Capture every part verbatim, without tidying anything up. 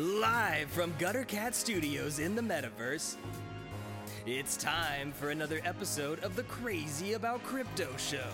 Live from Gutter Cat Studios in the Metaverse, it's time for another episode of the Crazy About Crypto Show.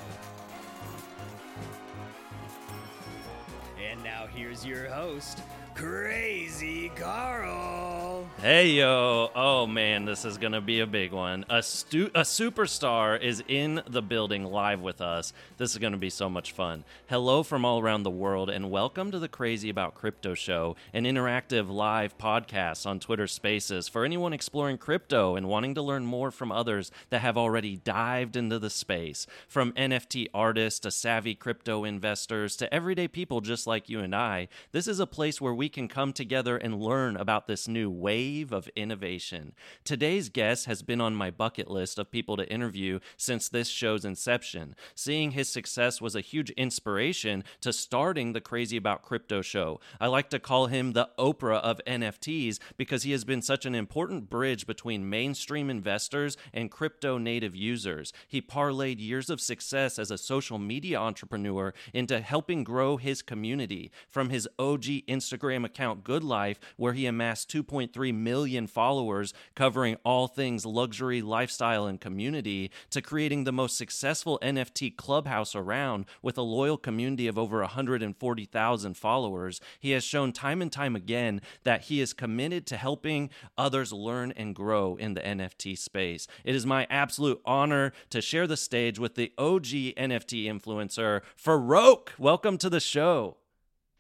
And now here's your host, Crazy Carl. Hey, yo. Oh, man, this is going to be a big one. A, stu- a superstar is in the building live with us. This is going to be so much fun. Hello from all around the world, and welcome to the Crazy About Crypto Show, an interactive live podcast on Twitter Spaces for anyone exploring crypto and wanting to learn more from others that have already dived into the space. From N F T artists to savvy crypto investors to everyday people just like you and I, this is a place where we can come together and learn about this new wave of innovation. Today's guest has been on my bucket list of people to interview since this show's inception. Seeing his success was a huge inspiration to starting the Crazy About Crypto Show. I like to call him the Oprah of N F Ts because he has been such an important bridge between mainstream investors and crypto native users. He parlayed years of success as a social media entrepreneur into helping grow his community. From his O G Instagram account, Good Life, where he amassed two point three million followers covering all things luxury, lifestyle, and community, to creating the most successful N F T Clubhouse around with a loyal community of over one hundred forty thousand followers, he has shown time and time again that he is committed to helping others learn and grow in the N F T space. It is my absolute honor to share the stage with the O G N F T influencer, Farouk. Welcome to the show.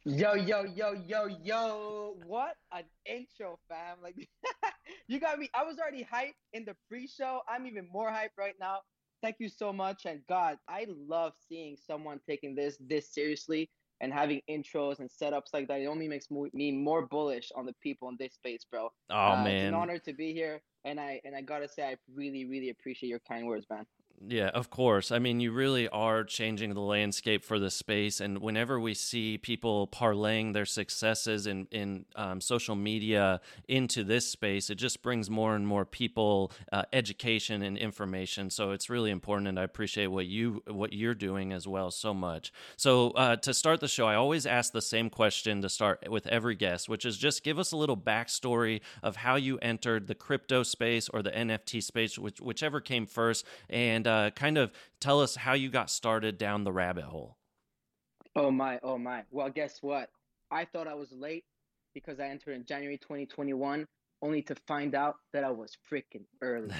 Yo, yo, yo, yo, yo. What an intro, fam. Like, you got me. I was already hyped in the pre-show. I'm even more hyped right now. Thank you so much. And God, I love seeing someone taking this this seriously and having intros and setups like that. It only makes me more bullish on the people in this space, bro. Oh, uh, man. It's an honor to be here. And I, and I got to say, I really, really appreciate your kind words, man. Yeah, of course. I mean, you really are changing the landscape for the space. And whenever we see people parlaying their successes in, in um, social media into this space, it just brings more and more people uh, education and information. So it's really important. And I appreciate what, you, what you're doing as well so much. So uh, to start the show, I always ask the same question to start with every guest, which is just give us a little backstory of how you entered the crypto space or the N F T space, which, whichever came first, and Uh, kind of tell us how you got started down the rabbit hole. Oh my, oh my. Well, guess what? I thought I was late because I entered in January twenty twenty-one, only to find out that I was freaking early.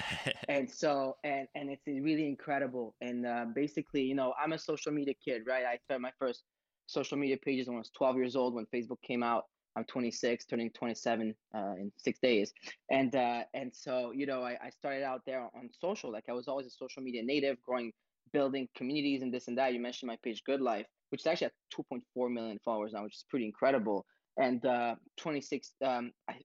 and so, and and it's really incredible. And uh, basically, you know, I'm a social media kid, right? I started my first social media pages when I was twelve years old when Facebook came out. I'm twenty-six, turning twenty-seven uh, in six days. And uh, and so, you know, I, I started out there on social. Like, I was always a social media native, growing, building communities and this and that. You mentioned my page, Good Life, which is actually at two point four million followers now, which is pretty incredible. And uh, twenty-six, um, I,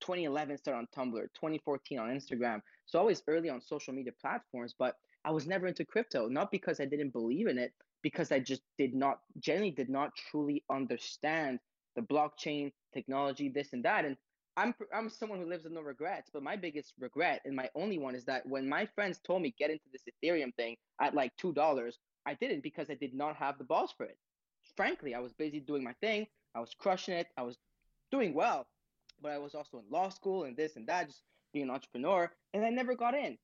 twenty eleven started on Tumblr, twenty fourteen on Instagram. So always early on social media platforms, but I was never into crypto, not because I didn't believe in it, because I just did not, generally did not truly understand the blockchain technology, this and that. And I'm I'm someone who lives with no regrets, but my biggest regret and my only one is that when my friends told me get into this Ethereum thing at like two dollars, I didn't, because I did not have the balls for it. Frankly, I was busy doing my thing. I was crushing it. I was doing well, but I was also in law school and this and that, just being an entrepreneur, and I never got in.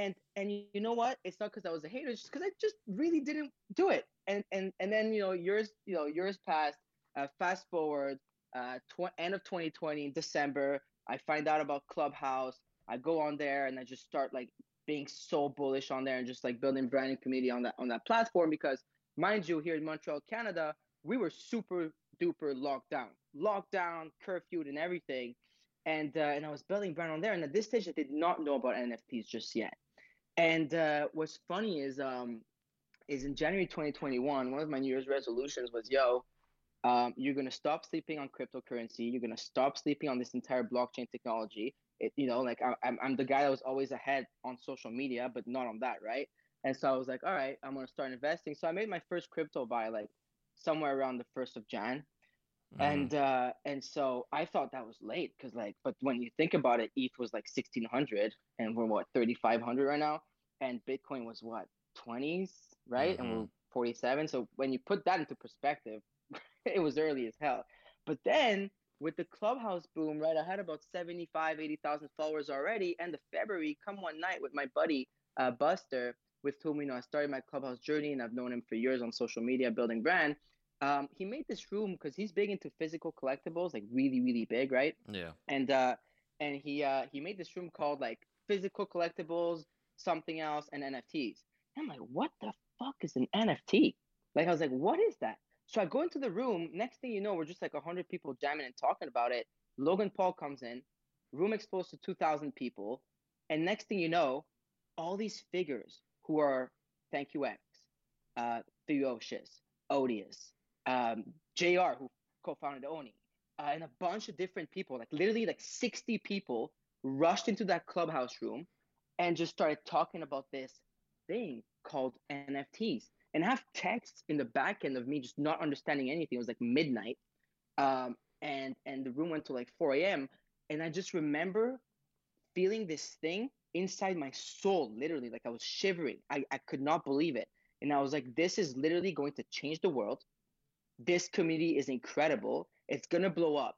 And and you know what? It's not because I was a hater, it's just because I just really didn't do it. And and and then, you know, yours, you know, yours passed. Uh, fast forward, uh, tw- end of twenty twenty, December, I find out about Clubhouse. I go on there and I just start like being so bullish on there and just like building brand and community on that on that platform. Because mind you, here in Montreal, Canada, we were super duper locked down, locked down, curfewed, and everything. And uh, and I was building brand on there. And at this stage, I did not know about N F Ts just yet. And uh, what's funny is um is in January twenty twenty-one, one of my New Year's resolutions was, yo. Um, you're going to stop sleeping on cryptocurrency. You're going to stop sleeping on this entire blockchain technology. It, you know, like I, I'm, I'm the guy that was always ahead on social media, but not on that, right? And so I was like, all right, I'm going to start investing. So I made my first crypto buy like somewhere around the first of January. Mm-hmm. And uh, and so I thought that was late because like, but when you think about it, E T H was like sixteen hundred and we're what, thirty-five hundred right now? And Bitcoin was what, twenties, right? Mm-hmm. And we're forty-seven. So when you put that into perspective, it was early as hell. But then With the Clubhouse boom, right, I had about seventy-five, eighty thousand followers already. And the February, come one night with my buddy, uh, Buster, with whom, you know, I started my Clubhouse journey, and I've known him for years on social media, building brand. Um, he made this room because he's big into physical collectibles, like really, really big, right? Yeah. And uh, and he uh, he made this room called like physical collectibles, something else, and N F Ts. And I'm like, what the fuck is an N F T? Like, I was like, what is that? So I go into the room. Next thing you know, we're just like one hundred people jamming and talking about it. Logan Paul comes in. Room exposed to two thousand people. And next thing you know, all these figures who are Thank You X, uh, Fewocious, Odious, um, J R, who co-founded O N I, uh, and a bunch of different people, like literally like sixty people rushed into that Clubhouse room and just started talking about this thing called N F Ts. And I have texts in the back end of me just not understanding anything. It was like midnight. Um, and, and the room went to like four a.m. And I just remember feeling this thing inside my soul, literally. Like I was shivering. I, I could not believe it. And I was like, this is literally going to change the world. This community is incredible. It's going to blow up.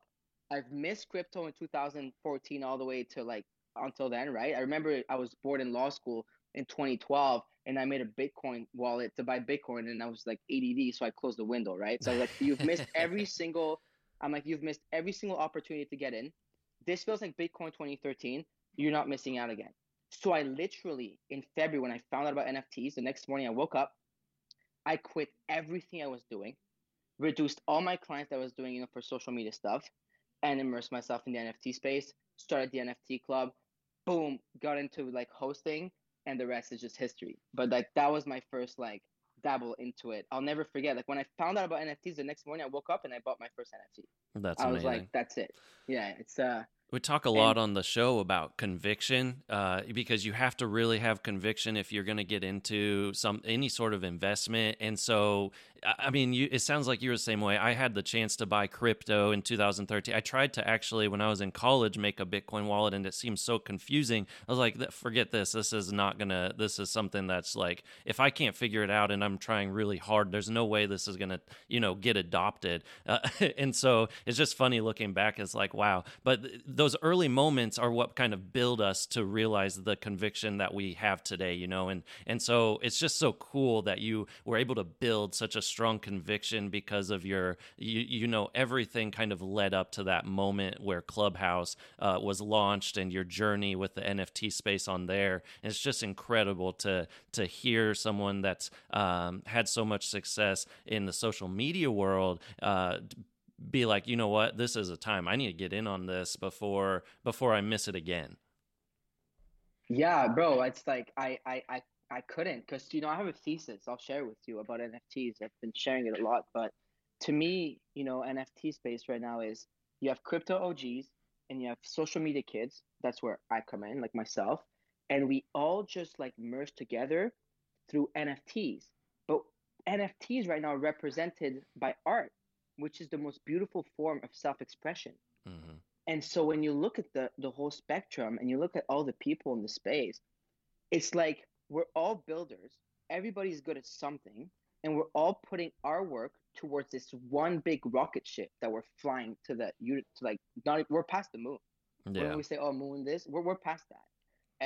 I've missed crypto in two thousand fourteen all the way to like until then, right? I remember I was bored in law school in twenty twelve. And I made a Bitcoin wallet to buy Bitcoin, and I was like A D D, so I closed the window, right? So I was like, you've missed every single, I'm like, you've missed every single opportunity to get in. This feels like Bitcoin twenty thirteen. You're not missing out again. So I literally, in February, when I found out about N F Ts, the next morning I woke up, I quit everything I was doing, reduced all my clients that I was doing, you know, for social media stuff, and immersed myself in the N F T space, started the N F T club, boom, got into like hosting, and the rest is just history. But like, that was my first like dabble into it. I'll never forget. Like when I found out about N F Ts, the next morning I woke up and I bought my first N F T. That's I amazing. Was like, that's it. Yeah, it's uh. We talk a lot and- on the show about conviction, uh, because you have to really have conviction if you're going to get into some any sort of investment. And so, I mean, you, it sounds like you're the same way. I had the chance to buy crypto in two thousand thirteen. I tried to actually, when I was in college, make a Bitcoin wallet, and it seemed so confusing. I was like, forget this. This is not going to, this is something that's like, if I can't figure it out and I'm trying really hard, there's no way this is going to, you know, get adopted. Uh, and so it's just funny looking back. It's like, wow. But th- those early moments are what kind of build us to realize the conviction that we have today, you know? And, and so it's just so cool that you were able to build such a strong conviction because of your, you, you know, everything kind of led up to that moment where Clubhouse uh, was launched and your journey with the N F T space on there. And it's just incredible to, to hear someone that's um, had so much success in the social media world, uh, be like, you know what, this is a time I need to get in on this before before I miss it again. Yeah, bro, it's like I I I, I couldn't, because you know I have a thesis I'll share with you about N F Ts. I've been sharing it a lot, but to me, you know, N F T space right now is you have crypto O Gs and you have social media kids. That's where I come in, like myself, and we all just like merge together through N F Ts. But N F Ts right now are represented by art, which is the most beautiful form of self-expression. Mm-hmm. And so when you look at the, the whole spectrum and you look at all the people in the space, it's like we're all builders. Everybody's good at something. And we're all putting our work towards this one big rocket ship that we're flying to the unit. To like, not, we're past the moon. Yeah. When we say, oh, moon this, we're, we're past that.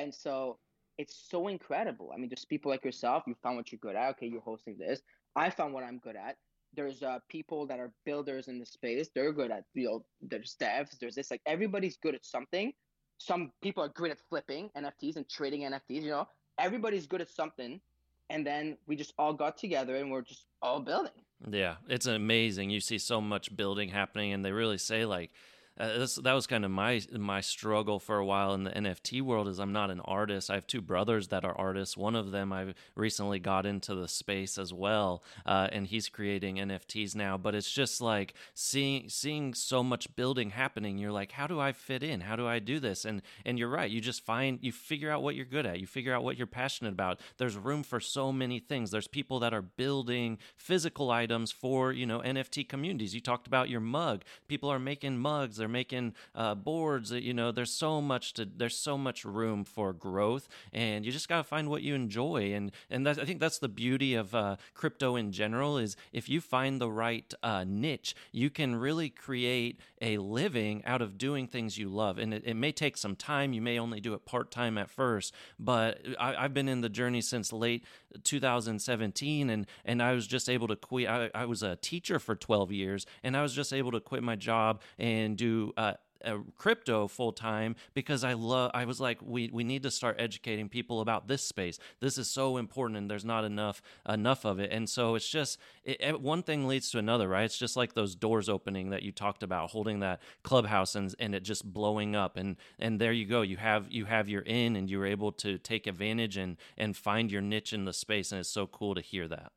And so it's so incredible. I mean, there's people like yourself. You found what you're good at. Okay, you're hosting this. I found what I'm good at. There's uh, people that are builders in the space. They're good at, you know, there's devs. There's this, like, everybody's good at something. Some people are good at flipping N F Ts and trading N F Ts, you know. Everybody's good at something. And then we just all got together and we're just all building. Yeah, it's amazing. You see so much building happening, and they really say, like, Uh, this, that was kind of my my struggle for a while in the N F T world is I'm not an artist. I have two brothers that are artists. One of them I recently got into the space as well, uh, and he's creating N F Ts now. But it's just like seeing seeing so much building happening. You're like, how do I fit in? How do I do this? And and you're right. You just find you figure out what you're good at. You figure out what you're passionate about. There's room for so many things. There's people that are building physical items for, you know, N F T communities. You talked about your mug. People are making mugs. They're making uh, boards. You know, there's so much to there's so much room for growth, and you just gotta find what you enjoy. And and that's, I think that's the beauty of uh, crypto in general, is if you find the right uh, niche, you can really create a living out of doing things you love. And it, it may take some time. You may only do it part time at first, but I, I've been in the journey since late two thousand seventeen, and and I was just able to quit. I, I was a teacher for twelve years, and I was just able to quit my job and do uh, a crypto full time because I love. I was like, we we need to start educating people about this space. This is so important, and there's not enough enough of it. And so it's just it, it, one thing leads to another, right? It's just like those doors opening that you talked about, holding that Clubhouse and and it just blowing up. And and there you go. You have you have your in, and you're able to take advantage and and find your niche in the space. And it's so cool to hear that.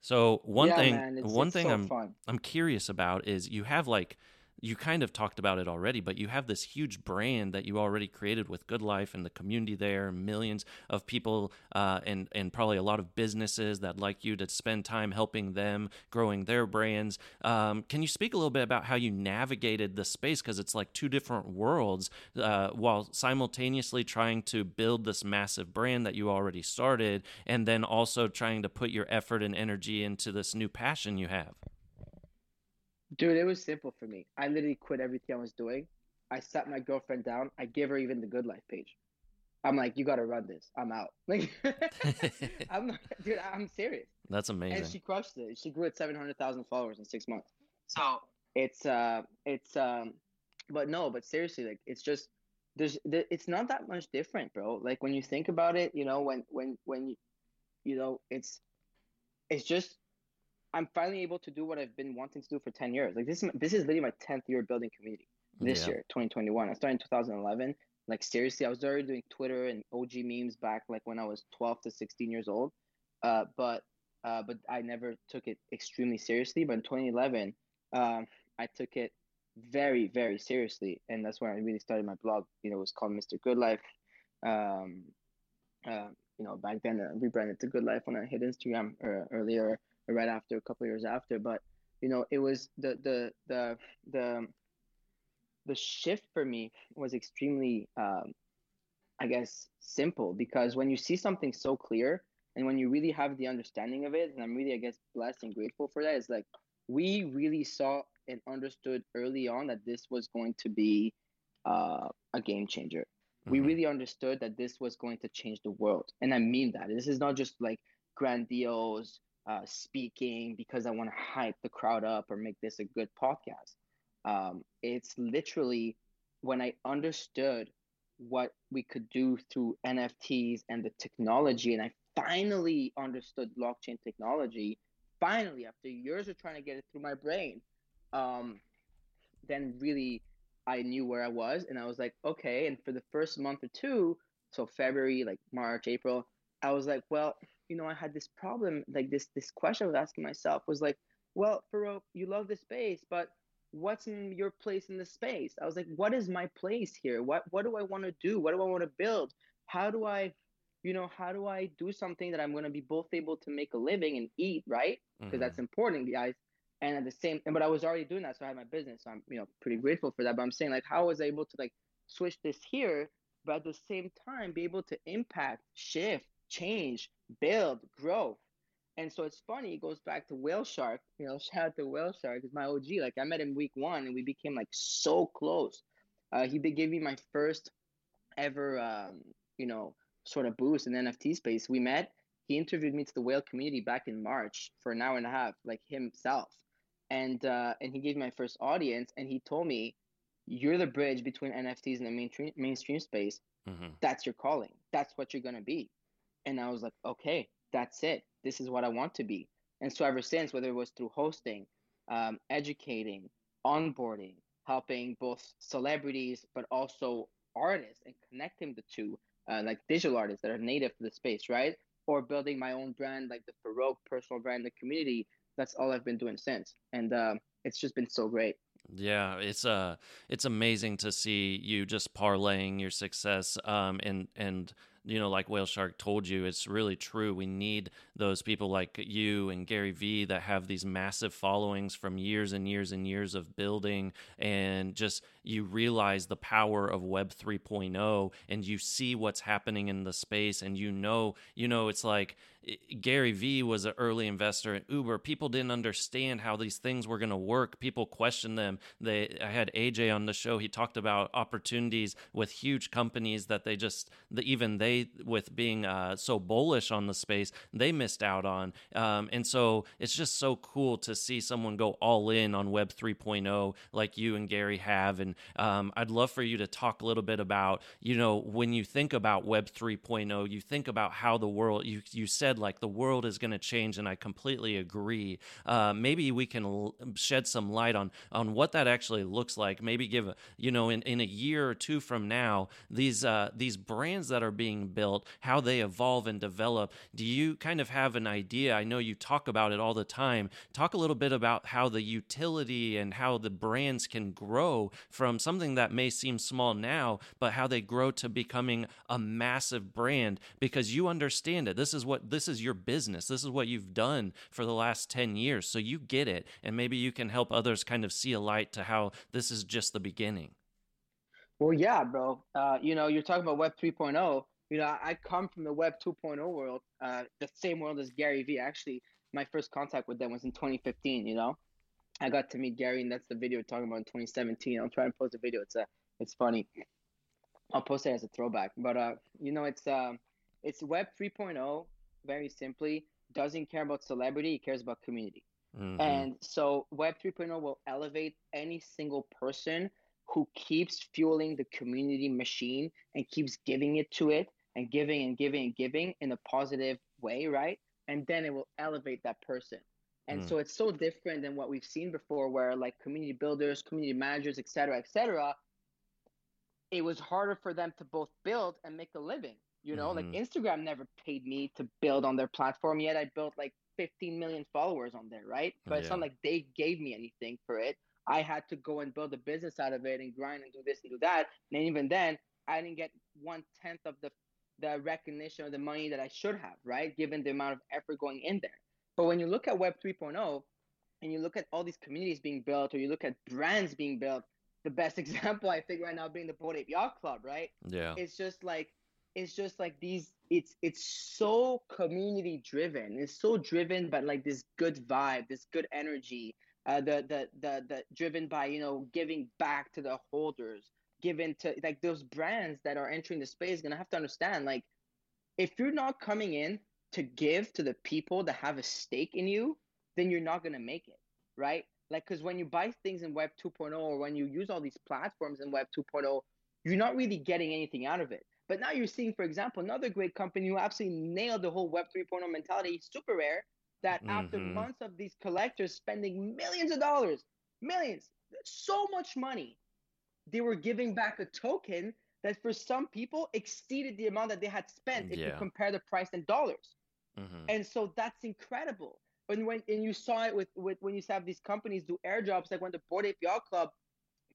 So one yeah, thing, man, it's, one it's thing so I'm fun. I'm curious about is you have like. You kind of talked about it already, but you have this huge brand that you already created with Good Life and the community there, millions of people uh, and, and probably a lot of businesses that like you to spend time helping them, growing their brands. Um, can you speak a little bit about how you navigated the space? Because it's like two different worlds uh, while simultaneously trying to build this massive brand that you already started, and then also trying to put your effort and energy into this new passion you have. Dude, it was simple for me. I literally quit everything I was doing. I sat my girlfriend down. I gave her even the Good Life page. I'm like, you got to run this. I'm out. Like, I'm not, dude, I'm serious. That's amazing. And she crushed it. She grew at seven hundred thousand followers in six months. So it's, uh, it's, um, but no, but seriously, like, it's just, there's, there, it's not that much different, bro. Like, when you think about it, you know, when, when, when, you, you know, it's, it's just, I'm finally able to do what I've been wanting to do for ten years. Like, this is, this is literally my tenth year building community this yeah. year, twenty twenty-one. I started in two thousand eleven. Like, seriously, I was already doing Twitter and O G memes back like when I was twelve to sixteen years old. Uh, but, uh, but I never took it extremely seriously. But in twenty eleven, um, I took it very, very seriously. And that's when I really started my blog. You know, it was called Mister Good Life. Um, uh, you know, back then I rebranded to Good Life when I hit Instagram or, earlier. Right after, a couple of years after, but you know, it was the the the the the shift for me was extremely, um, I guess, simple, because when you see something so clear and when you really have the understanding of it, and I'm really, I guess, blessed and grateful for that. It's like we really saw and understood early on that this was going to be uh, a game changer. Mm-hmm. We really understood that this was going to change the world, and I mean that. This is not just like grandiose. Uh, speaking because I want to hype the crowd up or make this a good podcast. Um, it's literally when I understood what we could do through N F Ts and the technology, and I finally understood blockchain technology, finally, after years of trying to get it through my brain, um, then really I knew where I was, and I was like, okay. And for the first month or two, so February, like March, April, I was like, well, you know, I had this problem, like this this question I was asking myself was like, well, Farouk, you love this space, but what's in your place in this space? I was like, what is my place here? What what do I want to do? What do I want to build? How do I, you know, how do I do something that I'm going to be both able to make a living and eat, right? Because mm-hmm. that's important, guys. And at the same, but I was already doing that, so I had my business. So I'm, you know, pretty grateful for that. But I'm saying, like, how was I able to like switch this here, but at the same time be able to impact, shift, change, build, grow? And so it's funny, it goes back to Whale Shark. You know, shout out to Whale Shark. He's my O G. Like, I met him week one and we became like so close. Uh, he gave me my first ever, um, you know, sort of boost in the N F T space. We met, he interviewed me to the whale community back in March for an hour and a half, like himself. And, uh, and he gave me my first audience, and he told me, you're the bridge between N F Ts and the mainstream, mainstream space. Mm-hmm. That's your calling. That's what you're going to be. And I was like, okay, that's it. This is what I want to be. And so ever since, whether it was through hosting, um, educating, onboarding, helping both celebrities, but also artists, and connecting the two, uh, like digital artists that are native to the space, right? Or building my own brand, like the Farouk personal brand, the community, that's all I've been doing since. And uh, it's just been so great. Yeah, it's uh, it's amazing to see you just parlaying your success um, and and you know, like Whale Shark told you, it's really true. We need those people like you and Gary Vee that have these massive followings from years and years and years of building, and just you realize the power of Web three point oh, and you see what's happening in the space, and you know, you know, it's like Gary Vee was an early investor in Uber. People didn't understand how these things were going to work. People questioned them. They, I had A J on the show. He talked about opportunities with huge companies that they just, the, even they, with being uh, so bullish on the space, they missed out on. Um, and so it's just so cool to see someone go all in on Web three point oh like you and Gary have. And um, I'd love for you to talk a little bit about, you know, when you think about Web three point oh, you think about how the world, you, you said, like the world is going to change, and I completely agree. Uh, maybe we can l- shed some light on on what that actually looks like. Maybe give a, you know in, in a year or two from now, these uh, these brands that are being built, how they evolve and develop. Do you kind of have an idea? I know you talk about it all the time. Talk a little bit about how the utility and how the brands can grow from something that may seem small now, but how they grow to becoming a massive brand, because you understand it. This is what this. This is your business. This is what you've done for the last ten years. So you get it. And maybe you can help others kind of see a light to how this is just the beginning. Well, yeah, bro. Uh, you know, you're talking about Web three point oh. You know, I come from the Web two point oh world, uh, the same world as Gary Vee. Actually, my first contact with them was in twenty fifteen, you know. I got to meet Gary, and that's the video we're talking about in twenty seventeen. I'll try and post a video. It's a, it's funny. I'll post it as a throwback. But, uh, you know, it's uh, it's Web three point oh. Very simply, doesn't care about celebrity, it cares about community. Mm-hmm. And so Web three point oh will elevate any single person who keeps fueling the community machine and keeps giving it to it and giving and giving and giving in a positive way, right? And then it will elevate that person. And mm-hmm. so it's so different than what we've seen before, where like community builders, community managers, et cetera, et cetera, it was harder for them to both build and make a living. You know, mm-hmm. like Instagram never paid me to build on their platform, yet I built like fifteen million followers on there, right? But yeah. It's not like they gave me anything for it. I had to go and build a business out of it and grind and do this and do that. And even then, I didn't get one-tenth of the the recognition or the money that I should have, right? Given the amount of effort going in there. But when you look at Web three point oh and you look at all these communities being built, or you look at brands being built, the best example I think right now being the Bored Ape Yacht Club, right? Yeah. It's just like, It's just like these, it's it's so community driven. It's so driven by like this good vibe, this good energy, uh, the, the, the, the driven by, you know, giving back to the holders, given to like those brands that are entering the space going to have to understand, like, if you're not coming in to give to the people that have a stake in you, then you're not going to make it, right? Like, because when you buy things in Web two point oh, or when you use all these platforms in Web two point oh, you're not really getting anything out of it. But now you're seeing, for example, another great company who absolutely nailed the whole Web three point oh mentality, Super Rare, that mm-hmm. after months of these collectors spending millions of dollars, millions, so much money, they were giving back a token that for some people exceeded the amount that they had spent yeah. if you compare the price in dollars. Mm-hmm. And so that's incredible. And when and you saw it with, with when you saw these companies do airdrops, like when the Bored Ape Yacht Club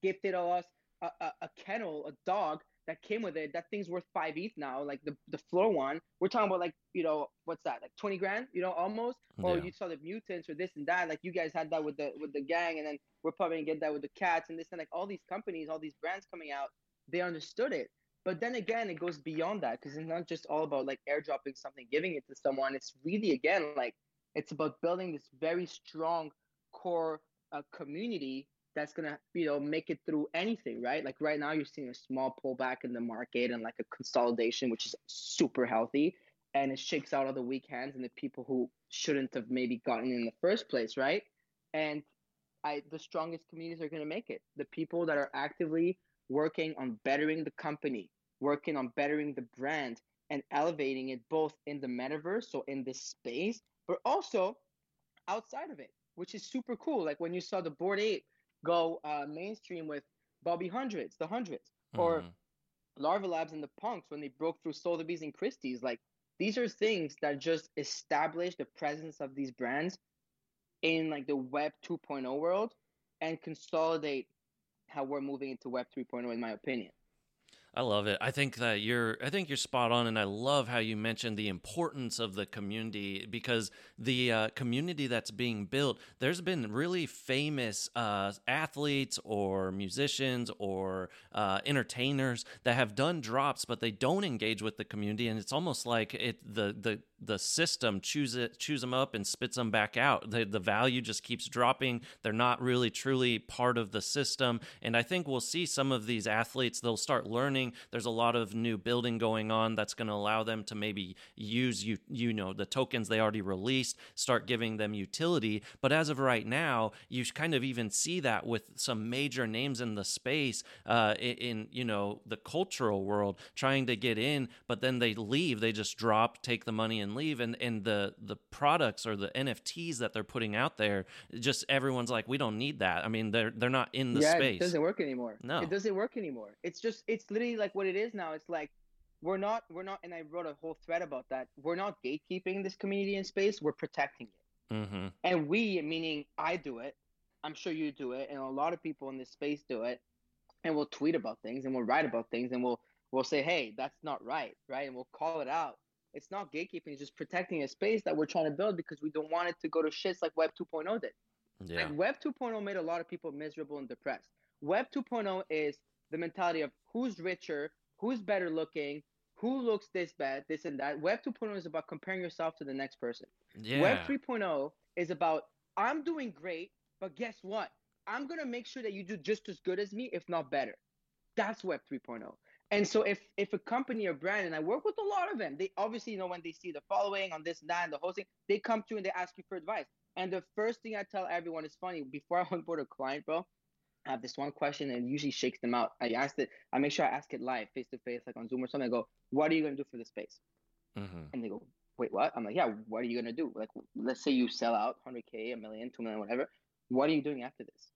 gifted us a, a, a kennel, a dog, that came with it, that thing's worth five E T H now, like the, the floor one. We're talking about like, you know, what's that, like twenty grand, you know, almost? Or yeah. you saw the mutants or this and that, like you guys had that with the with the gang, and then we're probably gonna get that with the cats and this and like all these companies, all these brands coming out, they understood it. But then again, it goes beyond that, because it's not just all about like airdropping something, giving it to someone. It's really, again, like it's about building this very strong core uh, community that's going to, you know, make it through anything, right? Like right now you're seeing a small pullback in the market and like a consolidation, which is super healthy. And it shakes out all the weak hands and the people who shouldn't have maybe gotten in the first place, right? And I, the strongest communities are going to make it. The people that are actively working on bettering the company, working on bettering the brand and elevating it both in the metaverse, so in this space, but also outside of it, which is super cool. Like when you saw the Bored Ape go uh, mainstream with Bobby Hundreds, the Hundreds, mm-hmm. or Larva Labs and the Punks when they broke through Sotheby's and Christie's. Like these are things that just establish the presence of these brands in like the Web two point oh world and consolidate how we're moving into Web three point oh, in my opinion. I love it. I think that you're I think you're spot on, and I love how you mentioned the importance of the community, because the uh, community that's being built, there's been really famous uh, athletes or musicians or uh, entertainers that have done drops, but they don't engage with the community, and it's almost like it the the the system choose it, choose them up and spits them back out. The, the value just keeps dropping. They're not really truly part of the system. And I think we'll see some of these athletes, they'll start learning. There's a lot of new building going on that's going to allow them to maybe use, you, you know, the tokens they already released, start giving them utility. But as of right now, you kind of even see that with some major names in the space, uh, in, you know, the cultural world, trying to get in, but then they leave, they just drop, take the money and leave, and and the the products or the N F Ts that they're putting out there, just everyone's like, we don't need that. I mean, they're they're not in the yeah, space. It doesn't work anymore. No, it doesn't work anymore. It's just it's literally like what it is now. It's like we're not we're not, and I wrote a whole thread about that. We're not gatekeeping this community in space. We're protecting it. Mm-hmm. And we, meaning I do it. I'm sure you do it, and a lot of people in this space do it. And we'll tweet about things, and we'll write about things, and we'll we'll say, hey, that's not right, right? And we'll call it out. It's not gatekeeping, it's just protecting a space that we're trying to build, because we don't want it to go to shits like Web 2.0 did. Yeah. Like Web 2.0 made a lot of people miserable and depressed. Web 2.0 is the mentality of who's richer, who's better looking, who looks this bad, this and that. Web 2.0 is about comparing yourself to the next person. Yeah. Web 3.0 is about, I'm doing great, but guess what? I'm going to make sure that you do just as good as me, if not better. That's Web 3.0. And so if if a company or brand, and I work with a lot of them, they obviously, you know, when they see the following on this and that and the hosting, they come to you and they ask you for advice. And the first thing I tell everyone is funny. Before I onboard a client, bro, I have this one question and it usually shakes them out. I asked it. I make sure I ask it live, face-to-face, like on Zoom or something. I go, what are you going to do for the space? Mm-hmm. And they go, wait, what? I'm like, yeah, what are you going to do? Like, let's say you sell out one hundred K, a million, two million, whatever. What are you doing after this?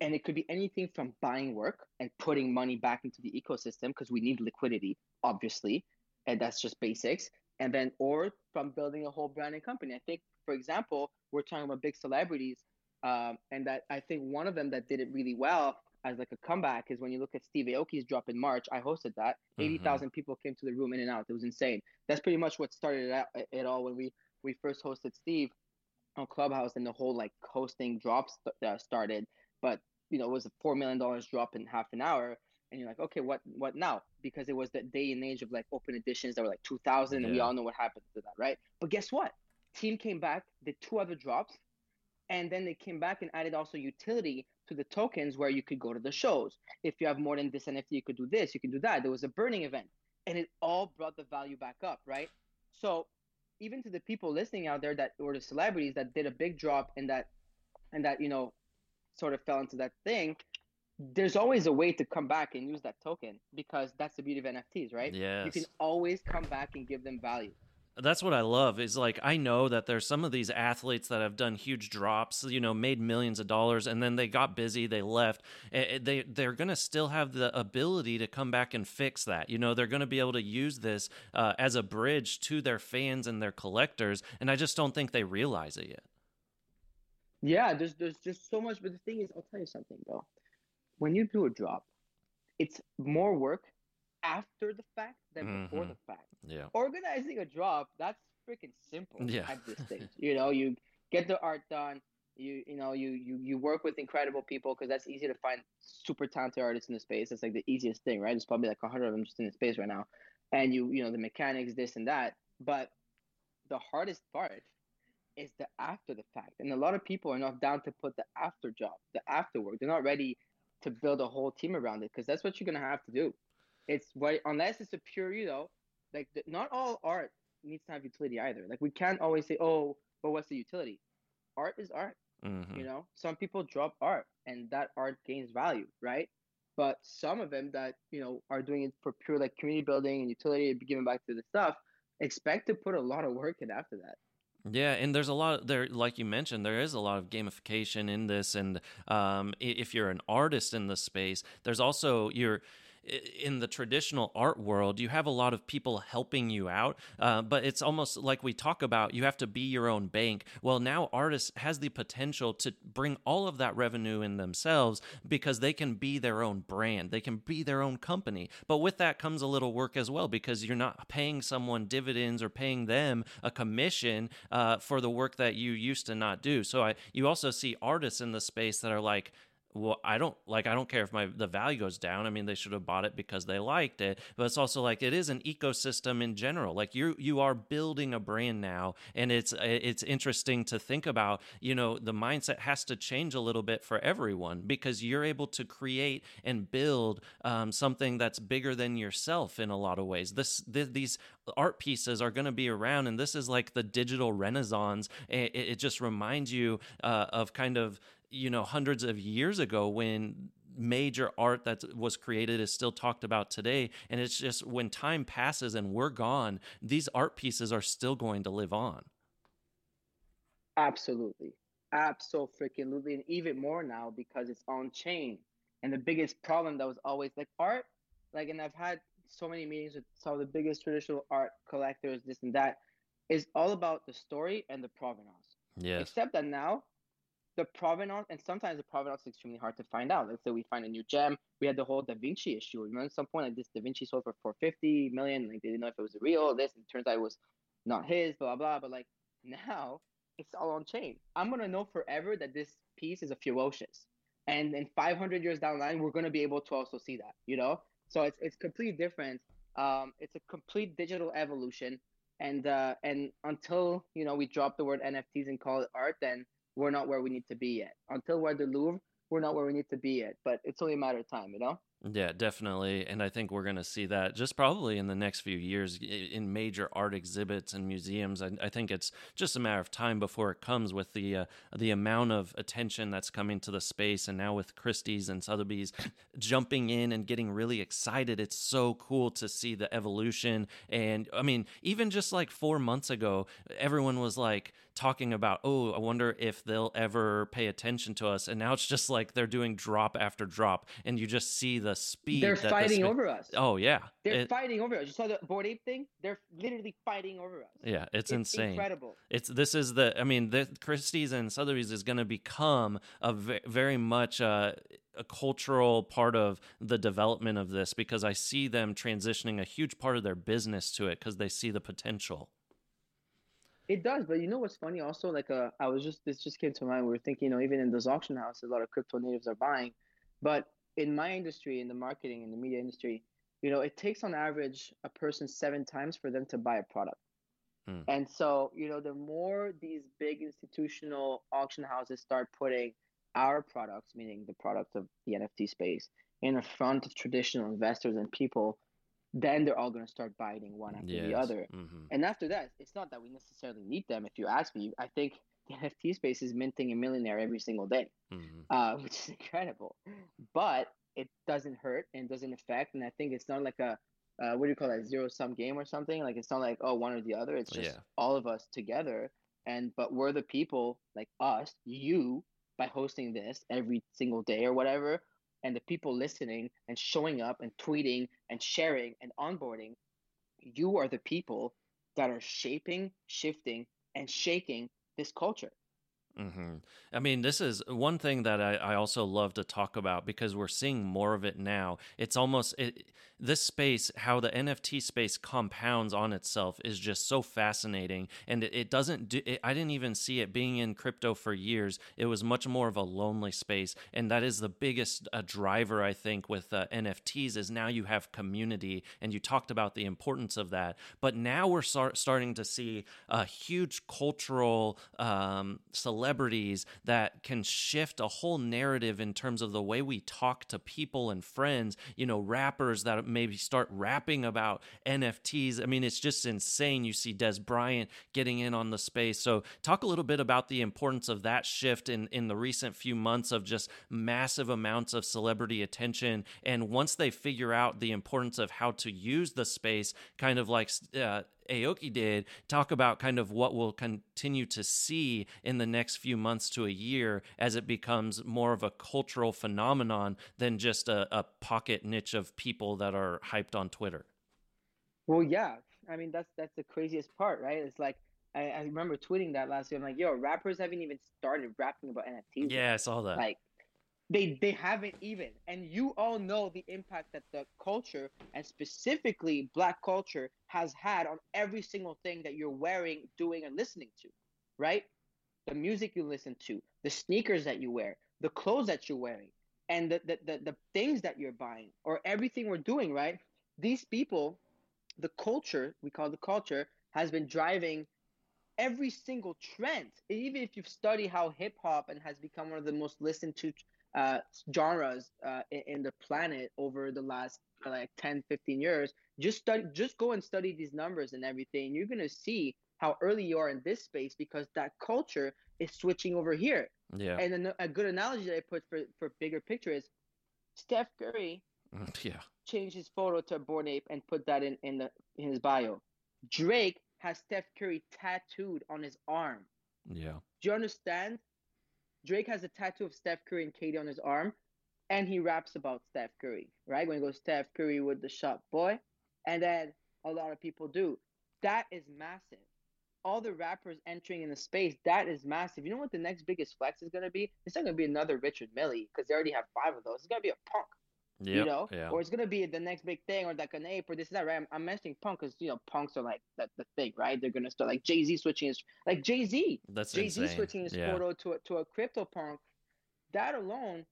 And it could be anything from buying work and putting money back into the ecosystem, because we need liquidity, obviously, and that's just basics. And then, or from building a whole brand and company. I think, for example, we're talking about big celebrities, um, and that I think one of them that did it really well as like a comeback is when you look at Steve Aoki's drop in March. I hosted that. Mm-hmm. eighty thousand people came to the room in and out. It was insane. That's pretty much what started it, out, it all when we, we first hosted Steve on Clubhouse, and the whole like hosting drops st- uh, started. But, you know, it was a four million dollars drop in half an hour. And you're like, okay, what what now? Because it was that day and age of like open editions that were like two thousand. Yeah. And we all know what happened to that, right? But guess what? Team came back, did two other drops. And then they came back and added also utility to the tokens, where you could go to the shows. If you have more than this N F T, you could do this, you could do that. There was a burning event. And it all brought the value back up, right? So even to the people listening out there that, or the celebrities that did a big drop and that, and that, you know, sort of fell into that thing, there's always a way to come back and use that token, because that's the beauty of N F Ts, right? Yes. You can always come back and give them value. That's what I love, is like, I know that there's some of these athletes that have done huge drops, you know, made millions of dollars, and then they got busy, they left. They, they're going to still have the ability to come back and fix that. You know, they're going to be able to use this uh, as a bridge to their fans and their collectors, and I just don't think they realize it yet. Yeah, there's there's just so much. But the thing is, I'll tell you something, though. When you do a drop, it's more work after the fact than mm-hmm. before the fact. Yeah. Organizing a drop, that's freaking simple yeah. at this stage. You know, you get the art done. You you know, you you, you work with incredible people, because that's easy to find super talented artists in the space. That's like the easiest thing, right? There's probably like one hundred of them just in the space right now. And, you you know, the mechanics, this and that. But the hardest part is the after the fact. And a lot of people are not down to put the after job, the after work. They're not ready to build a whole team around it, because that's what you're going to have to do. It's what, unless it's a pure, you know, like the, not all art needs to have utility either. Like we can't always say, oh, but what's the utility? Art is art. Mm-hmm. You know, some people drop art and that art gains value, right? But some of them that, you know, are doing it for pure like community building and utility and giving back to the stuff, expect to put a lot of work in after that. Yeah, and there's a lot of, there, like you mentioned, there is a lot of gamification in this, and um, if you're an artist in the space, there's also your in the traditional art world, you have a lot of people helping you out, uh, but it's almost like we talk about, you have to be your own bank. Well, now artists has the potential to bring all of that revenue in themselves because they can be their own brand. They can be their own company. But with that comes a little work as well, because you're not paying someone dividends or paying them a commission uh, for the work that you used to not do. So I, you also see artists in the space that are like, well, I don't like, I don't care if my the value goes down. I mean, they should have bought it because they liked it. But it's also like, it is an ecosystem in general. Like you you are building a brand now, and it's it's interesting to think about, you know, the mindset has to change a little bit for everyone, because you're able to create and build um, something that's bigger than yourself in a lot of ways. This th- these art pieces are going to be around, and this is like the digital renaissance. It, it just reminds you uh, of kind of, you know, hundreds of years ago when major art that was created is still talked about today. And it's just when time passes and we're gone, these art pieces are still going to live on. Absolutely. Abso-freaking-lutely. And even more now, because it's on chain. And the biggest problem that was always like art, like, and I've had so many meetings with some of the biggest traditional art collectors, this and that, is all about the story and the provenance. Yes. Except that now, the provenance, and sometimes the provenance is extremely hard to find out. Let's say we find a new gem. We had the whole Da Vinci issue. Remember at some point, like this Da Vinci sold for four hundred fifty million dollars. Like they didn't know if it was real. This, and it turns out it was not his, blah, blah, blah. But like now, it's all on chain. I'm going to know forever that this piece is a Fewocious. And then five hundred years down the line, we're going to be able to also see that, you know? So it's it's completely different. Um, it's a complete digital evolution. And uh, and until, you know, we drop the word N F Ts and call it art, then we're not where we need to be yet. Until we're at the Louvre, we're not where we need to be yet. But it's only a matter of time, you know? Yeah, definitely. And I think we're going to see that just probably in the next few years in major art exhibits and museums. I, I think it's just a matter of time before it comes, with the uh, the amount of attention that's coming to the space. And now with Christie's and Sotheby's jumping in and getting really excited, it's so cool to see the evolution. And I mean, even just like four months ago, everyone was like talking about, oh, I wonder if they'll ever pay attention to us. And now it's just like they're doing drop after drop. And you just see the speed they're that fighting the sp- over us. Oh yeah, they're it, fighting over us. You saw the Bored Ape thing? They're literally fighting over us. Yeah, it's, it's insane. Incredible. It's this is the. I mean, the Christie's and Sotheby's is going to become a v- very much uh, a cultural part of the development of this, because I see them transitioning a huge part of their business to it because they see the potential. It does, but you know what's funny? Also, like uh, I was just this just came to mind. We were thinking, you know, even in those auction houses, a lot of crypto natives are buying, but in my industry, in the marketing, in the media industry, you know, it takes on average a person seven times for them to buy a product. Mm. And so, you know, the more these big institutional auction houses start putting our products, meaning the product of the N F T space, in front of traditional investors and people, then they're all going to start biting one after yes. the other. Mm-hmm. And after that, it's not that we necessarily need them. If you ask me, I think the N F T space is minting a millionaire every single day, mm-hmm. uh, which is incredible. But it doesn't hurt and doesn't affect. And I think it's not like a, uh, what do you call that, zero-sum game or something? Like it's not like, oh, one or the other. It's just yeah. all of us together. And but we're the people, like us, you, by hosting this every single day or whatever, and the people listening and showing up and tweeting and sharing and onboarding, you are the people that are shaping, shifting, and shaking this culture. Mm-hmm. I mean, this is one thing that I, I also love to talk about, because we're seeing more of it now. It's almost it, this space, how the N F T space compounds on itself is just so fascinating. And it, it doesn't do it, I didn't even see it being in crypto for years. It was much more of a lonely space. And that is the biggest uh, driver, I think, with uh, N F Ts is now you have community, and you talked about the importance of that. But now we're start, starting to see a huge cultural um, selection. Celebrities that can shift a whole narrative in terms of the way we talk to people and friends, you know, rappers that maybe start rapping about N F Ts. I mean, it's just insane. You see Dez Bryant getting in on the space. So talk a little bit about the importance of that shift in, in the recent few months of just massive amounts of celebrity attention. And once they figure out the importance of how to use the space, kind of like uh, Aoki did, talk about kind of what we'll continue to see in the next few months to a year as it becomes more of a cultural phenomenon than just a, a pocket niche of people that are hyped on Twitter. Well, yeah. I mean, that's that's the craziest part, right? It's like, I, I remember tweeting that last year. I'm like, yo, rappers haven't even started rapping about N F Ts. Yeah, I saw that. Like, They they haven't even. And you all know the impact that the culture, and specifically Black culture, has had on every single thing that you're wearing, doing, and listening to, right? The music you listen to, the sneakers that you wear, the clothes that you're wearing, and the, the, the, the things that you're buying, or everything we're doing, right? These people, the culture, we call the culture, has been driving every single trend. Even if you've studied how hip-hop and has become one of the most listened to Uh, genres uh, in, in the planet over the last uh, like ten, fifteen years, just study, just go and study these numbers and everything. You're going to see how early you are in this space because that culture is switching over here. Yeah. And an, a good analogy that I put for, for bigger picture is Steph Curry yeah. changed his photo to a Bored Ape and put that in, in, the, in his bio. Drake has Steph Curry tattooed on his arm. Yeah. Do you understand? Drake has a tattoo of Steph Curry and Katie on his arm, and he raps about Steph Curry, right? When he goes, Steph Curry with the shop boy, and then a lot of people do. That is massive. All the rappers entering in the space, that is massive. You know what the next biggest flex is going to be? It's not going to be another Richard Milley because they already have five of those. It's going to be a Punk, yep, you know? Yeah. Or it's going to be the next big thing or like an Ape or this and that, right? I'm, I'm mentioning Punk because, you know, Punks are like the, the thing, right? They're going to start like Jay-Z switching his – like Jay-Z. That's Jay-Z insane. switching his yeah. photo to a, to a Crypto Punk. That alone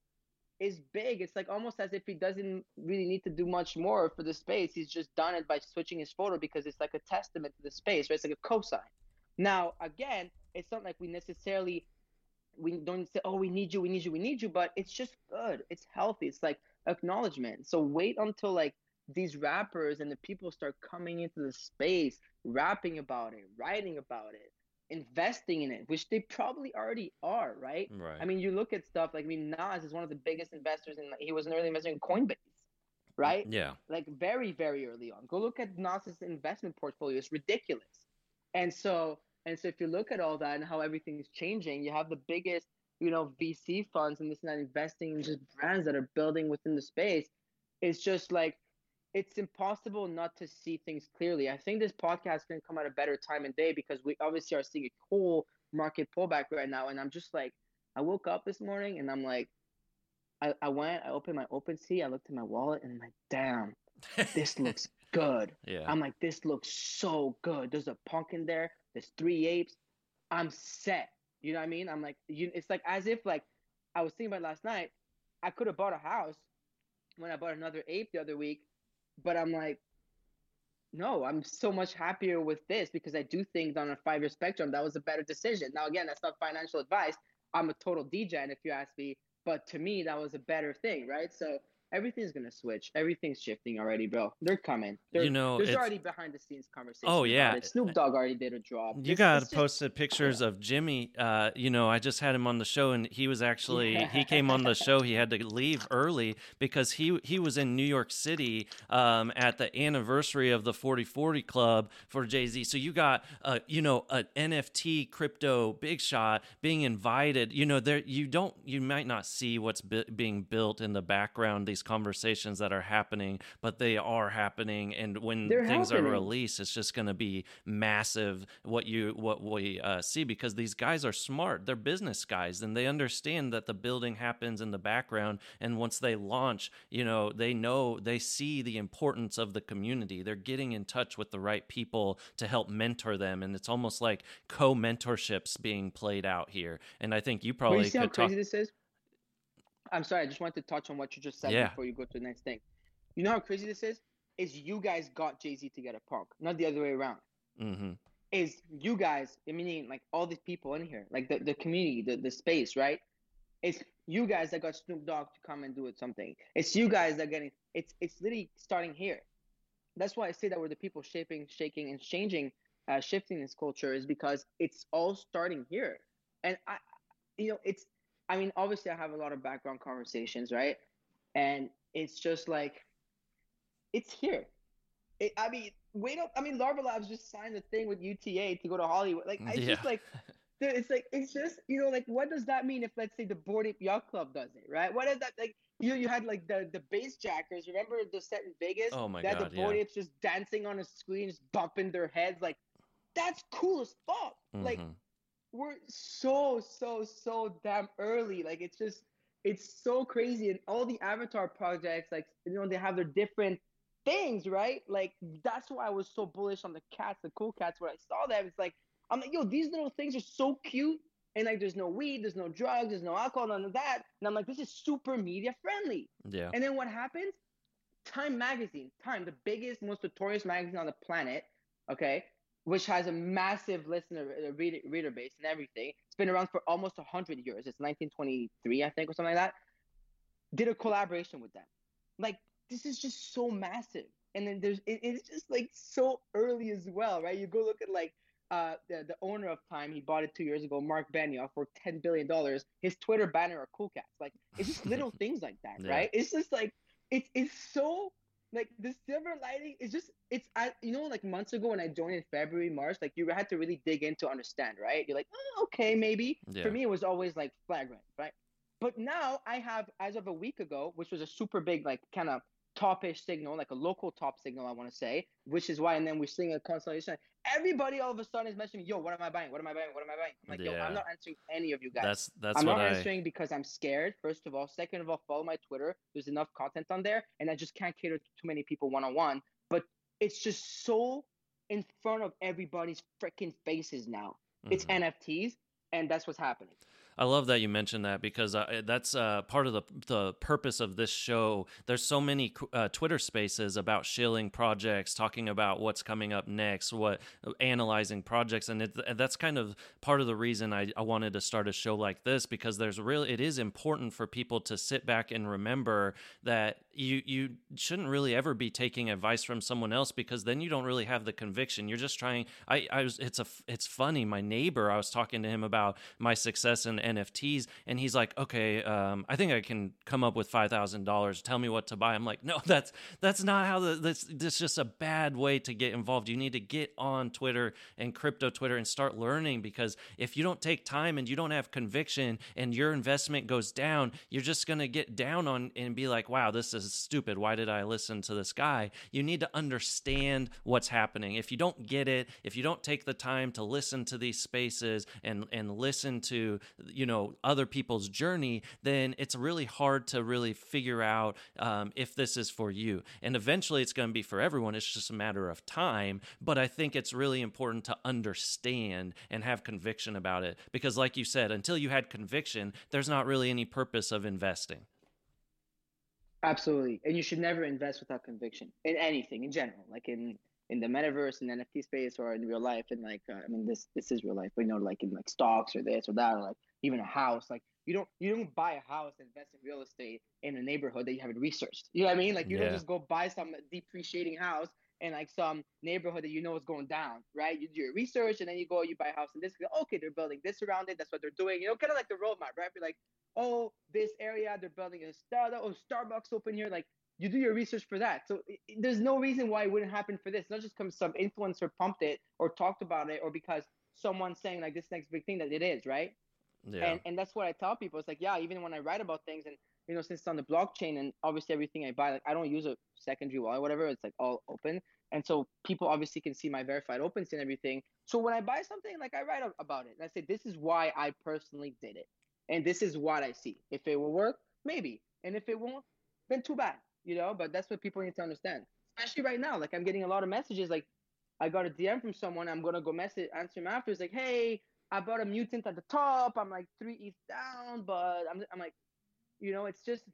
is big. It's like almost as if he doesn't really need to do much more for the space. He's just done it by switching his photo because it's like a testament to the space, right? It's like a cosign. Now, again, it's not like we necessarily – we don't say, oh, we need you, we need you, we need you, but it's just good. It's healthy. It's like – acknowledgement. So wait until like these rappers and the people start coming into the space, rapping about it, writing about it, investing in it, which they probably already are, right? Right. I mean, you look at stuff like, I mean, Nas is one of the biggest investors, and in, like, he was an early investor in Coinbase, right? Yeah. Like very, very early on. Go look at Nas's investment portfolio; it's ridiculous. And so, and so, if you look at all that and how everything's changing, you have the biggest, you know, V C funds and this and that investing in just brands that are building within the space. It's just like, it's impossible not to see things clearly. I think this podcast can come at a better time and day because we obviously are seeing a whole market pullback right now. And I'm just like, I woke up this morning and I'm like, I, I went, I opened my OpenSea, I looked at my wallet and I'm like, damn, this looks good. Yeah. I'm like, this looks so good. There's a Punk in there. There's three apes. I'm set. You know what I mean? I'm like, you, it's like as if like I was thinking about last night, I could have bought a house when I bought another ape the other week, but I'm like, no, I'm so much happier with this because I do think on a five-year spectrum, that was a better decision. Now, again, that's not financial advice. I'm a total D J if you ask me, but to me, that was a better thing, right? So everything's going to switch. Everything's shifting already, bro. They're coming. They're, you know, there's already behind-the-scenes conversations. Oh, yeah. Snoop Dogg already did a drop. You guys posted pictures yeah. of Jimmy. Uh, you know, I just had him on the show, and he was actually yeah. – he came on the show. He had to leave early because he, he was in New York City um, at the anniversary of the forty forty Club for Jay-Z. So you got, uh, you know, an N F T crypto big shot being invited. You know, there you don't – you might not see what's bi- being built in the background, these conversations that are happening, but they are happening, and when They're things happening. are released, it's just going to be massive what you what we uh, see, because these guys are smart. They're business guys, and they understand that the building happens in the background, and once they launch, you know, they know, they see the importance of the community. They're getting in touch with the right people to help mentor them, and it's almost like co-mentorships being played out here. And I think you probably well, you see could how crazy talk- this is? I'm sorry, I just wanted to touch on what you just said yeah. before you go to the next thing. You know how crazy this is? Is you guys got Jay-Z to get a Punk, not the other way around. Mm-hmm. Is you guys, I mean, like all these people in here, like the, the community, the, the space, right? It's you guys that got Snoop Dogg to come and do it something. It's you guys that getting, it's it's literally starting here. That's why I say that we're the people shaping, shaking, and changing, uh, shifting this culture is because it's all starting here. And I, you know, it's, I mean, obviously, I have a lot of background conversations, right? And it's just like, it's here. It, I mean, wait up. I mean, Larva Labs just signed a thing with U T A to go to Hollywood. Like, it's yeah. just like, it's like, it's just, you know, like, what does that mean if, let's say, the Bored Ape Yacht Club does it, right? What is that? Like, you you had, like, the, the bass jackers. Remember the set in Vegas? Oh, my that God. That the Bored yeah. Apes just dancing on a screen, just bumping their heads. Like, that's cool as fuck. Mm-hmm. Like, we're so, so, so damn early. Like, it's just, it's so crazy. And all the Avatar projects, like, you know, they have their different things, right? Like, that's why I was so bullish on the cats, the cool cats, when I saw them. It's like, I'm like, yo, these little things are so cute. And, like, there's no weed, there's no drugs, there's no alcohol, none of that. And I'm like, this is super media friendly. Yeah. And then what happens? Time Magazine, Time, the biggest, most notorious magazine on the planet, okay, which has a massive listener, reader, reader base and everything. It's been around for almost one hundred years. It's nineteen twenty-three, I think, or something like that. Did a collaboration with them. Like, this is just so massive. And then there's it, it's just, like, so early as well, right? You go look at, like, uh, the, the owner of Time. He bought it two years ago, Mark Benioff, for ten billion dollars. His Twitter banner are Cool Cats. Like, it's just little things like that, yeah. right? It's just, like, it, it's so... Like, the silver lining is just, it's, I, you know, like, months ago when I joined in February, March, like, you had to really dig in to understand, right? You're like, oh, okay, maybe. Yeah. For me, it was always, like, flagrant, right? But now I have, as of a week ago, which was a super big, like, kind of top-ish signal, like a local top signal, I want to say, which is why, and then we're seeing a consolidation. Everybody all of a sudden is mentioning, yo, what am I buying? What am I buying? What am I buying? I'm like, yeah. yo, I'm not answering any of you guys. That's, that's I'm not I... answering because I'm scared, first of all. Second of all, follow my Twitter. There's enough content on there, and I just can't cater to too many people one-on-one. But it's just so in front of everybody's freaking faces now. Mm-hmm. It's N F Ts, and that's what's happening. I love that you mentioned that because uh, that's uh, part of the the purpose of this show. There's so many uh, Twitter spaces about shilling projects, talking about what's coming up next, what analyzing projects, and, it, and that's kind of part of the reason I, I wanted to start a show like this, because there's real. It is important for people to sit back and remember that you you shouldn't really ever be taking advice from someone else, because then you don't really have the conviction. You're just trying. I I was. It's a. It's funny. My neighbor. I was talking to him about my success in N F Ts, and he's like, okay, um, I think I can come up with five thousand dollars. Tell me what to buy. I'm like, no, that's that's not how the, this, this is just a bad way to get involved. You need to get on Twitter and crypto Twitter and start learning, because if you don't take time and you don't have conviction and your investment goes down, you're just going to get down on and be like, wow, this is stupid. Why did I listen to this guy? You need to understand what's happening. If you don't get it, if you don't take the time to listen to these spaces and, and listen to you know, other people's journey, then it's really hard to really figure out um, if this is for you. And eventually it's going to be for everyone. It's just a matter of time. But I think it's really important to understand and have conviction about it. Because like you said, until you had conviction, there's not really any purpose of investing. Absolutely. And you should never invest without conviction in anything in general, like in in the metaverse and N F T space, or in real life. And like, uh, I mean, this, this is real life, but you know, like in like stocks or this or that, or like even a house, like you don't, you don't buy a house and invest in real estate in a neighborhood that you haven't researched. You know what I mean? Like you yeah. don't just go buy some depreciating house in like some neighborhood that you know is going down, right? You do your research and then you go, you buy a house and this, okay, they're building this around it. That's what they're doing. You know, kind of like the roadmap, right? Be like, oh, this area, they're building a star, oh, Starbucks open here. Like, you do your research for that. So it, there's no reason why it wouldn't happen for this. Not just because some influencer pumped it or talked about it, or because someone's saying like this next big thing that it is, right? Yeah. And and that's what I tell people. It's like, yeah, even when I write about things and, you know, since it's on the blockchain and obviously everything I buy, like I don't use a secondary wallet or whatever. It's like all open. And so people obviously can see my verified opens and everything. So when I buy something, like I write about it. And I say, this is why I personally did it. And this is what I see. If it will work, maybe. And if it won't, then too bad. You know, but that's what people need to understand, especially right now. Like I'm getting a lot of messages. Like I got a D M from someone. I'm going to go message, answer him after. It's like, hey, I bought a mutant at the top. I'm like three E T H down, but I'm, I'm like, you know, it's just,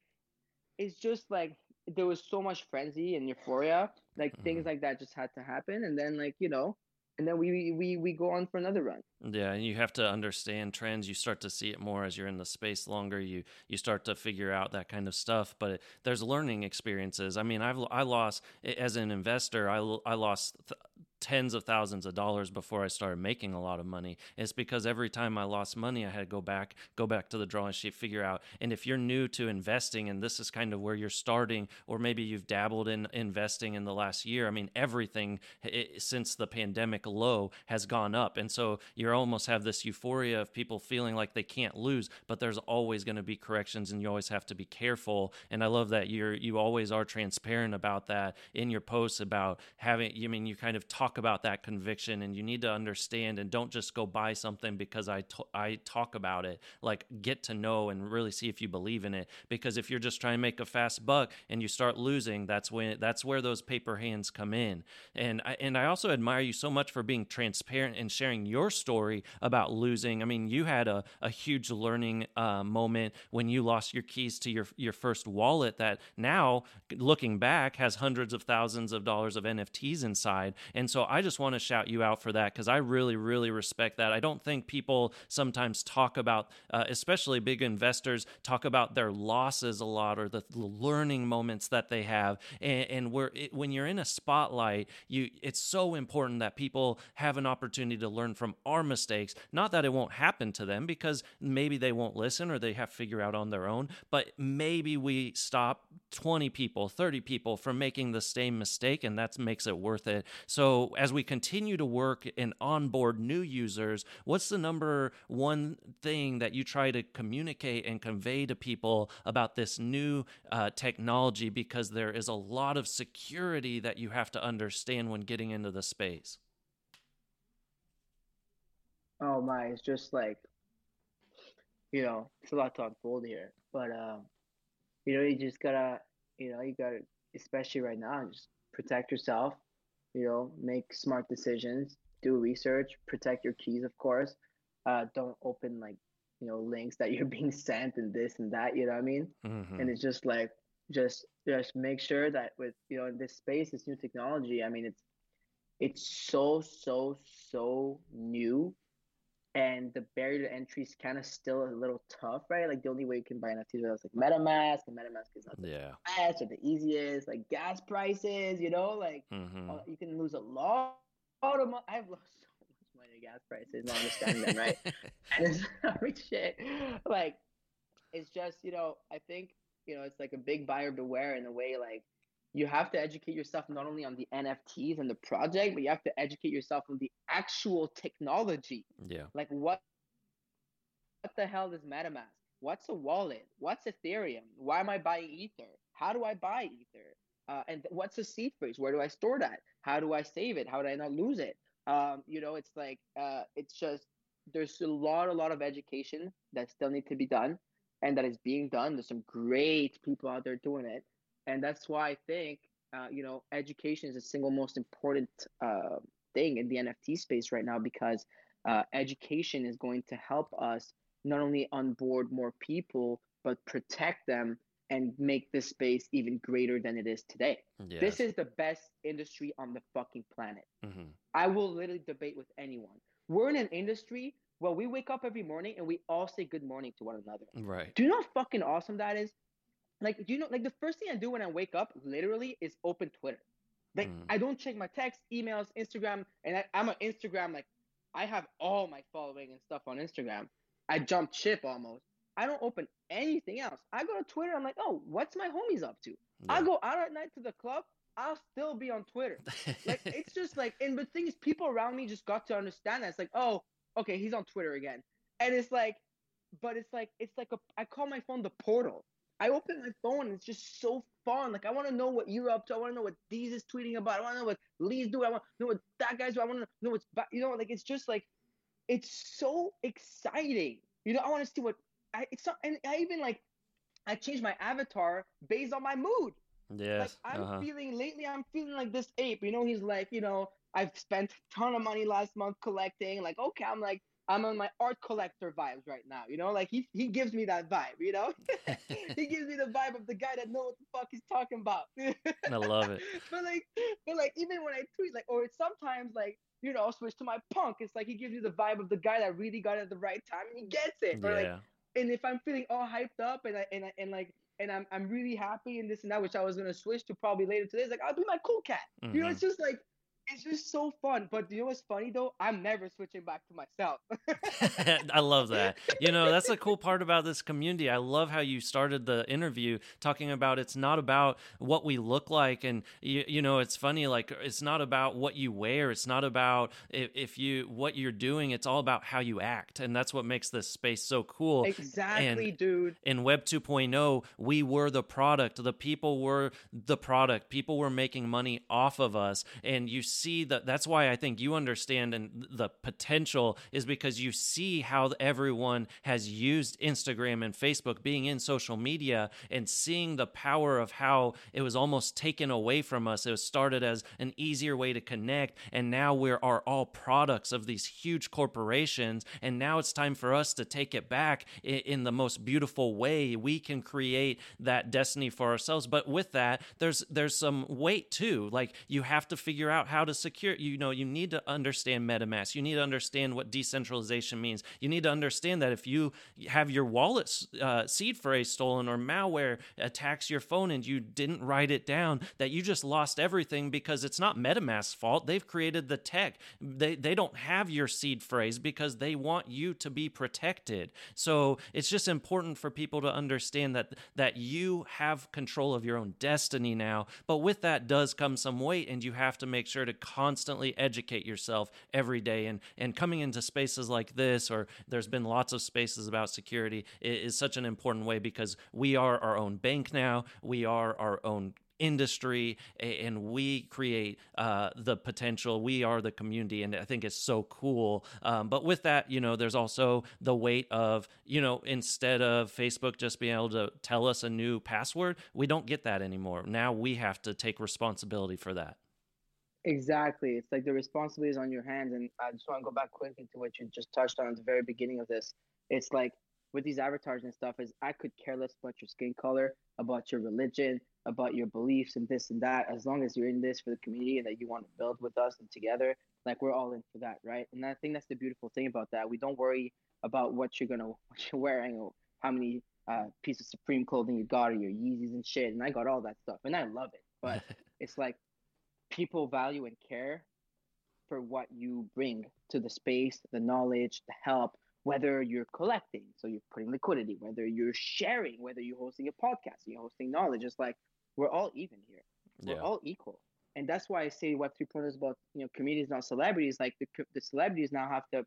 it's just like there was so much frenzy and euphoria, like mm-hmm. things like that just had to happen. And then like, you know, and then we, we, we go on for another run. Yeah, and you have to understand trends. You start to see it more as you're in the space longer. You you start to figure out that kind of stuff. But it, there's learning experiences. I mean, I've I lost as an investor. I I lost. Th- tens of thousands of dollars before I started making a lot of money. It's because every time I lost money, I had to go back, go back to the drawing sheet, figure out. And if you're new to investing and this is kind of where you're starting, or maybe you've dabbled in investing in the last year, I mean, everything it, since the pandemic low has gone up. And so you almost have this euphoria of people feeling like they can't lose, but there's always going to be corrections and you always have to be careful. And I love that you're, you always are transparent about that in your posts about having, I mean, you kind of talk about that conviction, and you need to understand and don't just go buy something because I, t- I talk about it. Like, get to know and really see if you believe in it, because if you're just trying to make a fast buck and you start losing, that's when that's where those paper hands come in. And I, and I also admire you so much for being transparent and sharing your story about losing. I mean, you had a, a huge learning uh, moment when you lost your keys to your, your first wallet that now, looking back, has hundreds of thousands of dollars of N F Ts inside. And so So I just want to shout you out for that, because I really, really respect that. I don't think people sometimes talk about, uh, especially big investors, talk about their losses a lot or the learning moments that they have. And, and where it, when you're in a spotlight, you it's so important that people have an opportunity to learn from our mistakes. Not that it won't happen to them, because maybe they won't listen or they have to figure out on their own, but maybe we stop twenty people, thirty people from making the same mistake, and that makes it worth it. So as we continue to work and onboard new users, what's the number one thing that you try to communicate and convey to people about this new uh, technology? Because there is a lot of security that you have to understand when getting into the space. Oh my, it's just like, you know, it's a lot to unfold here. But, um, you know, you just gotta, you know, you gotta, especially right now, just protect yourself. You know, make smart decisions, do research, protect your keys, of course. Uh, don't open, like, you know, links that you're being sent and this and that, you know what I mean? Mm-hmm. And it's just like, just just make sure that with, you know, in this space, this new technology, I mean, it's it's so, so, so new. And the barrier to entry is kind of still a little tough, right? Like, the only way you can buy N F Ts is like MetaMask, and MetaMask is not the yeah. best or the easiest. Like, gas prices, you know, like mm-hmm. all, you can lose a lot of money. I've lost so much money to gas prices, not understanding them, right? And it's every shit. Like, it's just, you know, I think, you know, it's like a big buyer beware in a way. Like, you have to educate yourself not only on the N F Ts and the project, but you have to educate yourself on the actual technology. Yeah. Like, what what the hell is MetaMask? What's a wallet? What's Ethereum? Why am I buying Ether? How do I buy Ether? Uh, and what's a seed phrase? Where do I store that? How do I save it? How do I not lose it? Um, you know, it's like, uh, it's just, there's a lot, a lot of education that still needs to be done, and that is being done. There's some great people out there doing it. And that's why I think, uh, you know, education is the single most important uh, thing in the N F T space right now, because uh, education is going to help us not only onboard more people, but protect them and make this space even greater than it is today. Yes. This is the best industry on the fucking planet. Mm-hmm. I will literally debate with anyone. We're in an industry where we wake up every morning and we all say good morning to one another. Right. Do you know how fucking awesome that is? Like, you know, like the first thing I do when I wake up literally is open Twitter. Like, mm. I don't check my texts, emails, Instagram. And I, I'm on Instagram. Like, I have all my following and stuff on Instagram. I jumped ship almost. I don't open anything else. I go to Twitter. I'm like, oh, what's my homies up to? Yeah. I go out at night to the club. I'll still be on Twitter. Like, it's just like, and the thing is, people around me just got to understand that. It's like, oh, okay, he's on Twitter again. And it's like, but it's like, it's like, a, I call my phone the portal. I open my phone and it's just so fun. Like, I want to know what you're up to. I want to know what Dez is tweeting about. I want to know what Lee's doing. I want to know what that guy's doing. I want to know what's, you know, like, it's just like, it's so exciting. You know, I want to see what, I, it's not, and I even like, I changed my avatar based on my mood. Yes. Like, I'm uh-huh. feeling, lately I'm feeling like this ape, you know, he's like, you know, I've spent a ton of money last month collecting. Like, okay, I'm like, I'm on my art collector vibes right now, you know? Like, he he gives me that vibe, you know? He gives me the vibe of the guy that knows what the fuck he's talking about. I love it. But, like, but like, even when I tweet, like, or it's sometimes, like, you know, switch to my punk. It's like he gives you the vibe of the guy that really got it at the right time and he gets it. But yeah. like, and if I'm feeling all hyped up and I, and I, and like and I'm I'm really happy and this and that, which I was gonna switch to probably later today, it's like I'll be my cool cat. Mm-hmm. You know, it's just like. It's just so fun. But you know what's funny, though? I'm never switching back to myself. I love that. You know, that's the cool part about this community. I love how you started the interview talking about it's not about what we look like. And, you, you know, it's funny, like, it's not about what you wear. It's not about if, if you what you're doing. It's all about how you act. And that's what makes this space so cool. Exactly, and, dude. In Web two point oh, we were the product. The people were the product. People were making money off of us. And you see that that's why I think you understand, and the potential is because you see how everyone has used Instagram and Facebook, being in social media, and seeing the power of how it was almost taken away from us. It was started as an easier way to connect, and now we are all products of these huge corporations, and now it's time for us to take it back in, in the most beautiful way we can create that destiny for ourselves. But with that, there's there's some weight too. Like, you have to figure out how to secure, you know, you need to understand MetaMask. You need to understand what decentralization means. You need to understand that if you have your wallet uh, seed phrase stolen, or malware attacks your phone and you didn't write it down, that you just lost everything, because it's not MetaMask's fault. They've created the tech. They they don't have your seed phrase because they want you to be protected. So it's just important for people to understand that that you have control of your own destiny now. But with that does come some weight, and you have to make sure to constantly educate yourself every day, and and coming into spaces like this, or there's been lots of spaces about security, is such an important way, because we are our own bank now, we are our own industry, and we create uh, the potential. We are the community, and I think it's so cool. Um, but with that, you know, there's also the weight of, you know, instead of Facebook just being able to tell us a new password, we don't get that anymore. Now we have to take responsibility for that. Exactly. It's like the responsibility is on your hands. And I just want to go back quickly to what you just touched on at the very beginning of this. It's like with these avatars and stuff, is I could care less about your skin color, about your religion, about your beliefs and this and that, as long as you're in this for the community and that you want to build with us and together, like we're all in for that, right? And I think that's the beautiful thing about that. We don't worry about what you're going to, what you're wearing, or how many uh, pieces of Supreme clothing you got, or your Yeezys and shit. And I got all that stuff and I love it, but it's like, people value and care for what you bring to the space, the knowledge, the help, whether you're collecting, so you're putting liquidity, whether you're sharing, whether you're hosting a podcast, you're hosting knowledge. It's like, we're all even here. We're yeah. all equal. And that's why I say Web two point oh is about, you know, communities, not celebrities. Like the, the celebrities now have to,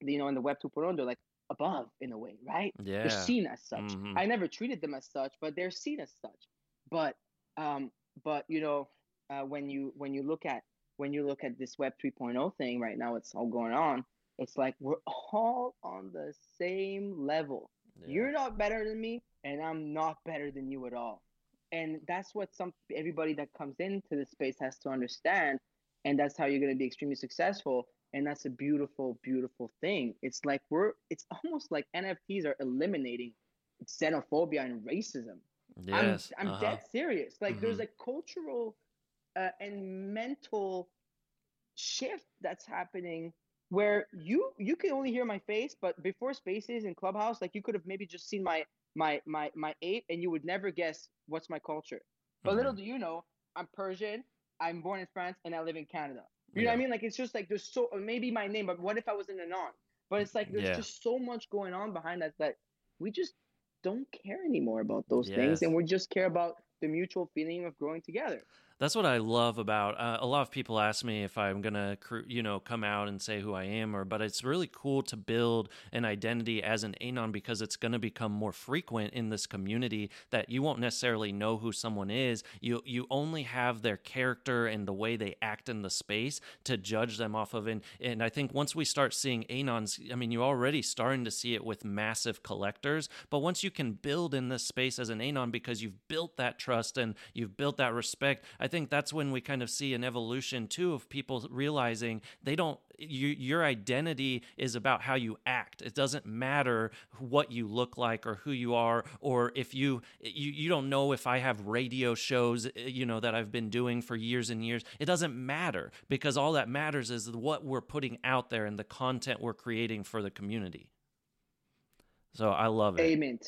you know, in the Web two point oh, they're like above in a way, right? Yeah. They're seen as such. Mm-hmm. I never treated them as such, but they're seen as such. But, um, but you know, Uh, when you when you look at when you look at this Web three point oh thing right now, it's all going on. It's like we're all on the same level. Yeah. You're not better than me, and I'm not better than you at all. And that's what some everybody that comes into the space has to understand. And that's how you're going to be extremely successful. And that's a beautiful, beautiful thing. It's like we're it's almost like N F Ts are eliminating xenophobia and racism. Yes, I'm, I'm uh-huh. dead serious. Like mm-hmm. there's a cultural Uh, and mental shift that's happening, where you you can only hear my face, but before Spaces and Clubhouse, like you could have maybe just seen my my my my ape, and you would never guess what's my culture. But mm-hmm. little do you know, I'm Persian. I'm born in France, and I live in Canada. You yeah. know what I mean? Like it's just like there's so maybe my name, but what if I was an anon? But it's like there's yeah. just so much going on behind that that we just don't care anymore about those yes. things, and we just care about the mutual feeling of growing together. That's what I love about uh, a lot of people ask me if I'm going to, you know, come out and say who I am, or, but it's really cool to build an identity as an anon, because it's going to become more frequent in this community that you won't necessarily know who someone is. You, you only have their character and the way they act in the space to judge them off of. And, and I think once we start seeing anons, I mean, you're already starting to see it with massive collectors, but once you can build in this space as an anon, because you've built that trust and you've built that respect, I think that's when we kind of see an evolution too of people realizing they don't, you, your identity is about how you act. It doesn't matter what you look like or who you are, or if you, you, you don't know if I have radio shows, you know, that I've been doing for years and years. It doesn't matter, because all that matters is what we're putting out there and the content we're creating for the community. So I love it. Amen.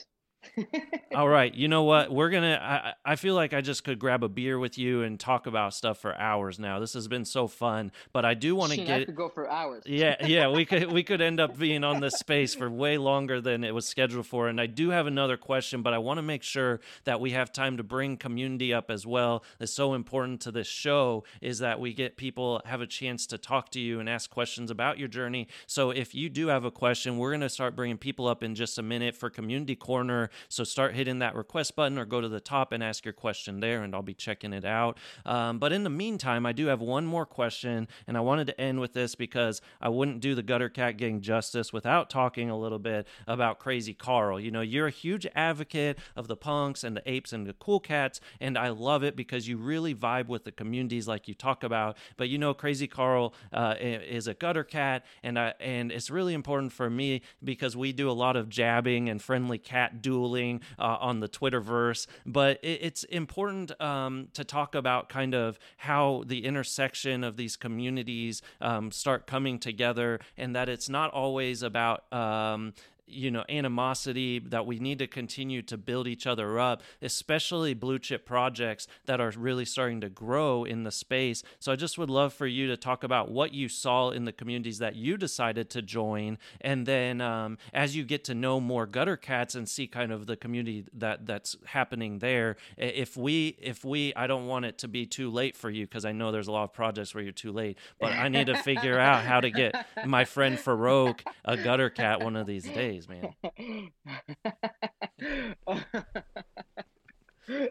All right. You know what? We're going to, I feel like I just could grab a beer with you and talk about stuff for hours now. This has been so fun, but I do want to get, I could go for hours. Yeah. Yeah. We could, we could end up being on this space for way longer than it was scheduled for. And I do have another question, but I want to make sure that we have time to bring community up as well. That's so important to this show, is that we get people have a chance to talk to you and ask questions about your journey. So if you do have a question, we're going to start bringing people up in just a minute for Community Corner. So start hitting that request button or go to the top and ask your question there, and I'll be checking it out. Um, but in the meantime, I do have one more question, and I wanted to end with this because I wouldn't do the Gutter Cat Gang justice without talking a little bit about Crazy Carl. You know, you're a huge advocate of the punks and the apes and the cool cats, and I love it because you really vibe with the communities like you talk about. But you know, Crazy Carl uh, is a gutter cat, and I, and it's really important for me because we do a lot of jabbing and friendly cat duels Uh, on the Twitterverse, but it, it's important um, to talk about kind of how the intersection of these communities um, start coming together, and that it's not always about um, you know, animosity, that we need to continue to build each other up, especially blue chip projects that are really starting to grow in the space. So I just would love for you to talk about what you saw in the communities that you decided to join. And then um, as you get to know more Gutter Cats and see kind of the community that that's happening there, if we, if we, I don't want it to be too late for you, because I know there's a lot of projects where you're too late, but I need to figure out how to get my friend Farouk a Gutter Cat one of these days. Man,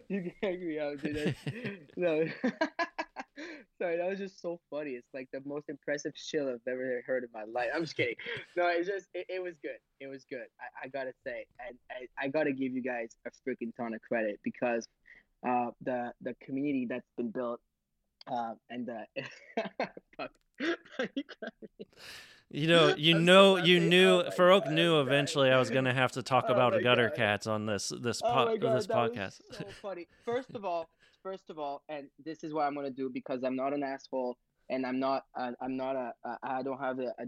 you can't agree out, dude. No, sorry, that was just so funny. It's like the most impressive shill I've ever heard in my life. I'm just kidding. No, it's just it, it was good. It was good. I, I gotta say, and I, I gotta give you guys a freaking ton of credit, because uh, the the community that's been built uh, and the. You know, you know, you knew, Farouk knew eventually I was going to have to talk about Gutter Cats on this this po- this podcast. So funny. First of all, first of all, and this is what I'm going to do, because I'm not an asshole, and I'm not, uh, I'm not a, uh, I don't have a, a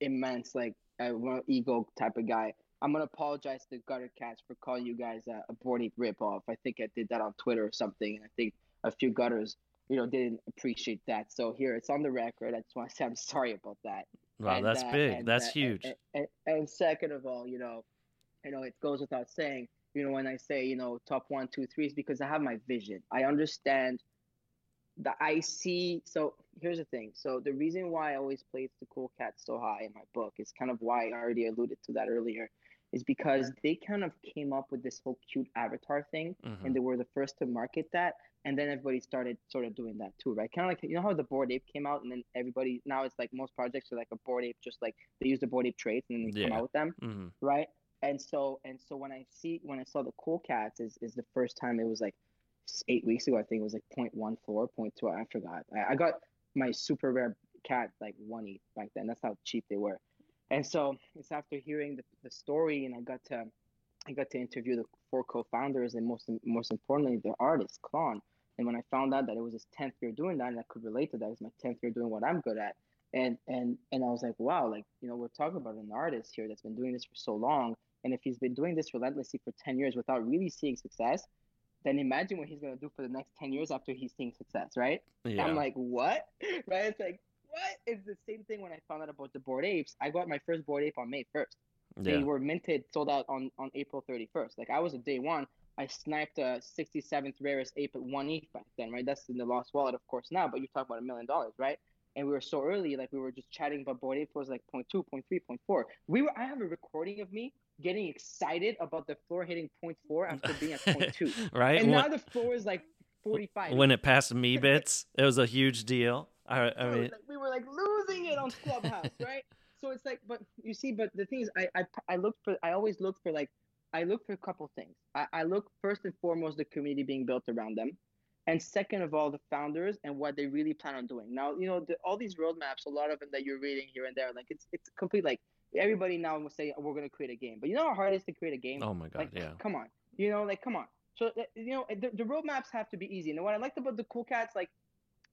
immense like uh, ego type of guy. I'm going to apologize to Gutter Cats for calling you guys a, a Bored Ape ripoff. I think I did that on Twitter or something, and I think a few Gutters, you know, didn't appreciate that. So here, it's on the record. I just want to say I'm sorry about that. Wow, and, that's uh, big. And, that's uh, huge. And, and, and, and second of all, you know, you know, it goes without saying, you know, when I say, you know, top one, two, three, is because I have my vision. I understand that I see. So here's the thing. So the reason why I always place the cool cats so high in my book is kind of why I already alluded to that earlier, is because they kind of came up with this whole cute avatar thing, mm-hmm. and they were the first to market that. And then everybody started sort of doing that too, right? Kind of like, you know how the Bored Ape came out, and then everybody, now it's like most projects are like a Bored Ape, just like they use the Bored Ape traits and then they yeah. come out with them, mm-hmm. right? And so, and so when I see, when I saw the cool cats is, is the first time, it was like eight weeks ago, I think it was like zero point one four, zero point two, I forgot. I, I got my super rare cat like one E back then. That's how cheap they were. And so it's after hearing the, the story, and I got to, I got to interview the four co-founders, and most, most importantly, the artist, Klon. And when I found out that it was his tenth year doing that, and I could relate to that, it was my tenth year doing what I'm good at. And and and I was like, wow, like, you know, we're talking about an artist here that's been doing this for so long. And if he's been doing this relentlessly for ten years without really seeing success, then imagine what he's going to do for the next ten years after he's seeing success, right? Yeah. I'm like, what? Right? It's like, what? It's the same thing when I found out about the Bored Apes. I got my first Bored Ape on May first. They yeah. were minted, sold out on, on April thirty-first. Like, I was a day one. I sniped a sixty-seventh rarest ape at one E T H back then, right? That's in the lost wallet, of course, now, but you talk about a million dollars, right? And we were so early, like we were just chatting about Bored Ape was like zero point two, zero point three, zero point four. We were, I have a recording of me getting excited about the floor hitting zero point four after being at zero point two. Right? And when, now the floor is like forty-five. When it passed me bits, it was a huge deal. I, I mean, we were like, we were like losing it on Clubhouse, right? So it's like, but you see, but the thing is, I, I, I look for, I always look for like, I look for a couple things. I, I look first and foremost the community being built around them. And second of all, the founders and what they really plan on doing. Now, you know, the, all these roadmaps, a lot of them that you're reading here and there, like it's it's complete, like everybody now will say, oh, we're going to create a game. But you know how hard it is to create a game? Oh my God, like, yeah. Come on, you know, like, come on. So, you know, the, the roadmaps have to be easy. And what I liked about the Cool Cats, like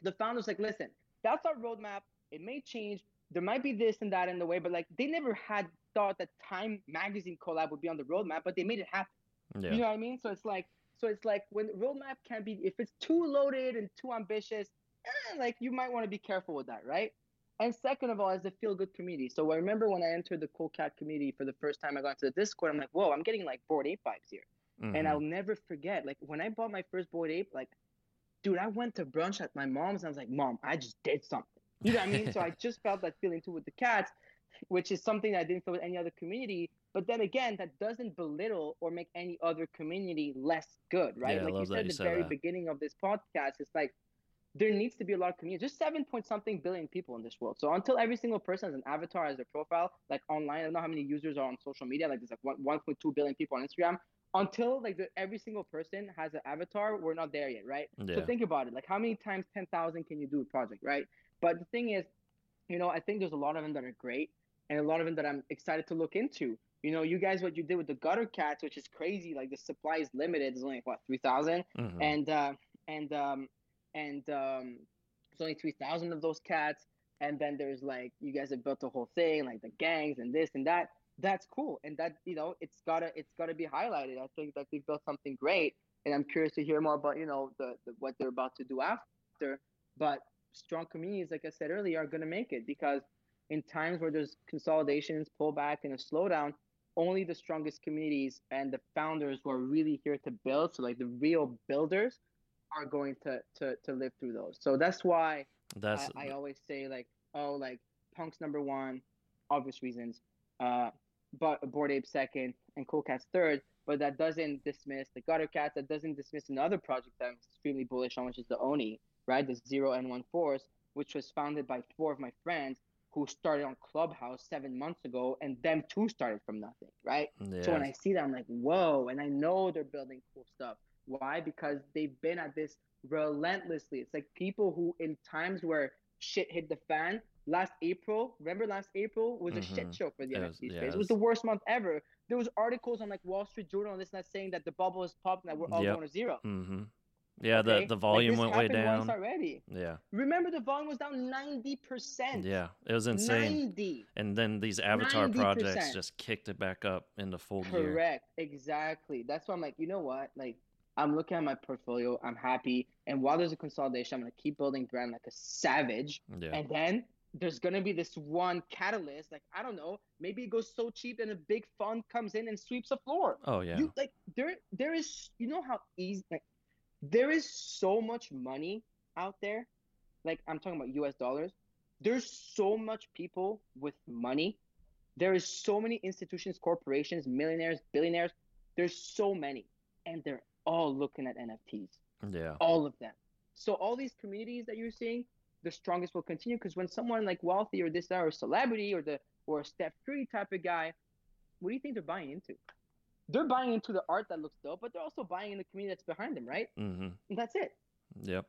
the founders, like, listen, that's our roadmap. It may change. There might be this and that in the way, but like they never had thought that Time Magazine collab would be on the roadmap, but they made it happen. Yeah. You know what I mean? So it's like, So it's like when roadmap can be, if it's too loaded and too ambitious, eh, like you might want to be careful with that, right? And second of all, is the feel-good community. So I remember when I entered the Cool Cat community for the first time, I got into the Discord. I'm like, whoa, I'm getting like Bored Ape vibes here. Mm-hmm. And I'll never forget, like when I bought my first Bored Ape, like, dude, I went to brunch at my mom's and I was like, Mom, I just did something. You know what I mean? So I just felt that feeling too with the cats, which is something I didn't feel with any other community. But then again, that doesn't belittle or make any other community less good, right? Yeah, like you said at the very that. beginning of this podcast, it's like there needs to be a lot of community. Just seven point something billion people in this world. So until every single person has an avatar as their profile, like online, I don't know how many users are on social media. Like there's like one point two billion people on Instagram. Until like the, every single person has an avatar, we're not there yet, right? Yeah. So think about it. Like how many times ten thousand can you do a project, right? But the thing is, you know, I think there's a lot of them that are great and a lot of them that I'm excited to look into. You know, you guys, what you did with the Gutter Cats, which is crazy. Like the supply is limited. There's only what three thousand, mm-hmm. and uh, and um, and um, there's only three thousand of those cats. And then there's like you guys have built the whole thing, like the gangs and this and that. That's cool, and that you know, it's gotta it's gotta be highlighted. I think that they've built something great, and I'm curious to hear more about you know the, the what they're about to do after. But strong communities, like I said earlier, are gonna make it because in times where there's consolidations, pullback, and a slowdown. Only the strongest communities and the founders who are really here to build, so like the real builders, are going to to, to live through those. So that's why that's, I, I always say like, oh, like Punk's number one, obvious reasons, uh, but Bored Ape second, and Cool Cats third. But that doesn't dismiss the Gutter Cats. That doesn't dismiss another project that I'm extremely bullish on, which is the O N I, right? The zero N one Force, which was founded by four of my friends. Who started on Clubhouse seven months ago, and them too started from nothing, right? Yeah. So when I see that, I'm like, whoa, and I know they're building cool stuff. Why? Because they've been at this relentlessly. It's like people who in times where shit hit the fan, last April, remember last April was mm-hmm. a shit show for the N F T space. Yeah, it was the worst month ever. There was articles on like Wall Street Journal and this and that saying that the bubble has popped and that we're all yep. going to zero. Mm-hmm. Yeah, okay? the, the volume like went way down. Once already. Yeah. Remember, the volume was down ninety percent. Yeah, it was insane. ninety And then these avatar ninety percent projects just kicked it back up into full Correct. gear. Correct, exactly. That's why I'm like, you know what? Like, I'm looking at my portfolio. I'm happy. And while there's a consolidation, I'm going to keep building brand like a savage. Yeah. And then there's going to be this one catalyst. Like, I don't know. Maybe it goes so cheap and a big fund comes in and sweeps the floor. Oh, yeah. You, like, there, there is, you know how easy, like, there is so much money out there. Like, I'm talking about U S dollars. There's so much people with money. There is so many institutions, corporations, millionaires, billionaires. There's so many. And they're all looking at N F Ts. Yeah. All of them. So all these communities that you're seeing, the strongest will continue. Because when someone like wealthy or this or celebrity or the or a Steph Curry type of guy, what do you think they're buying into? They're buying into the art that looks dope, but they're also buying in the community that's behind them, right? Mm-hmm. And that's it. Yep.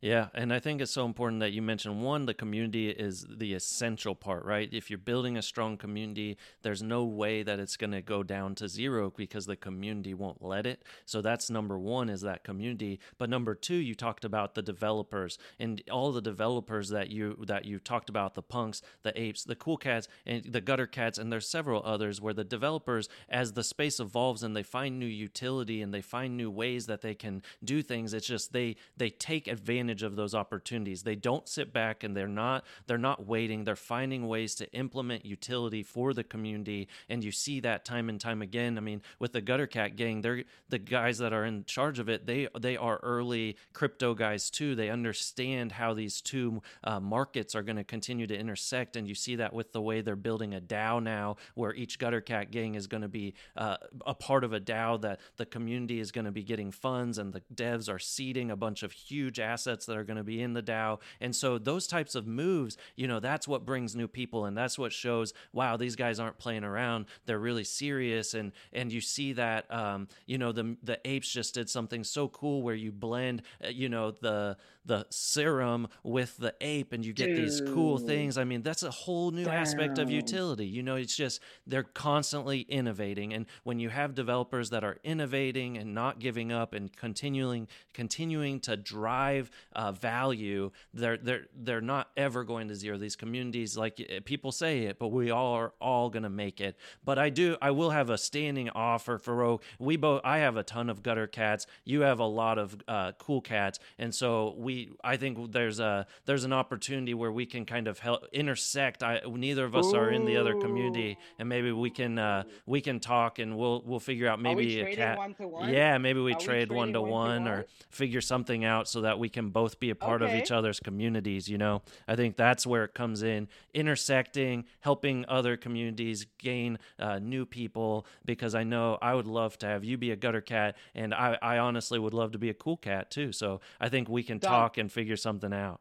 Yeah, and I think it's so important that you mentioned, one, the community is the essential part, right? If you're building a strong community, there's no way that it's going to go down to zero because the community won't let it. So that's number one, is that community. But number two, you talked about the developers and all the developers that you that you talked about, the Punks, the Apes, the Cool Cats, and the Gutter Cats, and there's several others where the developers, as the space evolves and they find new utility and they find new ways that they can do things, it's just they they They take advantage of those opportunities. They don't sit back and they're not they're not waiting. They're finding ways to implement utility for the community, and you see that time and time again. I mean, with the Gutter Cat gang, they're the guys that are in charge of it. They they are early crypto guys too. They understand how these two uh, markets are going to continue to intersect, and you see that with the way they're building a DAO now, where each Gutter Cat gang is going to be uh, a part of a DAO that the community is going to be getting funds, and the devs are seeding a bunch of huge assets assets that are going to be in the DAO. And so those types of moves, you know, that's what brings new people. And that's what shows, wow, these guys aren't playing around. They're really serious. And and you see that, um, you know, the the apes just did something so cool where you blend, uh, you know, the the serum with the ape and you get Dude. these cool things. I mean, that's a whole new Damn. aspect of utility. You know, it's just they're constantly innovating. And when you have developers that are innovating and not giving up and continuing continuing to drive uh, value, they're they're they're not ever going to zero. These communities, like people say it, but we all are all going to make it. But I do, I will have a standing offer for Rogue. We both, I have a ton of gutter cats. You have a lot of uh, cool cats, and so we. I think there's a there's an opportunity where we can kind of help intersect. I, neither of us Ooh. are in the other community, and maybe we can uh, we can talk and we'll we'll figure out maybe a cat. One to one? Yeah, maybe we are trade we one to one, one or figure something out so that we can both be a part okay. of each other's communities. You know, I think that's where it comes in, intersecting, helping other communities gain uh, new people. Because I know I would love to have you be a gutter cat, and I, I honestly would love to be a cool cat too. So I think we can done. talk and figure something out.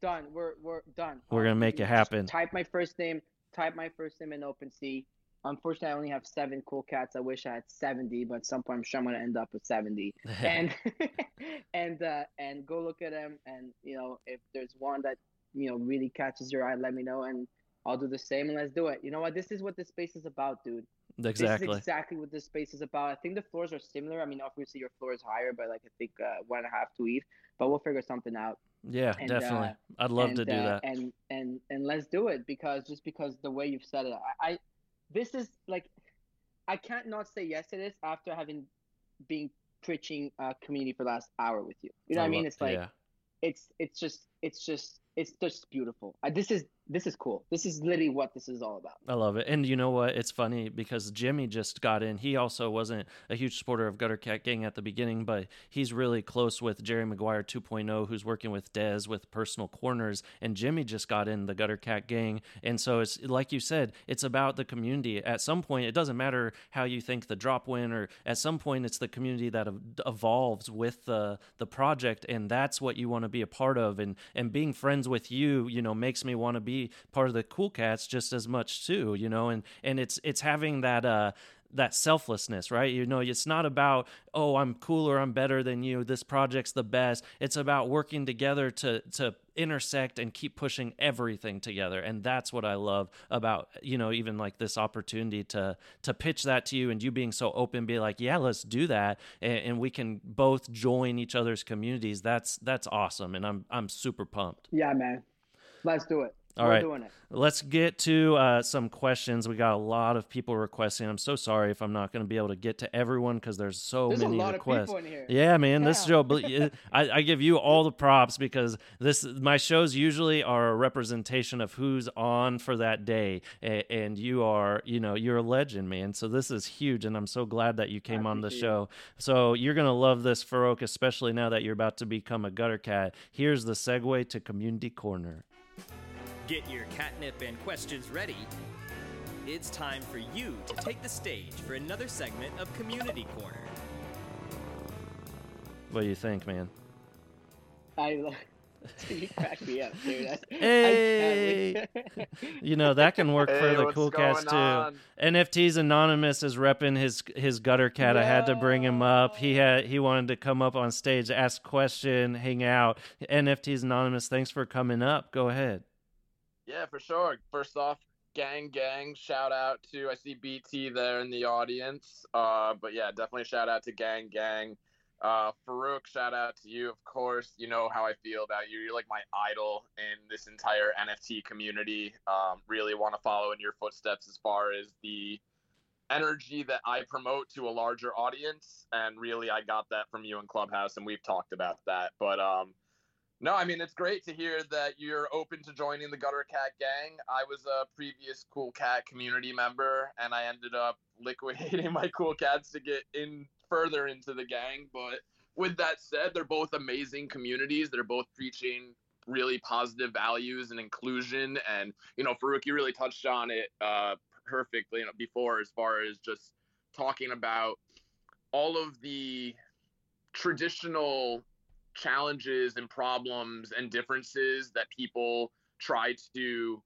Done. We're we're done. We're um, gonna make it happen. Type my first name. Type my first name in OpenSea. Unfortunately, I only have seven cool cats. I wish I had seventy, but at some point I'm sure I'm gonna end up with seventy. and and uh, and go look at them. And you know, if there's one that you know really catches your eye, let me know, and I'll do the same. And let's do it. You know what? This is what this space is about, dude. Exactly. This is exactly what this space is about. I think the floors are similar. I mean, obviously your floor is higher, but like I think uh, one and a half to eat. But we'll figure something out. Yeah, and, definitely. Uh, I'd love and, to do uh, that. And and and let's do it because just because the way you've said it, I, I this is like I can't not say yes to this after having been preaching uh, community for the last hour with you. You know I what I mean? It's like yeah. it's it's just it's just. It's just beautiful. Uh, this is this is cool. This is literally what this is all about. I love it. And you know what? It's funny because Jimmy just got in. He also wasn't a huge supporter of Gutter Cat Gang at the beginning, but he's really close with Jerry Maguire two point oh, who's working with Dez with Personal Corners. And Jimmy just got in the Gutter Cat Gang. And so it's like you said, it's about the community. At some point, it doesn't matter how you think the drop went, or at some point, it's the community that evolves with the, the project. And that's what you want to be a part of. And, and being friends with you, you know, makes me want to be part of the cool cats just as much too, you know, and, and it's, it's having that, uh, that selflessness, right? You know, it's not about, oh, I'm cooler, I'm better than you, this project's the best. It's about working together to, to intersect and keep pushing everything together. And that's what I love about, you know, even like this opportunity to, to pitch that to you and you being so open, be like, yeah, let's do that. And, and we can both join each other's communities. That's, that's awesome. And I'm, I'm super pumped. Yeah, man. Let's do it. All We're right, doing it. Let's get to uh, some questions. We got a lot of people requesting. I'm so sorry if I'm not going to be able to get to everyone because there's so there's many a lot requests. Of people in here. Yeah, man, yeah. This show. I, I give you all the props because this my shows usually are a representation of who's on for that day, and, and you are, you know, you're a legend, man. So this is huge, and I'm so glad that you came I on the show. It. So you're gonna love this, Farouk, especially now that you're about to become a gutter cat. Here's the segue to Community Corner. Get your catnip and questions ready. It's time for you to take the stage for another segment of Community Corner. What do you think, man? I love you crack me up, dude. Hey! You know, that can work hey, for the cool cats, too. On? N F Ts Anonymous is repping his his gutter cat. No. I had to bring him up. He had he wanted to come up on stage, ask question, hang out. N F Ts Anonymous, thanks for coming up. Go ahead. Yeah, for sure. First off, gang, gang, shout out to, I see B T there in the audience. Uh, but yeah, definitely shout out to gang, gang. Uh, Farouk, shout out to you, of course. You know how I feel about you. You're like my idol in this entire N F T community. Um, really want to follow in your footsteps as far as the energy that I promote to a larger audience. And really, I got that from you in Clubhouse, and we've talked about that. But, um, No, I mean, it's great to hear that you're open to joining the Gutter Cat Gang. I was a previous Cool Cat community member, and I ended up liquidating my Cool Cats to get in further into the gang. But with that said, they're both amazing communities. They're both preaching really positive values and inclusion. And, you know, Farouk, you really touched on it uh, perfectly before as far as just talking about all of the traditional challenges and problems and differences that people try to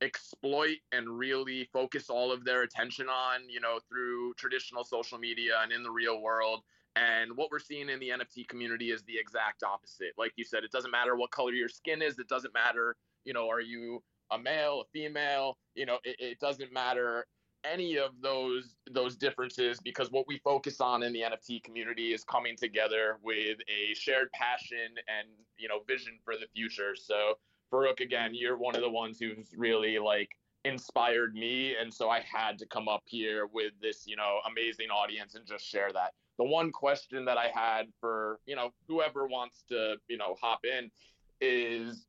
exploit and really focus all of their attention on, you know, through traditional social media and in the real world. And what we're seeing in the N F T community is the exact opposite. Like you said, it doesn't matter what color your skin is. It doesn't matter, you know, are you a male, a female? You know, it, it doesn't matter any of those those differences, because what we focus on in the N F T community is coming together with a shared passion and, you know, vision for the future. So Farouk, again, you're one of the ones who's really like inspired me. And so I had to come up here with this, you know, amazing audience and just share that. The one question that I had for, you know, whoever wants to, you know, hop in is,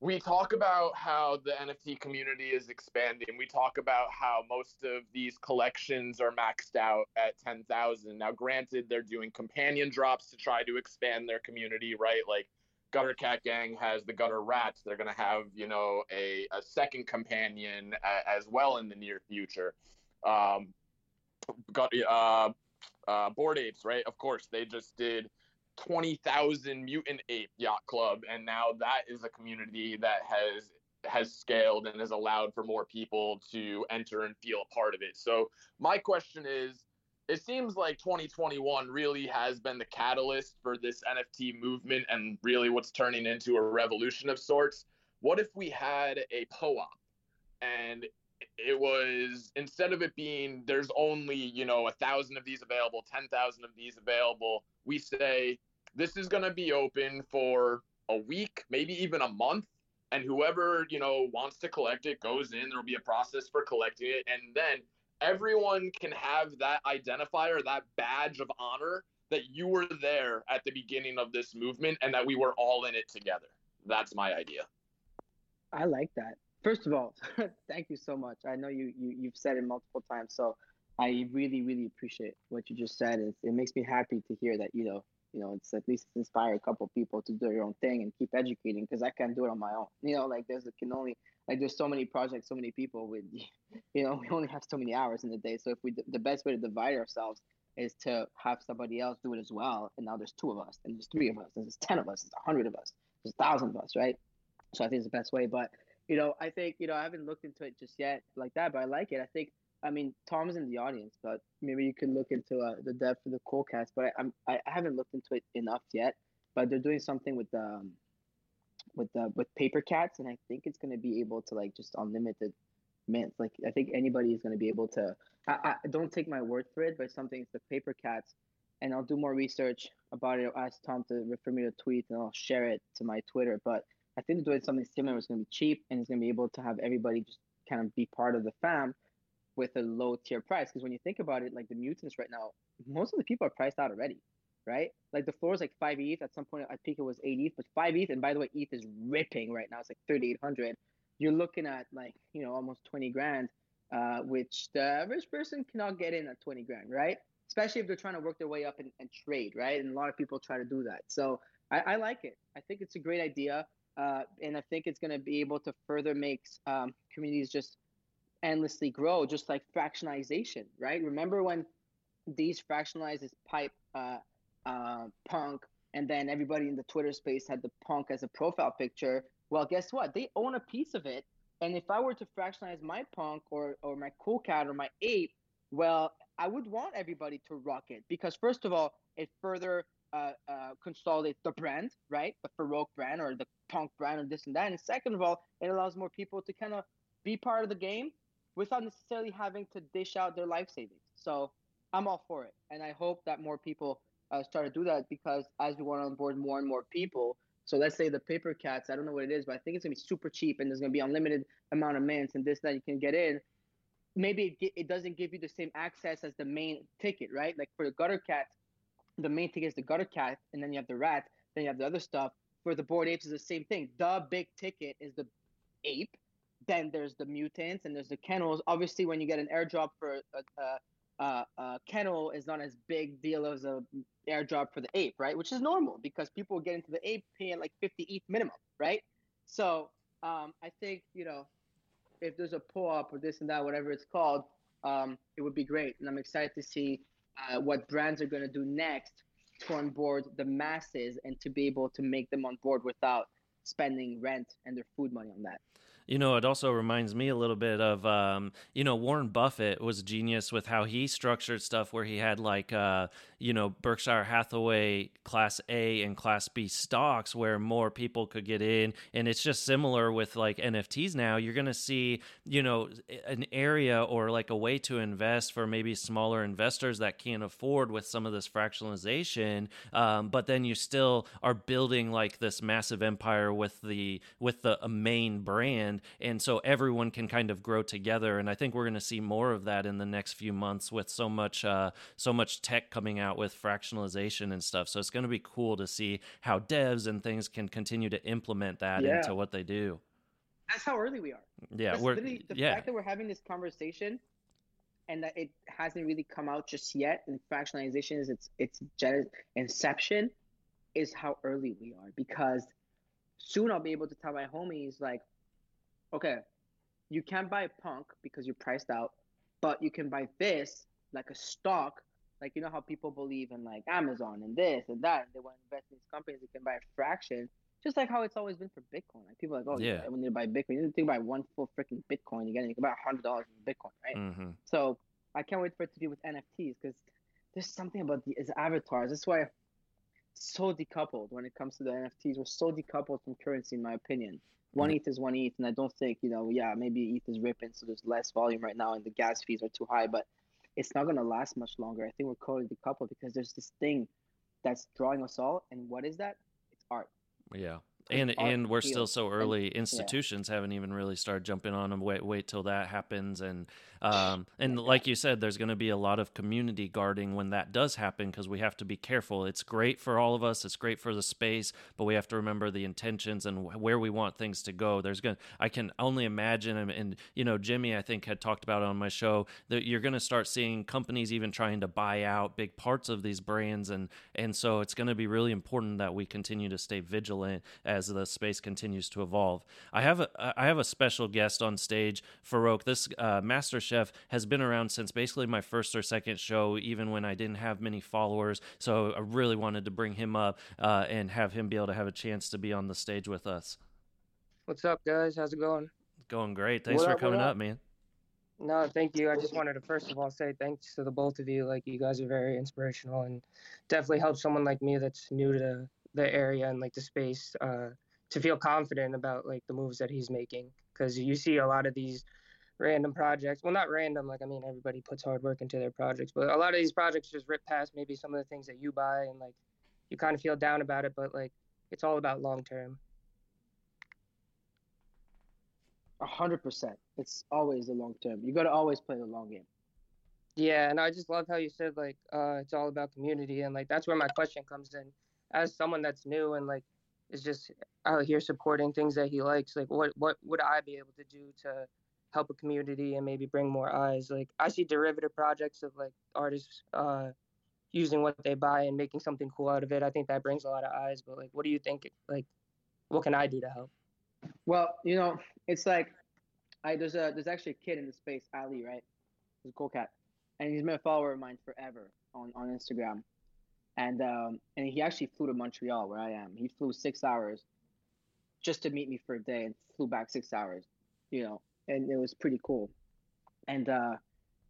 we talk about how the N F T community is expanding. We talk about how most of these collections are maxed out at ten thousand. Now, granted, they're doing companion drops to try to expand their community, right? Like Gutter Cat Gang has the Gutter Rats. They're going to have, you know, a, a second companion a, as well in the near future. Um, got, uh, uh, Bored Apes, right? Of course, they just did twenty thousand Mutant Ape Yacht Club, and now that is a community that has has scaled and has allowed for more people to enter and feel a part of it. So my question is, it seems like twenty twenty-one really has been the catalyst for this N F T movement and really what's turning into a revolution of sorts. What if we had a POAP, and it was, instead of it being there's only, you know, a thousand of these available, ten thousand of these available, we say this is going to be open for a week, maybe even a month. And whoever, you know, wants to collect it goes in. There'll be a process for collecting it. And then everyone can have that identifier, that badge of honor that you were there at the beginning of this movement and that we were all in it together. That's my idea. I like that. First of all, thank you so much. I know you, you, you've said it multiple times, so I really, really appreciate what you just said. It, it makes me happy to hear that, you know, you know, it's at least inspire a couple of people to do their own thing and keep educating, because I can't do it on my own. You know, like there's can only like there's so many projects, so many people with, you know, we only have so many hours in the day. So if we the best way to divide ourselves is to have somebody else do it as well. And now there's two of us, and there's three of us, and there's ten of us, there's a hundred of us, there's a thousand of us, right? So I think it's the best way, but. You know, I think, you know, I haven't looked into it just yet like that, but I like it. I think, I mean, Tom's in the audience, but maybe you could look into uh, the depth of the Cool Cats, but I, I'm, I haven't looked into it enough yet, but they're doing something with um, with the, with paper cats, and I think it's going to be able to, like, just unlimited mints. Like, I think anybody is going to be able to, I, I don't take my word for it, but something is the paper cats, and I'll do more research about it. I'll ask Tom to, for me to tweet, and I'll share it to my Twitter, but I think they're doing something similar. It's going to be cheap, and it's going to be able to have everybody just kind of be part of the fam with a low-tier price. Because when you think about it, like the mutants right now, most of the people are priced out already, right? Like the floor is like five E T H. At some point, I think it was eight E T H, but five E T H. And by the way, E T H is ripping right now. It's like thirty-eight hundred. You're looking at like, you know, almost twenty grand, uh, which the average person cannot get in at twenty grand, right? Especially if they're trying to work their way up and, and trade, right? And a lot of people try to do that. So I, I like it. I think it's a great idea. Uh, and I think it's going to be able to further make um, communities just endlessly grow, just like fractionalization, right? Remember when these fractionalized is pipe uh, uh, punk, and then everybody in the Twitter space had the punk as a profile picture? Well, guess what? They own a piece of it. And if I were to fractionalize my punk or, or my cool cat or my ape, well, I would want everybody to rock it, because first of all, it further Uh, uh, consolidate the brand, right? The Farouk brand or the punk brand or this and that. And second of all, it allows more people to kind of be part of the game without necessarily having to dish out their life savings. So I'm all for it. And I hope that more people uh, start to do that, because as we want to onboard more and more people, so let's say the paper cats, I don't know what it is, but I think it's going to be super cheap, and there's going to be unlimited amount of mints and this that you can get in. Maybe it, it doesn't give you the same access as the main ticket, right? Like for the gutter cats, the main ticket is the gutter cat, and then you have the rat, then you have the other stuff. For the Bored Apes, is the same thing. The big ticket is the ape, then there's the mutants, and there's the kennels. Obviously, when you get an airdrop for a, a, a, a kennel, is not as big deal as an airdrop for the ape, right? Which is normal, because people will get into the ape paying like fifty E T H minimum, right? So um, I think, you know, if there's a pull-up or this and that, whatever it's called, um, it would be great, and I'm excited to see Uh, what brands are going to do next to onboard the masses and to be able to make them on board without spending rent and their food money on that. You know, it also reminds me a little bit of, um, you know, Warren Buffett was genius with how he structured stuff where he had like, uh, you know, Berkshire Hathaway Class A and Class B stocks where more people could get in. And it's just similar with like N F Ts now. You're going to see, you know, an area or like a way to invest for maybe smaller investors that can't afford with some of this fractionalization. Um, but then you still are building like this massive empire with the with the main brand. And so everyone can kind of grow together. And I think we're going to see more of that in the next few months with so much uh, so much tech coming out with fractionalization and stuff. So it's going to be cool to see how devs and things can continue to implement that yeah. into what they do. That's how early we are. Yeah, That's we're the yeah. fact that we're having this conversation and that it hasn't really come out just yet. And fractionalization is its its inception is how early we are, because soon I'll be able to tell my homies like, okay, you can't buy a punk because you're priced out, but you can buy this like a stock. Like, you know how people believe in like Amazon and this and that, and they want to invest in these companies. They can buy a fraction, just like how it's always been for Bitcoin. Like people are like, oh yeah, yeah, when you buy Bitcoin, you don't think about one full freaking Bitcoin. You get it, you can buy a hundred dollars in Bitcoin, right? Mm-hmm. So I can't wait for it to be with N F Ts, because there's something about these avatars. That's why I'm so decoupled when it comes to the N F Ts. We're so decoupled from currency, in my opinion. One E T H is one E T H, and I don't think, you know, yeah, maybe E T H is ripping, so there's less volume right now, and the gas fees are too high, but it's not going to last much longer. I think we're totally decoupled because there's this thing that's drawing us all, and what is that? It's art. Yeah. And and we're still so early. Institutions yeah. haven't even really started jumping on them. Wait, wait till that happens. And um, and like you said, there's going to be a lot of community guarding when that does happen, because we have to be careful. It's great for all of us. It's great for the space, but we have to remember the intentions and where we want things to go. There's going. I can only imagine, and, and you know, Jimmy, I think, had talked about it on my show, that you're going to start seeing companies even trying to buy out big parts of these brands, and and so it's going to be really important that we continue to stay vigilant as the space continues to evolve. I have a I have a special guest on stage, Farouk. This uh, master chef has been around since basically my first or second show, even when I didn't have many followers. So I really wanted to bring him up uh, and have him be able to have a chance to be on the stage with us. What's up, guys? How's it going? Going great. Thanks what for up, coming up? up, man. No, thank you. I just wanted to first of all say thanks to the both of you. Like, you guys are very inspirational and definitely helped someone like me that's new to the area and like the space uh to feel confident about like the moves that he's making, because you see a lot of these random projects, well not random, like I mean everybody puts hard work into their projects, but a lot of these projects just rip past maybe some of the things that you buy, and like you kind of feel down about it, but like it's all about long term. A hundred percent. It's always the long term. You got to always play the long game. Yeah, and I just love how you said like uh it's all about community, and like that's where my question comes in. As someone that's new and like is just out here supporting things that he likes, like what what would I be able to do to help a community and maybe bring more eyes? Like I see derivative projects of like artists uh, using what they buy and making something cool out of it. I think that brings a lot of eyes. But like, what do you think? Like, what can I do to help? Well, you know, it's like I there's a there's actually a kid in the space, Ali, right? He's a cool cat, and he's been a follower of mine forever on on Instagram. And um, and he actually flew to Montreal, where I am. He flew six hours just to meet me for a day, and flew back six hours, you know. And it was pretty cool, and uh,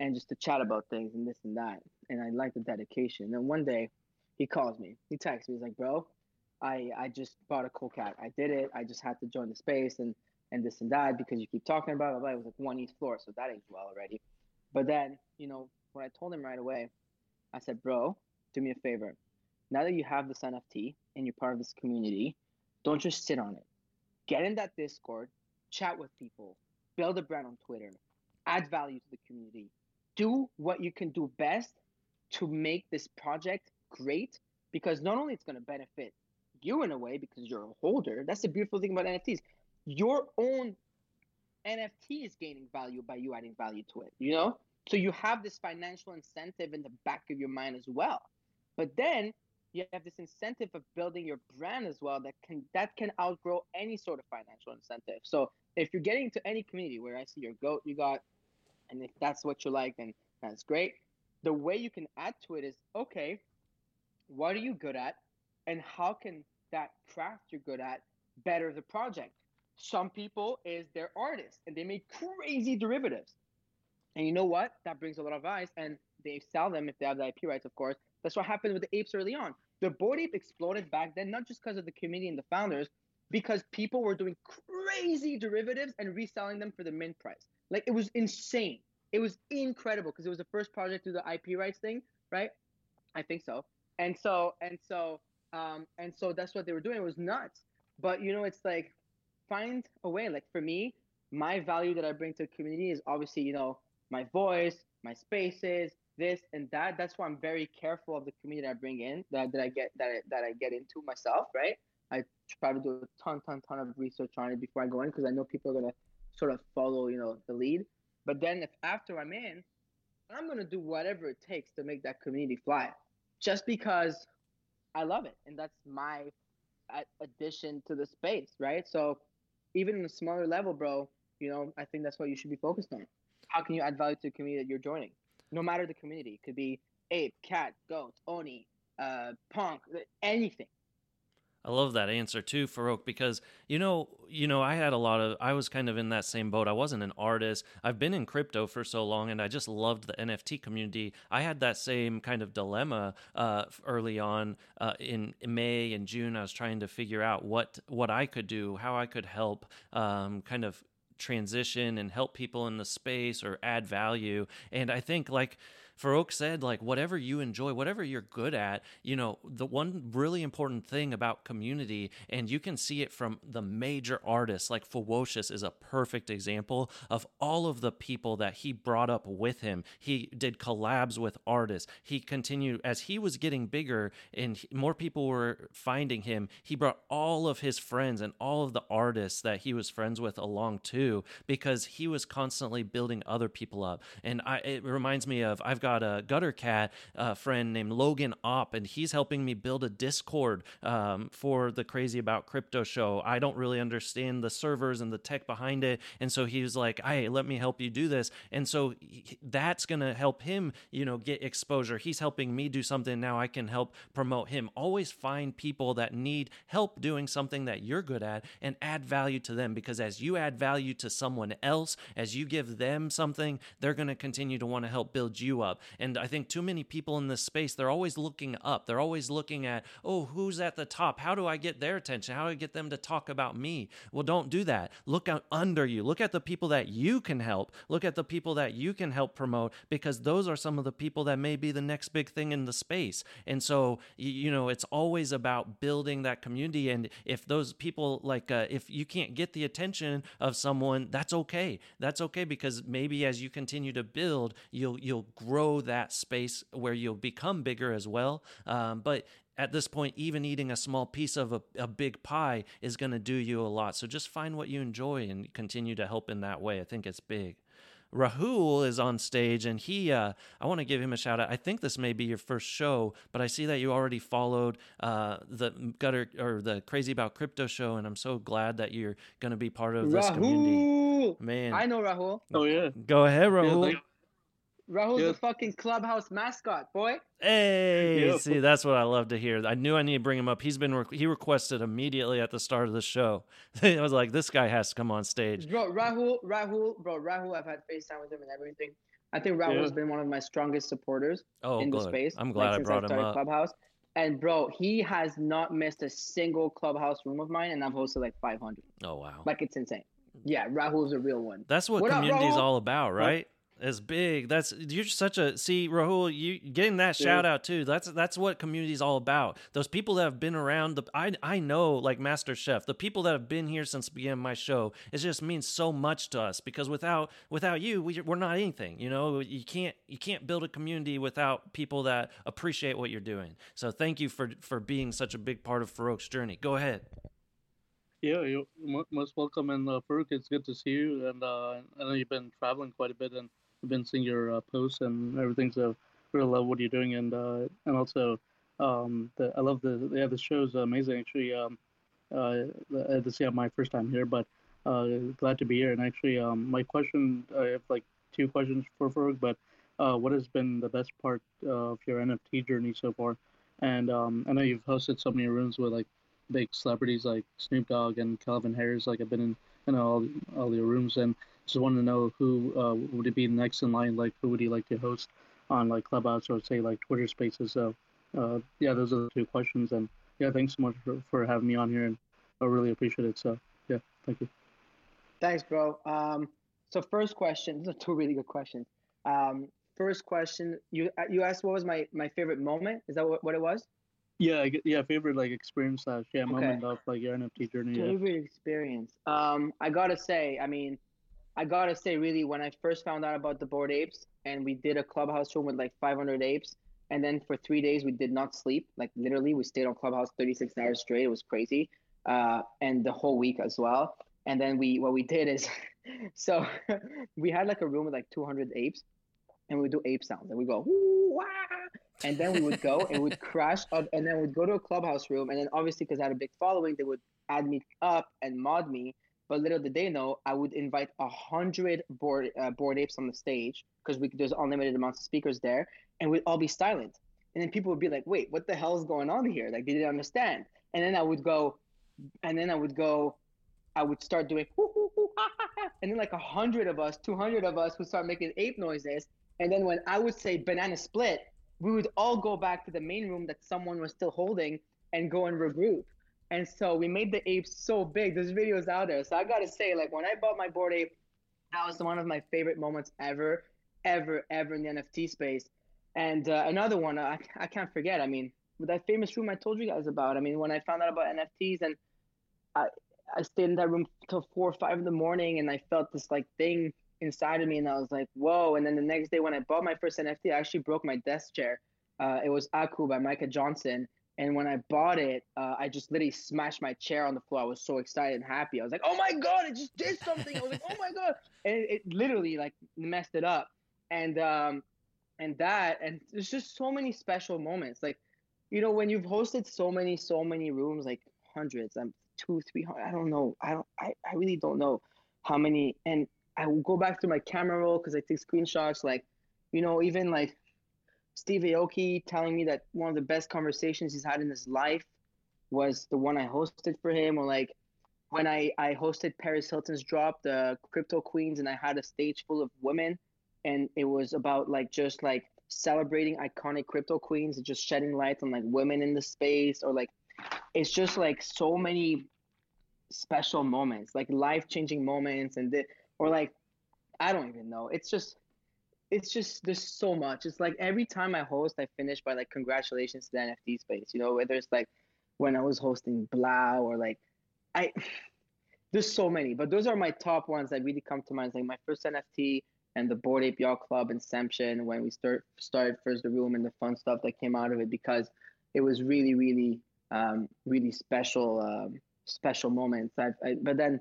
and just to chat about things and this and that. And I liked the dedication. And one day, he calls me. He texts me. He's like, "Bro, I, I just bought a cool cat. I did it. I just had to join the space and and this and that because you keep talking about it." It was like one each floor, so that ain't well already. But then, you know, when I told him right away, I said, "Bro, do me a favor. Now that you have this N F T and you're part of this community, don't just sit on it. Get in that Discord, chat with people, build a brand on Twitter, add value to the community. Do what you can do best to make this project great, because not only it's going to benefit you in a way because you're a holder. That's the beautiful thing about N F Ts. Your own N F T is gaining value by you adding value to it, you know? So you have this financial incentive in the back of your mind as well. But then you have this incentive of building your brand as well that can that can outgrow any sort of financial incentive. So if you're getting into any community where I see your goat you got, and if that's what you like, then that's great. The way you can add to it is, okay, what are you good at, and how can that craft you're good at better the project? Some people is they're artists and they make crazy derivatives. And you know what? That brings a lot of eyes, and they sell them if they have the I P rights, of course. That's what happened with the apes early on. The Bored Ape exploded back then, not just because of the community and the founders, because people were doing crazy derivatives and reselling them for the mint price. Like, it was insane. It was incredible because it was the first project to do the I P rights thing, right? I think so. And so, and so, um, and so that's what they were doing. It was nuts. But, you know, it's like, find a way. Like, for me, my value that I bring to the community is obviously, you know, my voice, my spaces, this and that. That's why I'm very careful of the community I bring in, that, that I get that I, that I get into myself, right? I try to do a ton, ton, ton of research on it before I go in, because I know people are going to sort of follow, you know, the lead. But then if after I'm in, I'm going to do whatever it takes to make that community fly, just because I love it. And that's my addition to the space, right? So even on a smaller level, bro, you know, I think that's what you should be focused on. How can you add value to the community that you're joining? No matter the community. It could be ape, cat, goat, Oni, uh, punk, anything. I love that answer too, Farouk, because, you know, you know, I had a lot of, I was kind of in that same boat. I wasn't an artist. I've been in crypto for so long, and I just loved the N F T community. I had that same kind of dilemma uh, early on uh, in May and June. I was trying to figure out what, what I could do, how I could help um, kind of transition and help people in the space or add value. And I think, like Farouk said, like, whatever you enjoy, whatever you're good at, you know, the one really important thing about community, and you can see it from the major artists, like Fewocious is a perfect example of all of the people that he brought up with him. He did collabs with artists. He continued, as he was getting bigger and more people were finding him, he brought all of his friends and all of the artists that he was friends with along too, because he was constantly building other people up. And I, it reminds me of, I've got got a Gutter Cat uh, friend named Logan Opp, and he's helping me build a Discord um, for the Crazy About Crypto show. I don't really understand the servers and the tech behind it, and so he was like, hey, let me help you do this. And so he, that's going to help him, you know, get exposure. He's helping me do something. Now I can help promote him. Always find people that need help doing something that you're good at and add value to them, because as you add value to someone else, as you give them something, they're going to continue to want to help build you up. And I think too many people in this space, they're always looking up. They're always looking at, oh, who's at the top? How do I get their attention? How do I get them to talk about me? Well, don't do that. Look out under you. Look at the people that you can help. Look at the people that you can help promote, because those are some of the people that may be the next big thing in the space. And so, you know, it's always about building that community. And if those people, like, uh, if you can't get the attention of someone, that's okay. That's okay, because maybe as you continue to build, you'll you'll grow that space where you'll become bigger as well. Um, but at this point, even eating a small piece of a, a big pie is going to do you a lot. So just find what you enjoy and continue to help in that way. I think it's big. Rahul is on stage, and he, uh, I want to give him a shout out. I think this may be your first show, but I see that you already followed uh, the Gutter or the Crazy About Crypto show, and I'm so glad that you're going to be part of Rahul. This community. Man, I know Rahul. Oh yeah, go ahead, Rahul. Yeah, Rahul's yep. the fucking Clubhouse mascot, boy. Hey, yep. See, that's what I love to hear. I knew I needed to bring him up. He's been re- he requested immediately at the start of the show. I was like, this guy has to come on stage. Bro, Rahul, Rahul, bro, Rahul, I've had FaceTime with him and everything. I think Rahul has yeah. been one of my strongest supporters oh, in good. the space. I'm glad like, I brought I him up. Clubhouse. And bro, he has not missed a single Clubhouse room of mine, and I've hosted like five hundred. Oh, wow. Like, it's insane. Yeah, Rahul's a real one. That's what, what community's up, all about, right? What? It's big. That's you're such a see, Rahul. You getting that yeah. shout out too. That's that's what community is all about. Those people that have been around. The I I know, like Master Chef, the people that have been here since the beginning of my show. It just means so much to us, because without without you, we, we're not anything. You know, you can't you can't build a community without people that appreciate what you're doing. So thank you for for being such a big part of Farouk's journey. Go ahead. Yeah, you're most welcome. And uh, Farouk, it's good to see you. And uh, I know you've been traveling quite a bit, and I've been seeing your uh, posts and everything, so really love what you're doing, and uh, and also um, the, I love the yeah the show's amazing. Actually, um, uh, this yeah my first time here, but uh, glad to be here. And actually, um, my question, I have like two questions for Farouk, but uh, what has been the best part of your N F T journey so far? And um, I know you've hosted so many rooms with like big celebrities like Snoop Dogg and Calvin Harris. Like I've been in, you know, all all your rooms, and just wanted to know who uh, would it be next in line. Like who would you like to host on like Clubhouse or say like Twitter Spaces? So uh, yeah, those are the two questions. And yeah, thanks so much for, for having me on here, and I really appreciate it. So yeah, thank you. Thanks, bro. Um, so first question, these are two really good questions. Um, First question, you you asked what was my, my favorite moment? Is that what, what it was? Yeah, yeah, favorite like experience slash yeah okay. moment of like your N F T journey. Favorite yeah. experience. Um, I gotta say, I mean, I gotta say, really, when I first found out about the Bored Apes, and we did a Clubhouse room with like five hundred apes, and then for three days we did not sleep. Like literally, we stayed on Clubhouse thirty-six hours straight. It was crazy, uh, and the whole week as well. And then we what we did is, so we had like a room with like two hundred apes. And we would do ape sounds, and we go, ooh, wah! And then we would go, and we'd crash up, and then we'd go to a Clubhouse room, and then obviously because I had a big following, they would add me up and mod me. But little did they know, I would invite a hundred bored uh, bored apes on the stage because we there's unlimited amounts of speakers there, and we'd all be silent. And then people would be like, wait, what the hell is going on here? Like they didn't understand. And then I would go, and then I would go, I would start doing, ooh, ooh, ooh, ah, ah, ah. And then like a hundred of us, two hundred of us would start making ape noises. And then when I would say banana split, we would all go back to the main room that someone was still holding and go and regroup. And so we made the apes so big. There's videos out there. So I got to say, like, when I bought my Bored Ape, that was one of my favorite moments ever, ever, ever in the N F T space. And uh, another one I, I can't forget. I mean, with that famous room I told you guys about, I mean, when I found out about N F Ts and I, I stayed in that room till four or five in the morning, and I felt this, like, thing inside of me, and I was like, whoa. And then the next day when I bought my first N F T, I actually broke my desk chair. Uh, it was Aku by Micah Johnson. And when I bought it, uh, I just literally smashed my chair on the floor. I was so excited and happy. I was like, oh my God, I just did something. I was like, oh my God. And it, it literally like messed it up. And, um, and that, and there's just so many special moments. Like, you know, when you've hosted so many, so many rooms, like hundreds, I'm two, three hundred, I don't know. I don't, I, I really don't know how many. And I will go back to my camera roll because I take screenshots, like, you know, even like Steve Aoki telling me that one of the best conversations he's had in his life was the one I hosted for him. Or like when I, I hosted Paris Hilton's drop, the Crypto Queens, and I had a stage full of women. And it was about like just like celebrating iconic Crypto Queens and just shedding light on like women in the space. Or like it's just like so many special moments, like life-changing moments. And the Or like, I don't even know. It's just, it's just, there's so much. It's like every time I host, I finish by like, congratulations to the N F T space, you know, whether it's like when I was hosting Blau or like, I, there's so many, but those are my top ones that really come to mind. It's like my first N F T and the Bored Ape Yacht Club Inception when we start, started first the room and the fun stuff that came out of it, because it was really, really, um, really special, um, special moments. I, I, but then,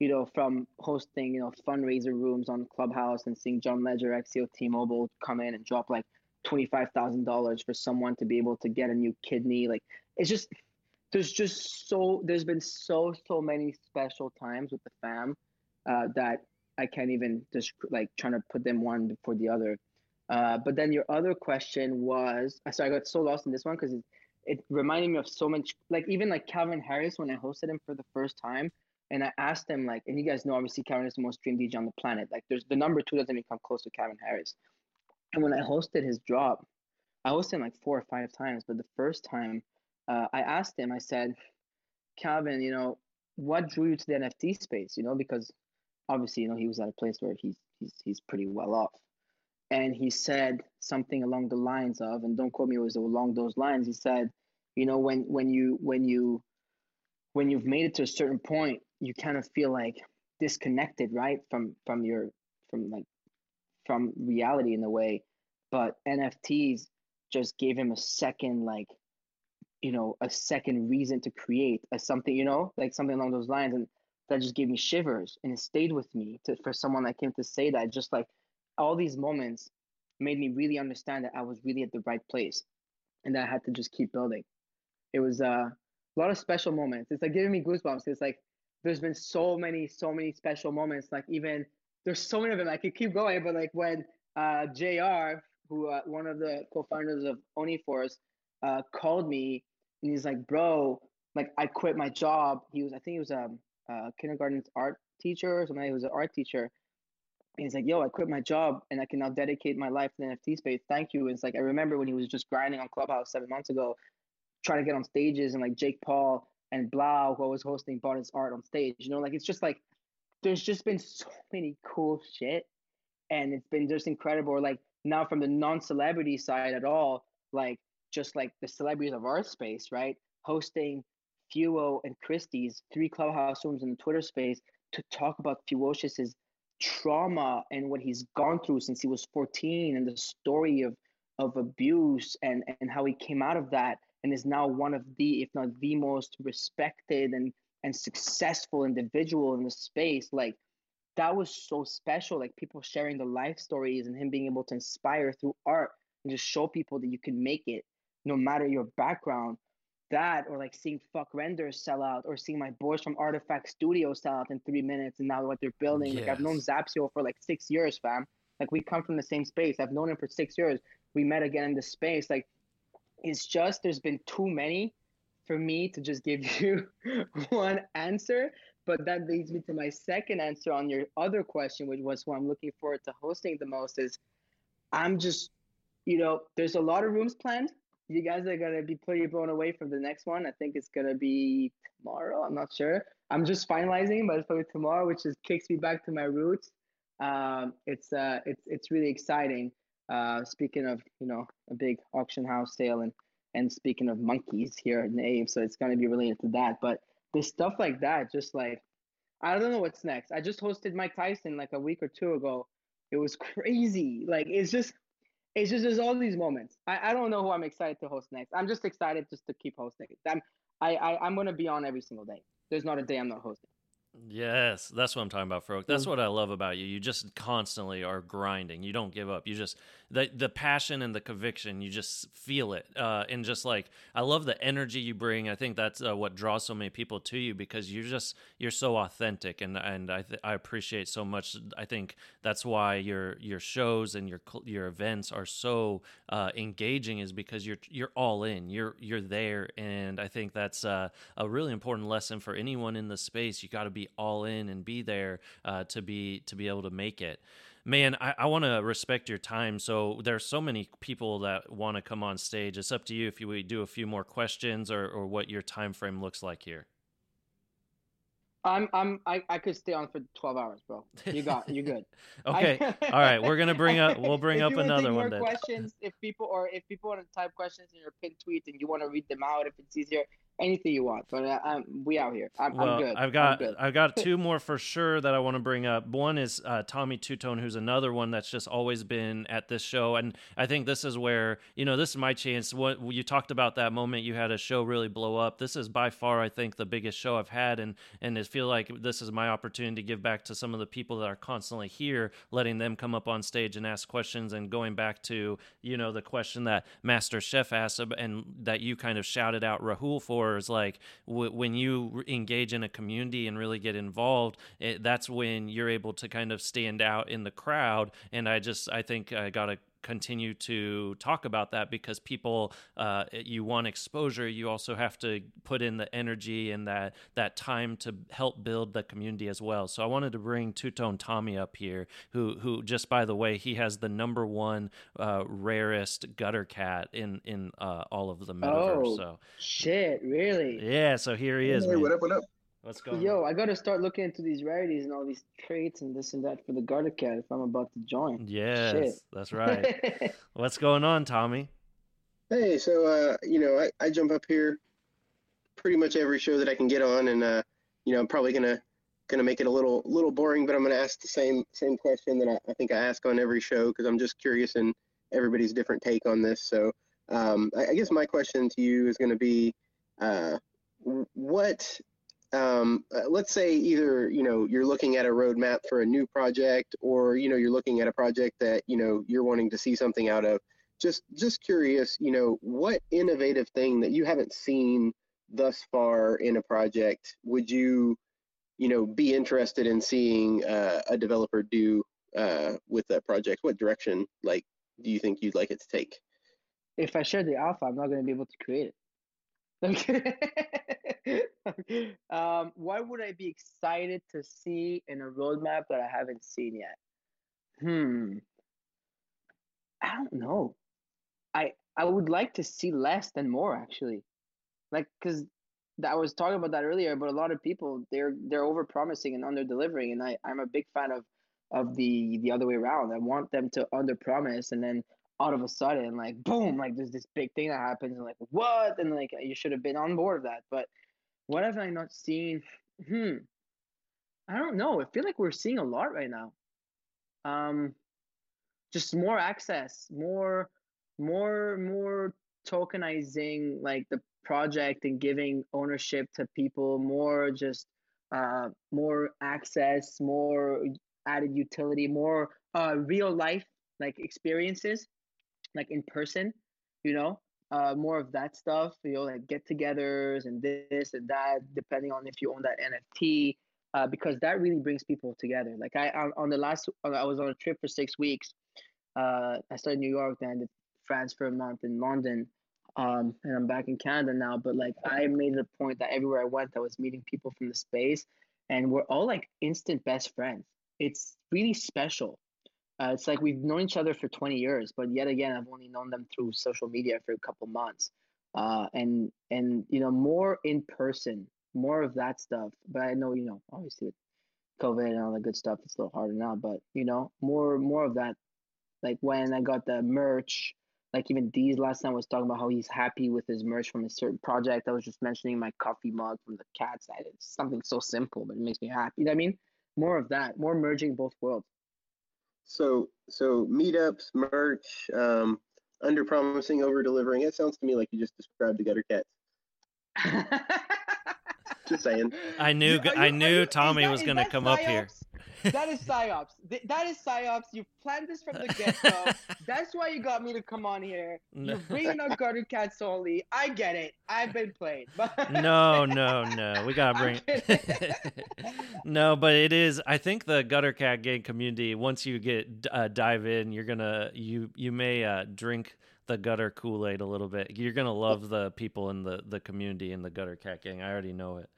you know, from hosting, you know, fundraiser rooms on Clubhouse and seeing John Ledger, X E O T-Mobile come in and drop like twenty-five thousand dollars for someone to be able to get a new kidney. Like, it's just, there's just so, there's been so, so many special times with the fam uh, that I can't even just like trying to put them one before the other. Uh, but then your other question was, so I got so lost in this one because it, it reminded me of so much, like even like Calvin Harris, when I hosted him for the first time, and I asked him, like, and you guys know, obviously, Calvin is the most streamed D J on the planet. Like, there's the number two doesn't even come close to Calvin Harris. And when I hosted his drop, I hosted him like four or five times. But the first time uh, I asked him, I said, Calvin, you know, what drew you to the N F T space? You know, because obviously, you know, he was at a place where he's he's he's pretty well off. And he said something along the lines of, and don't quote me, it was along those lines. He said, you know, when when you when you when you've made it to a certain point, you kind of feel like disconnected, right? From, from your, from like, from reality in a way, but N F Ts just gave him a second, like, you know, a second reason to create a something, you know, like something along those lines. And that just gave me shivers, and it stayed with me to, for someone that came to say that. Just like all these moments made me really understand that I was really at the right place and that I had to just keep building. It was uh, a lot of special moments. It's like giving me goosebumps. It's like, there's been so many, so many special moments. Like even there's so many of them. I could keep going, but like when uh, J R, who uh, one of the co-founders of zero N one Force, uh, called me and he's like, bro, like I quit my job. He was, I think he was um, a kindergarten art teacher or something. He was an art teacher. And he's like, yo, I quit my job and I can now dedicate my life to the N F T space. Thank you. And it's like, I remember when he was just grinding on Clubhouse seven months ago, trying to get on stages, and like Jake Paul and Blau, who I was hosting, bought his art on stage. You know, like, it's just like, there's just been so many cool shit. And it's been just incredible. Or like now from the non-celebrity side at all, like just like the celebrities of our space, right? Hosting Fewo and Christie's, three Clubhouse rooms in the Twitter space to talk about Fewocious's trauma and what he's gone through since he was fourteen, and the story of of abuse and and how he came out of that and is now one of the, if not the most respected and and successful individual in the space. Like, that was so special, like people sharing the life stories and him being able to inspire through art and just show people that you can make it no matter your background. That, or like seeing Fuck Renders sell out, or seeing my boys from Artifact Studios sell out in three minutes and now what they're building. Yes. Like, I've known Zapsio for like six years, fam. Like, we come from the same space. I've known him for six years. We met again in this space. Like, it's just, there's been too many for me to just give you one answer. But that leads me to my second answer on your other question, which was what I'm looking forward to hosting the most is, I'm just, you know, there's a lot of rooms planned. You guys are going to be pretty blown away from the next one. I think it's going to be tomorrow. I'm not sure. I'm just finalizing, but it's probably tomorrow, which just kicks me back to my roots. Um, it's uh, it's it's really exciting. Uh, speaking of, you know, a big auction house sale, and, and speaking of monkeys here in the Ape, so it's going to be related to that. But there's stuff like that, just like, I don't know what's next. I just hosted Mike Tyson like a week or two ago. It was crazy. Like, it's just... It's just, there's all these moments. I, I don't know who I'm excited to host next. I'm just excited just to keep hosting. I'm, I, I, I'm going to be on every single day. There's not a day I'm not hosting. Yes, that's what I'm talking about, Froak. That's mm-hmm. what I love about you. You just constantly are grinding. You don't give up. You just, the, the passion and the conviction, you just feel it. Uh, and just like, I love the energy you bring. I think that's uh, what draws so many people to you, because you're just, you're so authentic. And, and I th- I appreciate so much. I think that's why your your shows and your your events are so uh, engaging, is because you're you're all in. You're you're there. And I think that's uh, a really important lesson for anyone in the space. You got to be all in and be there uh, to be to be able to make it. Man, I, I want to respect your time. So there's so many people that want to come on stage. It's up to you if you we do a few more questions, or, or what your time frame looks like here. I'm I'm I, I could stay on for twelve hours, bro. You got you good. Okay. I, all right. We're gonna bring up we'll bring up another one then. Questions, if people or if people want to type questions in your pinned tweet and you want to read them out, if it's easier. Anything you want, but uh, I'm, we out here. I'm, well, I'm good. I've got good. I've got two more for sure that I want to bring up. One is uh, Tommy Two-Tone, who's another one that's just always been at this show, and I think this is where, you know, this is my chance. What you talked about, that moment you had a show really blow up. This is by far, I think, the biggest show I've had, and and I feel like this is my opportunity to give back to some of the people that are constantly here, letting them come up on stage and ask questions, and going back to, you know, the question that Master Chef asked and that you kind of shouted out Rahul for. Is like w- when you engage in a community and really get involved, it, that's when you're able to kind of stand out in the crowd. And I just, I think I got to continue to talk about that, because people, uh, you want exposure. You also have to put in the energy and that, that time to help build the community as well. So I wanted to bring Two-Tone Tommy up here, who, who just, by the way, he has the number one, uh, rarest gutter cat in, in, uh, all of the metaverse. Oh, so shit, really? Yeah. So here he is. Hey, man. What up, what up? What's going Yo, on? I got to start looking into these rarities and all these traits and this and that for the Gutter Cat if I'm about to join. Yes, Shit. That's right. What's going on, Tommy? Hey, so, uh, you know, I, I jump up here pretty much every show that I can get on. And, uh, you know, I'm probably going to gonna make it a little little boring, but I'm going to ask the same same question that I, I think I ask on every show, because I'm just curious in everybody's different take on this. So um, I, I guess my question to you is going to be, uh, what... Um, let's say either, you know, you're looking at a roadmap for a new project, or, you know, you're looking at a project that, you know, you're wanting to see something out of. Just, just curious, you know, what innovative thing that you haven't seen thus far in a project would you, you know, be interested in seeing uh, a developer do uh, with that project? What direction, like, do you think you'd like it to take? if I share the alpha, I'm not going to be able to create it. Okay. um, what would I be excited to see in a roadmap that I haven't seen yet? Hmm. I don't know. I I would like to see less than more, actually. Like, because I was talking about that earlier, but a lot of people, they're they're over-promising and under-delivering, and I, I'm a big fan of, of the, the other way around. I want them to under-promise, and then all of a sudden, like, boom, like, there's this big thing that happens, and like, what? And, like, you should have been on board of that. But what have I not seen? Hmm. I don't know. I feel like we're seeing a lot right now. Um, just more access, more, more, more tokenizing, like, the project and giving ownership to people, more just uh, more access, more added utility, more uh, real life, like, experiences, like in person, you know, uh, more of that stuff, you know, like get-togethers and this and that, depending on if you own that N F T, uh, because that really brings people together. Like I, on, on the last, I was on a trip for six weeks. Uh, I started in New York, then I did France for a month in London, um, and I'm back in Canada now. But like I made the point that everywhere I went, I was meeting people from the space, and we're all like instant best friends. It's really special. Uh, it's like we've known each other for twenty years, but yet again, I've only known them through social media for a couple months. Uh, and, and you know, more in person, more of that stuff. But I know, you know, obviously with COVID and all that good stuff, it's a little harder now. But, you know, more more of that. Like when I got the merch, like even Dez last time was talking about how he's happy with his merch from a certain project. I was just mentioning my coffee mug from the Cats. It's something so simple, but it makes me happy. You know what I mean? More of that, more merging both worlds. So, so meetups, merch, um, under promising, over delivering. It sounds to me like you just described the Gutter Cats. Just saying. I knew, you, I knew you, Tommy that, was going to come psyops? Up here. That is psyops. That is psyops. You planned this from the get-go. That's why you got me to come on here. You're bringing up Gutter Cats only. I get it. I've been played. no, no, no. We got to bring it. No, but it is. I think the Gutter Cat gig community, once you get uh, dive in, you're going to, you, you may uh, drink the gutter Kool-Aid a little bit. You're going to love the people in the, the community in the Gutter Cat gang. I already know it.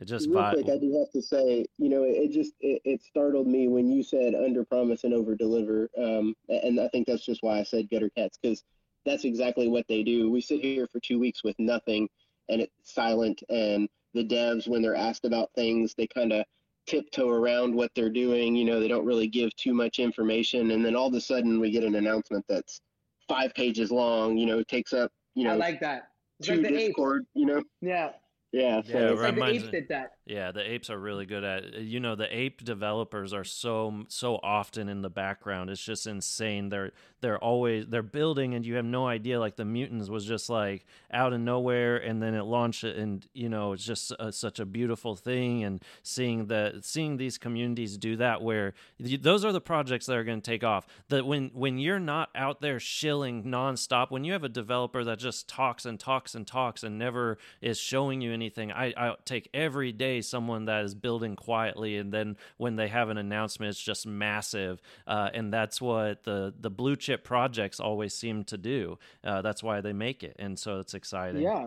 It just real quick, I do have to say, you know, it just it, it startled me when you said under promise and over deliver, um, and I think that's just why I said Gutter Cats, because that's exactly what they do. We sit here for two weeks with nothing, and it's silent. And the devs, when they're asked about things, they kind of tiptoe around what they're doing. You know, they don't really give too much information, and then all of a sudden we get an announcement that's five pages long. You know, it takes up. You know, I like that. It's two like the Discord. Apes. You know. Yeah. Yeah, so yeah, it like the apes did that. Yeah, the apes are really good at it. You know, the ape developers are so so often in the background. It's just insane. They're they're always they're building, and you have no idea. Like the Mutants was just like out of nowhere, and then it launched, and you know, it's just a, such a beautiful thing. And seeing the seeing these communities do that, where those are the projects that are going to take off. That when when you're not out there shilling nonstop, when you have a developer that just talks and talks and talks and never is showing you anything. I, I take every day someone that is building quietly, and then when they have an announcement, it's just massive. Uh, and that's what the, the blue chip projects always seem to do. Uh, that's why they make it, and so it's exciting. Yeah.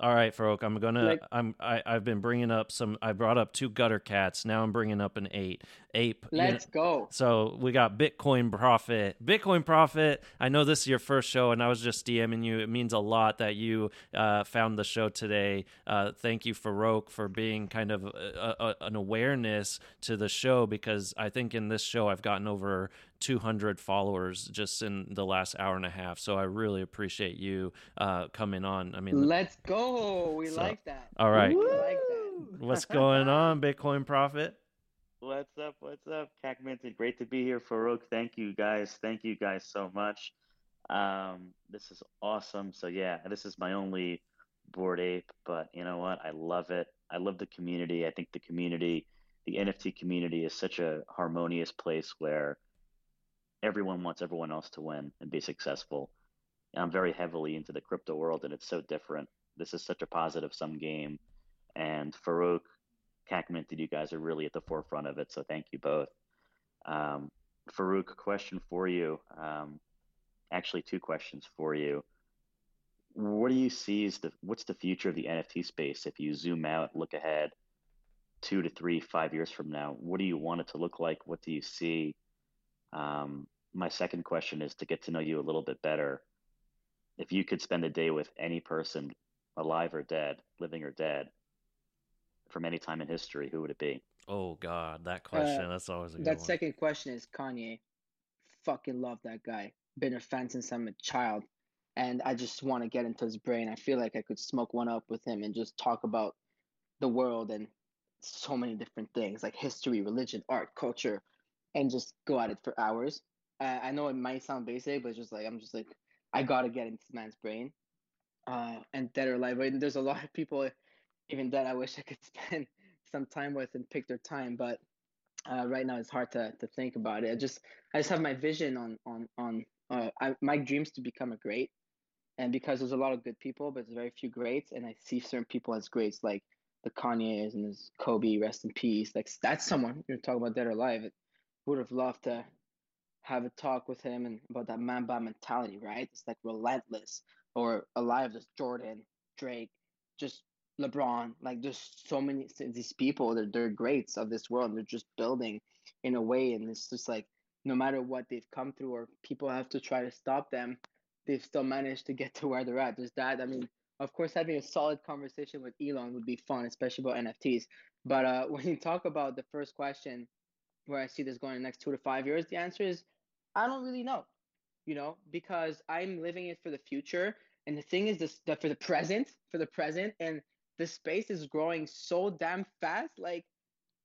All right, Farouk, I'm gonna. Like, I'm. I, I've been bringing up some. I brought up two Gutter Cats. Now I'm bringing up an eight ape. Let's you know, go. So we got Bitcoin Profit. Bitcoin Profit. I know this is your first show, and I was just DMing you. It means a lot that you uh, found the show today. Uh, Uh, thank you, Farouk, for being kind of a, a, an awareness to the show, because I think in this show I've gotten over two hundred followers just in the last hour and a half. So I really appreciate you uh, coming on. I mean, let's go. We so, like that. All right. We like that. What's going on, Bitcoin Profit? What's up? What's up, Cac Minted? Great to be here, Farouk. Thank you, guys. Thank you, guys, so much. Um, this is awesome. So yeah, this is my only Bored Ape, but you know what? I love it. I love the community. I think the community, the N F T community, is such a harmonious place where everyone wants everyone else to win and be successful. And I'm very heavily into the crypto world, and it's so different. This is such a positive sum game, and Farouk, Cac Minted, you guys are really at the forefront of it. So thank you both. Um, Farouk, question for you. Um, actually, two questions for you. what do you see is the, what's the future of the N F T space? If you zoom out, look ahead two to three, five years from now, what do you want it to look like? What do you see? Um, my second question is to get to know you a little bit better. If you could spend a day with any person, alive or dead, living or dead, from any time in history, who would it be? Oh God, that question. Uh, that's always a good that one. That second question is Kanye. Fucking love that guy. Been a fan since I'm a child. And I just want to get into his brain. I feel like I could smoke one up with him and just talk about the world and so many different things, like history, religion, art, culture, and just go at it for hours. Uh, I know it might sound basic, but it's just like, I'm just like, I got to get into this man's brain. Uh, and dead or alive, right? There's a lot of people, even dead, I wish I could spend some time with and pick their time. But uh, right now it's hard to to think about it. I just I just have my vision on on on uh, I, my dreams to become a great, and because there's a lot of good people, but there's very few greats, and I see certain people as greats, like the Kanye's and his Kobe, rest in peace. Like that's someone you're talking about, dead or alive. I would have loved to have a talk with him and about that Mamba mentality, right? It's like relentless. Or alive, there's Jordan, Drake, just LeBron. Like there's so many these people. They're they're greats of this world. They're just building in a way, and it's just like no matter what they've come through, or people have to try to stop them, they've still managed to get to where they're at. There's that. I mean, of course, having a solid conversation with Elon would be fun, especially about N F Ts. But uh, when you talk about the first question, where I see this going in the next two to five years, the answer is I don't really know. You know, because I'm living it for the future. And the thing is this, that for the present, for the present, and the space is growing so damn fast. Like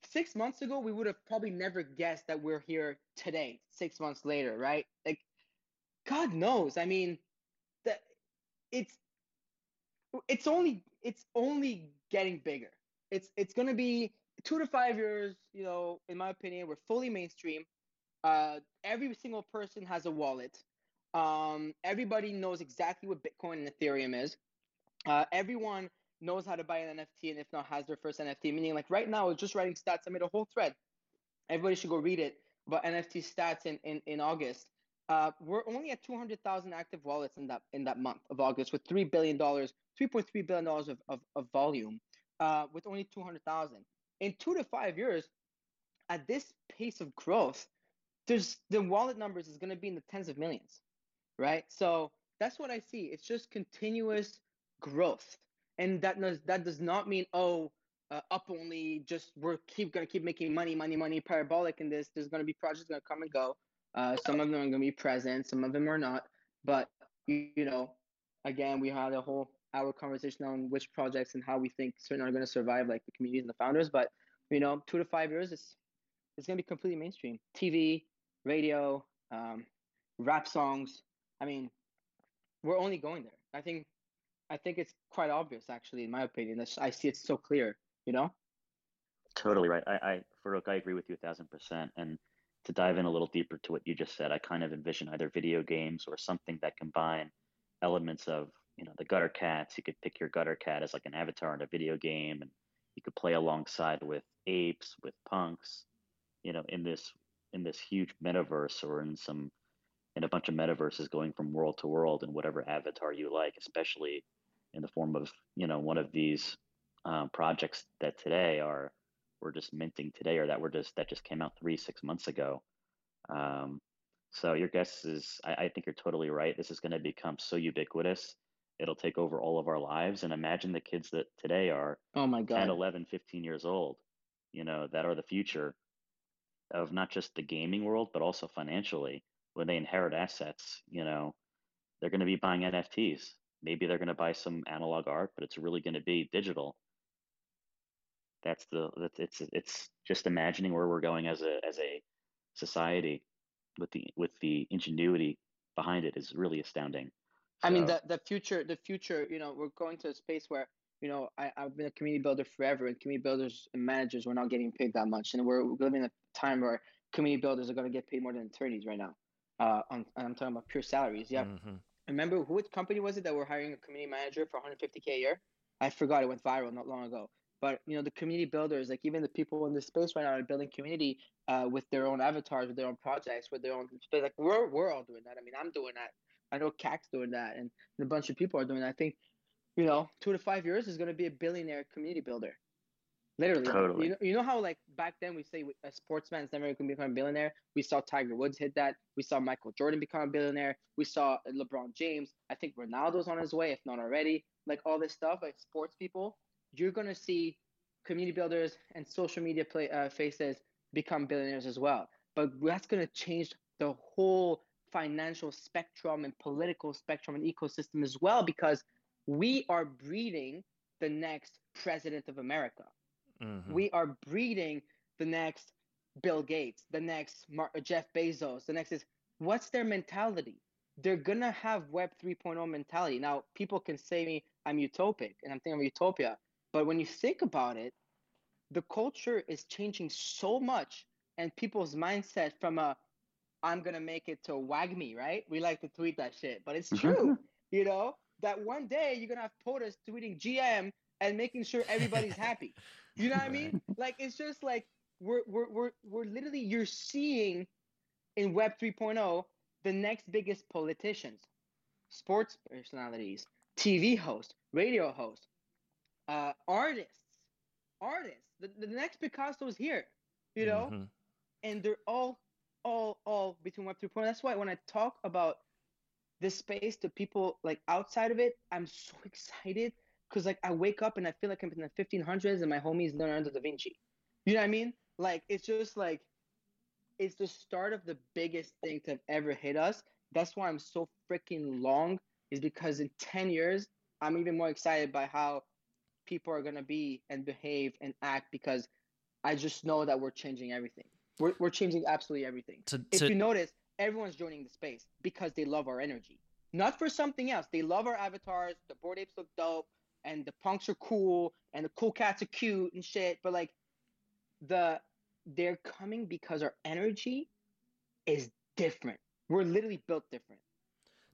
six months ago, we would have probably never guessed that we're here today, six months later, right? Like, God knows. I mean, the, it's, it's only, it's only getting bigger. It's, it's going to be two to five years, you know, in my opinion, we're fully mainstream. Uh, every single person has a wallet. Um, everybody knows exactly what Bitcoin and Ethereum is. Uh, everyone knows how to buy an N F T, and if not, has their first N F T. Meaning, like right now, I was just writing stats. I made a whole thread. Everybody should go read it about N F T stats in in, in August. Uh, we're only at two hundred thousand active wallets in that in that month of August, with three billion dollars, three point three billion dollars of, of of volume, uh, with only two hundred thousand. In two to five years, at this pace of growth, there's the wallet numbers is going to be in the tens of millions, right? So that's what I see. It's just continuous growth. And that does, that does not mean, oh, uh, up only, just we're keep going to keep making money, money, money, parabolic in this. There's going to be projects going to come and go. Uh, some of them are going to be present. Some of them are not. But, you, you know, again, we had a whole hour conversation on which projects and how we think certain are going to survive, like the communities and the founders. But, you know, two to five years, it's, it's going to be completely mainstream. T V, radio, um, rap songs. I mean, we're only going there. I think, I think it's quite obvious, actually, in my opinion. That's, I see it so clear, you know? Totally right. I, I Farouk, I agree with you a thousand percent. And to dive in a little deeper to what you just said, I kind of envision either video games or something that combine elements of, you know, the Gutter Cats. You could pick your Gutter Cat as like an avatar in a video game, and you could play alongside with apes, with punks, you know, in this in this huge metaverse, or in some in a bunch of metaverses going from world to world in whatever avatar you like, especially in the form of, you know, one of these um, projects that today are we're just minting today, or that we're just that just came out three, six months ago. Um, so your guess is I, I think you're totally right. This is going to become so ubiquitous. It'll take over all of our lives. And imagine the kids that today are oh my God. ten, eleven, fifteen years old, you know, that are the future of not just the gaming world, but also financially. When they inherit assets, you know, they're going to be buying N F Ts. Maybe they're going to buy some analog art, but it's really going to be digital. That's the, that's, it's, it's just imagining where we're going as a, as a society with the, with the ingenuity behind it is really astounding. So, I mean, the, the future, the future, you know, we're going to a space where, you know, I, I've been a community builder forever, and community builders and managers were not getting paid that much. And we're living in a time where community builders are going to get paid more than attorneys right now. Uh, on, and I'm talking about pure salaries. Yeah. Mm-hmm. Remember, which company was it that were hiring a community manager for one hundred fifty K a year? I forgot. It went viral not long ago. But, you know, the community builders, like even the people in this space right now are building community uh, with their own avatars, with their own projects, with their own – like we're, we're all doing that. I mean, I'm doing that. I know C A C's doing that, and, and a bunch of people are doing that. I think, you know, two to five years is going to be a billionaire community builder. Literally. Totally. You know, you know how, like, back then we say a sportsman is never going to become a billionaire? We saw Tiger Woods hit that. We saw Michael Jordan become a billionaire. We saw LeBron James. I think Ronaldo's on his way, if not already. Like, all this stuff, like, sports people, you're going to see community builders and social media play, uh, faces become billionaires as well. But that's going to change the whole financial spectrum and political spectrum and ecosystem as well, because we are breeding the next president of America. Mm-hmm. We are breeding the next Bill Gates, the next Mar- Jeff Bezos, the next is what's their mentality? They're going to have Web three point oh mentality. Now, people can say me, I'm utopic and I'm thinking of utopia. But when you think about it, the culture is changing so much, and people's mindset from a, I'm going to make it to wag me, right? We like to tweet that shit, but it's true, you know, that one day you're going to have POTUS tweeting G M and making sure everybody's happy. You know what I mean? Like, it's just like we're we're we're we're literally, you're seeing in Web three point oh the next biggest politicians, sports personalities, T V hosts, radio hosts, uh, artists, artists. The, the next Picasso is here, you know, mm-hmm. and they're all all all between Web three point oh. That's why when I talk about this space to people like outside of it, I'm so excited. Because, like, I wake up and I feel like I'm in the fifteen hundreds and my homie's Leonardo da Vinci. You know what I mean? Like, it's just, like, it's the start of the biggest thing to have ever hit us. That's why I'm so freaking long, is because in ten years, I'm even more excited by how people are going to be and behave and act, because I just know that we're changing everything. We're, we're changing absolutely everything. To, to... If you notice, everyone's joining the space because they love our energy. Not for something else. They love our avatars. The Bored Apes look dope. And the punks are cool, and the cool cats are cute and shit. But, like, the they're coming because our energy is different. We're literally built different.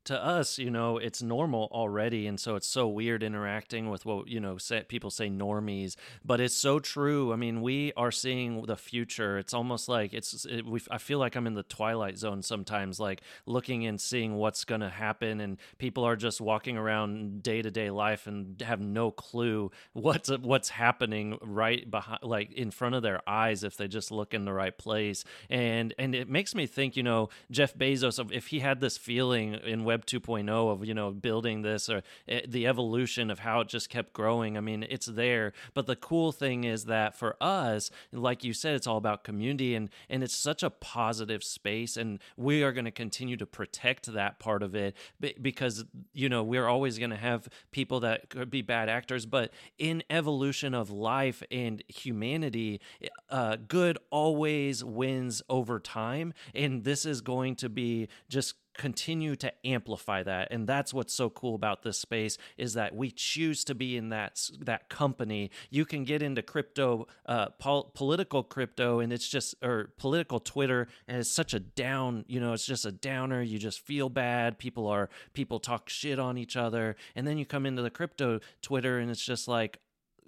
To us, you know, it's normal already, and so it's so weird interacting with what, you know, say, people say normies, but it's so true. I mean, we are seeing the future. It's almost like it's. It, we, I feel like I'm in the twilight zone sometimes, like looking and seeing what's going to happen, and people are just walking around day to day life and have no clue what's what's happening right behind, like in front of their eyes, if they just look in the right place. And and it makes me think, you know, Jeff Bezos, if he had this feeling in Web two point oh of, you know, building this, or the evolution of how it just kept growing. I mean, it's there. But the cool thing is that for us, like you said, it's all about community, and, and it's such a positive space. And we are going to continue to protect that part of it because, you know, we're always going to have people that could be bad actors. But in evolution of life and humanity, uh, good always wins over time. And this is going to be just continue to amplify that, and that's what's so cool about this space, is that we choose to be in that that company. You can get into crypto, uh, pol- political crypto, and it's just or political Twitter, and it's such a down, you know, it's just a downer. You just feel bad. People are people talk shit on each other, and then you come into the crypto Twitter, and it's just like.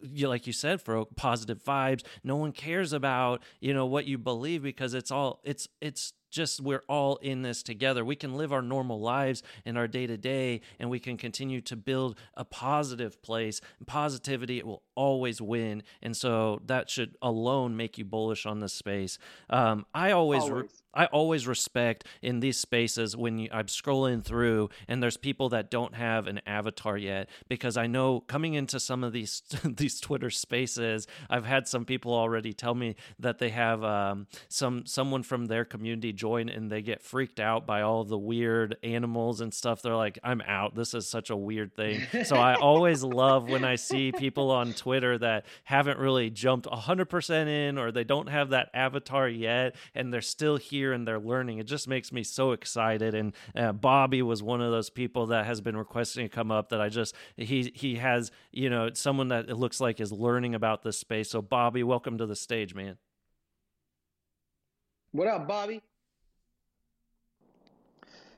You, like you said, for positive vibes, no one cares about, you know, what you believe, because it's all it's it's just we're all in this together. We can live our normal lives in our day to day, and we can continue to build a positive place. Positivity, it will always win, and so that should alone make you bullish on this space. Um, I always. always. Re- I always respect in these spaces when you, I'm scrolling through and there's people that don't have an avatar yet, because I know coming into some of these these Twitter spaces, I've had some people already tell me that they have um, some someone from their community join and they get freaked out by all the weird animals and stuff. They're like, I'm out. This is such a weird thing. So I always love when I see people on Twitter that haven't really jumped one hundred percent in, or they don't have that avatar yet, and they're still here and they're learning. It just makes me so excited. And uh, Bobby was one of those people that has been requesting to come up, that I just, he he has, you know, someone that it looks like is learning about this space. So Bobby, welcome to the stage, man. What up, Bobby?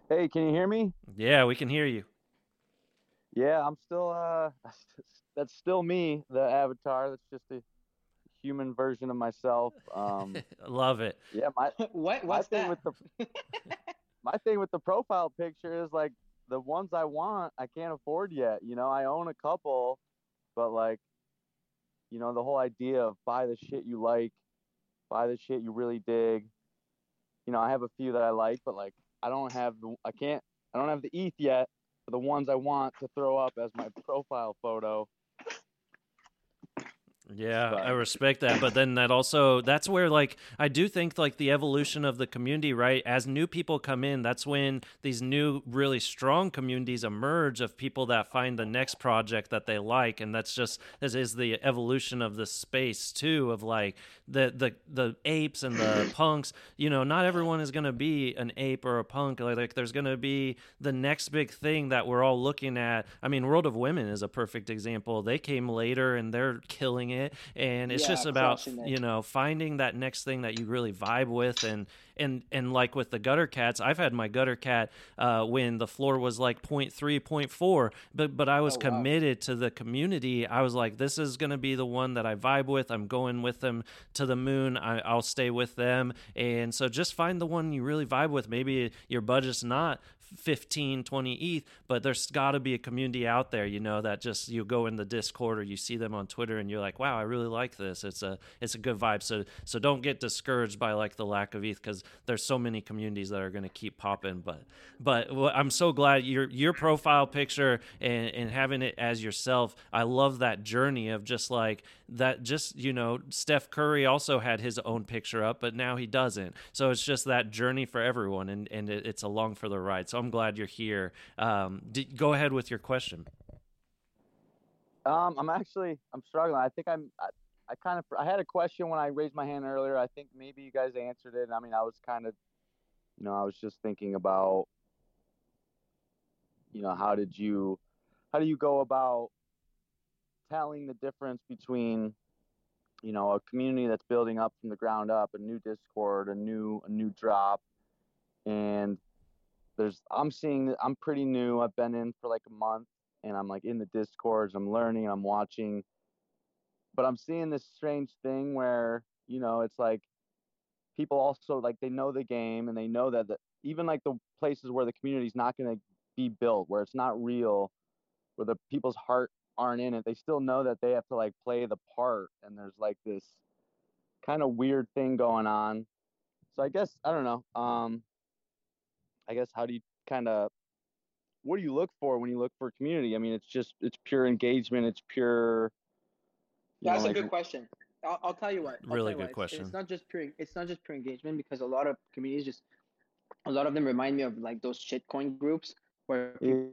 Hey, can you hear me? Yeah, we can hear you. Yeah, I'm still, uh, that's still me, the avatar. That's just the human version of myself. Um love it. Yeah, my what what's my thing that? With the my thing with the profile picture is like the ones I want, I can't afford yet. You know, I own a couple, but like, you know, the whole idea of buy the shit you like, buy the shit you really dig. You know, I have a few that I like, but like, I don't have, the, I can't, I don't have the E T H yet for the ones I want to throw up as my profile photo. Yeah, I respect that. But then that also, that's where, like, I do think, like, the evolution of the community, right? As new people come in, that's when these new, really strong communities emerge of people that find the next project that they like. And that's just, this is the evolution of the space, too, of, like, the the, the apes and the punks. You know, not everyone is going to be an ape or a punk. Like, like there's going to be the next big thing that we're all looking at. I mean, World of Women is a perfect example. They came later, and they're killing it. It, and it's yeah, just about, you know, finding that next thing that you really vibe with. And and and like with the Gutter Cats, I've had my Gutter Cat uh when the floor was like zero point three, zero point four, but but I was oh, committed wow. to the community. I was like, this is going to be the one that I vibe with. I'm going with them to the moon. I, I'll stay with them. And so just find the one you really vibe with. Maybe your budget's not fifteen, twenty E T H, but there's got to be a community out there, you know, that just, you go in the Discord or you see them on Twitter and you're like, wow, I really like this. It's a it's a good vibe. So so don't get discouraged by like the lack of E T H, because there's so many communities that are going to keep popping. But but well, I'm so glad your your profile picture and, and having it as yourself. I love that journey of just like that. Just, you know, Steph Curry also had his own picture up, but now he doesn't. So it's just that journey for everyone, and and it, it's along for the ride. So I'm glad you're here. Um, did, go ahead with your question. Um, I'm actually, I'm struggling. I think I'm, I, I kind of, I had a question when I raised my hand earlier. I think maybe you guys answered it. I mean, I was kind of, you know, I was just thinking about, you know, how did you, how do you go about telling the difference between, you know, a community that's building up from the ground up, a new Discord, a new, a new drop, and There's, I'm seeing, I'm pretty new. I've been in for like a month, and I'm like in the Discords. I'm learning, I'm watching, but I'm seeing this strange thing where, you know, it's like people also like, they know the game, and they know that the, even like the places where the community's not going to be built, where it's not real, where the people's heart aren't in it, they still know that they have to like play the part. And there's like this kind of weird thing going on. So I guess, I don't know. Um, I guess, how do you kind of, what do you look for when you look for a community? I mean, it's just, it's pure engagement. It's pure. That's know, a like, good question. I'll, I'll tell you what. I'll really you good what. question. It's, it's not just pure, it's not just pure engagement, because a lot of communities just, a lot of them remind me of like those shitcoin groups where people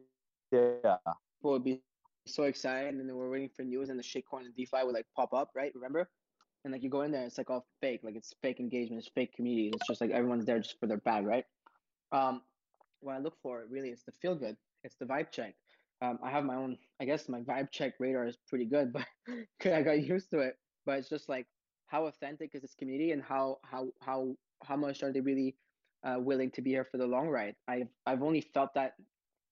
yeah. would be so excited and they were waiting for news, and the shitcoin and DeFi would like pop up, right? Remember? And like you go in there, it's like all fake, like it's fake engagement, it's fake community. It's just like everyone's there just for their bag, right? Um, what I look for really is the feel good. It's the vibe check. Um, I have my own, I guess my vibe check radar is pretty good, but cause I got used to it. But it's just like, how authentic is this community, and how, how, how, how much are they really uh, willing to be here for the long ride? I've, I've only felt that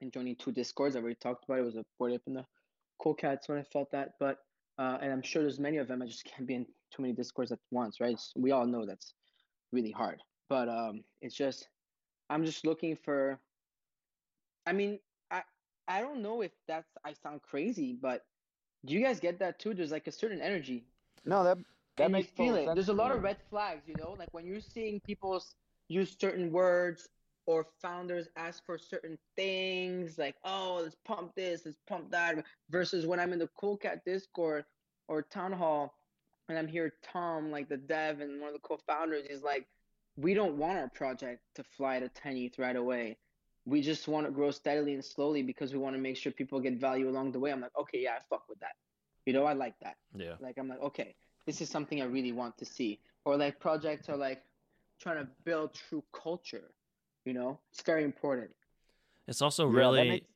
in joining two Discords. I already talked about it. It was a Bored Ape and the Cool Cats when I felt that, but, uh, and I'm sure there's many of them. I just can't be in too many Discords at once, right? So we all know that's really hard, but um, it's just, I'm just looking for, I mean, I I don't know if that's, I sound crazy, but do you guys get that too? There's like a certain energy. No, that that makes feel it. There's a lot of red flags, you know, like when you're seeing people use certain words or founders ask for certain things, like, oh, let's pump this, let's pump that, versus when I'm in the Cool Cat Discord or Town Hall and I'm here, Tom, like the dev and one of the co-founders is like, we don't want our project to fly to ten E T H right away. We just want to grow steadily and slowly because we want to make sure people get value along the way. I'm like, okay, yeah, I fuck with that. You know, I like that. Yeah. Like, I'm like, okay, this is something I really want to see. Or like projects are like trying to build true culture, you know, it's very important. It's also really,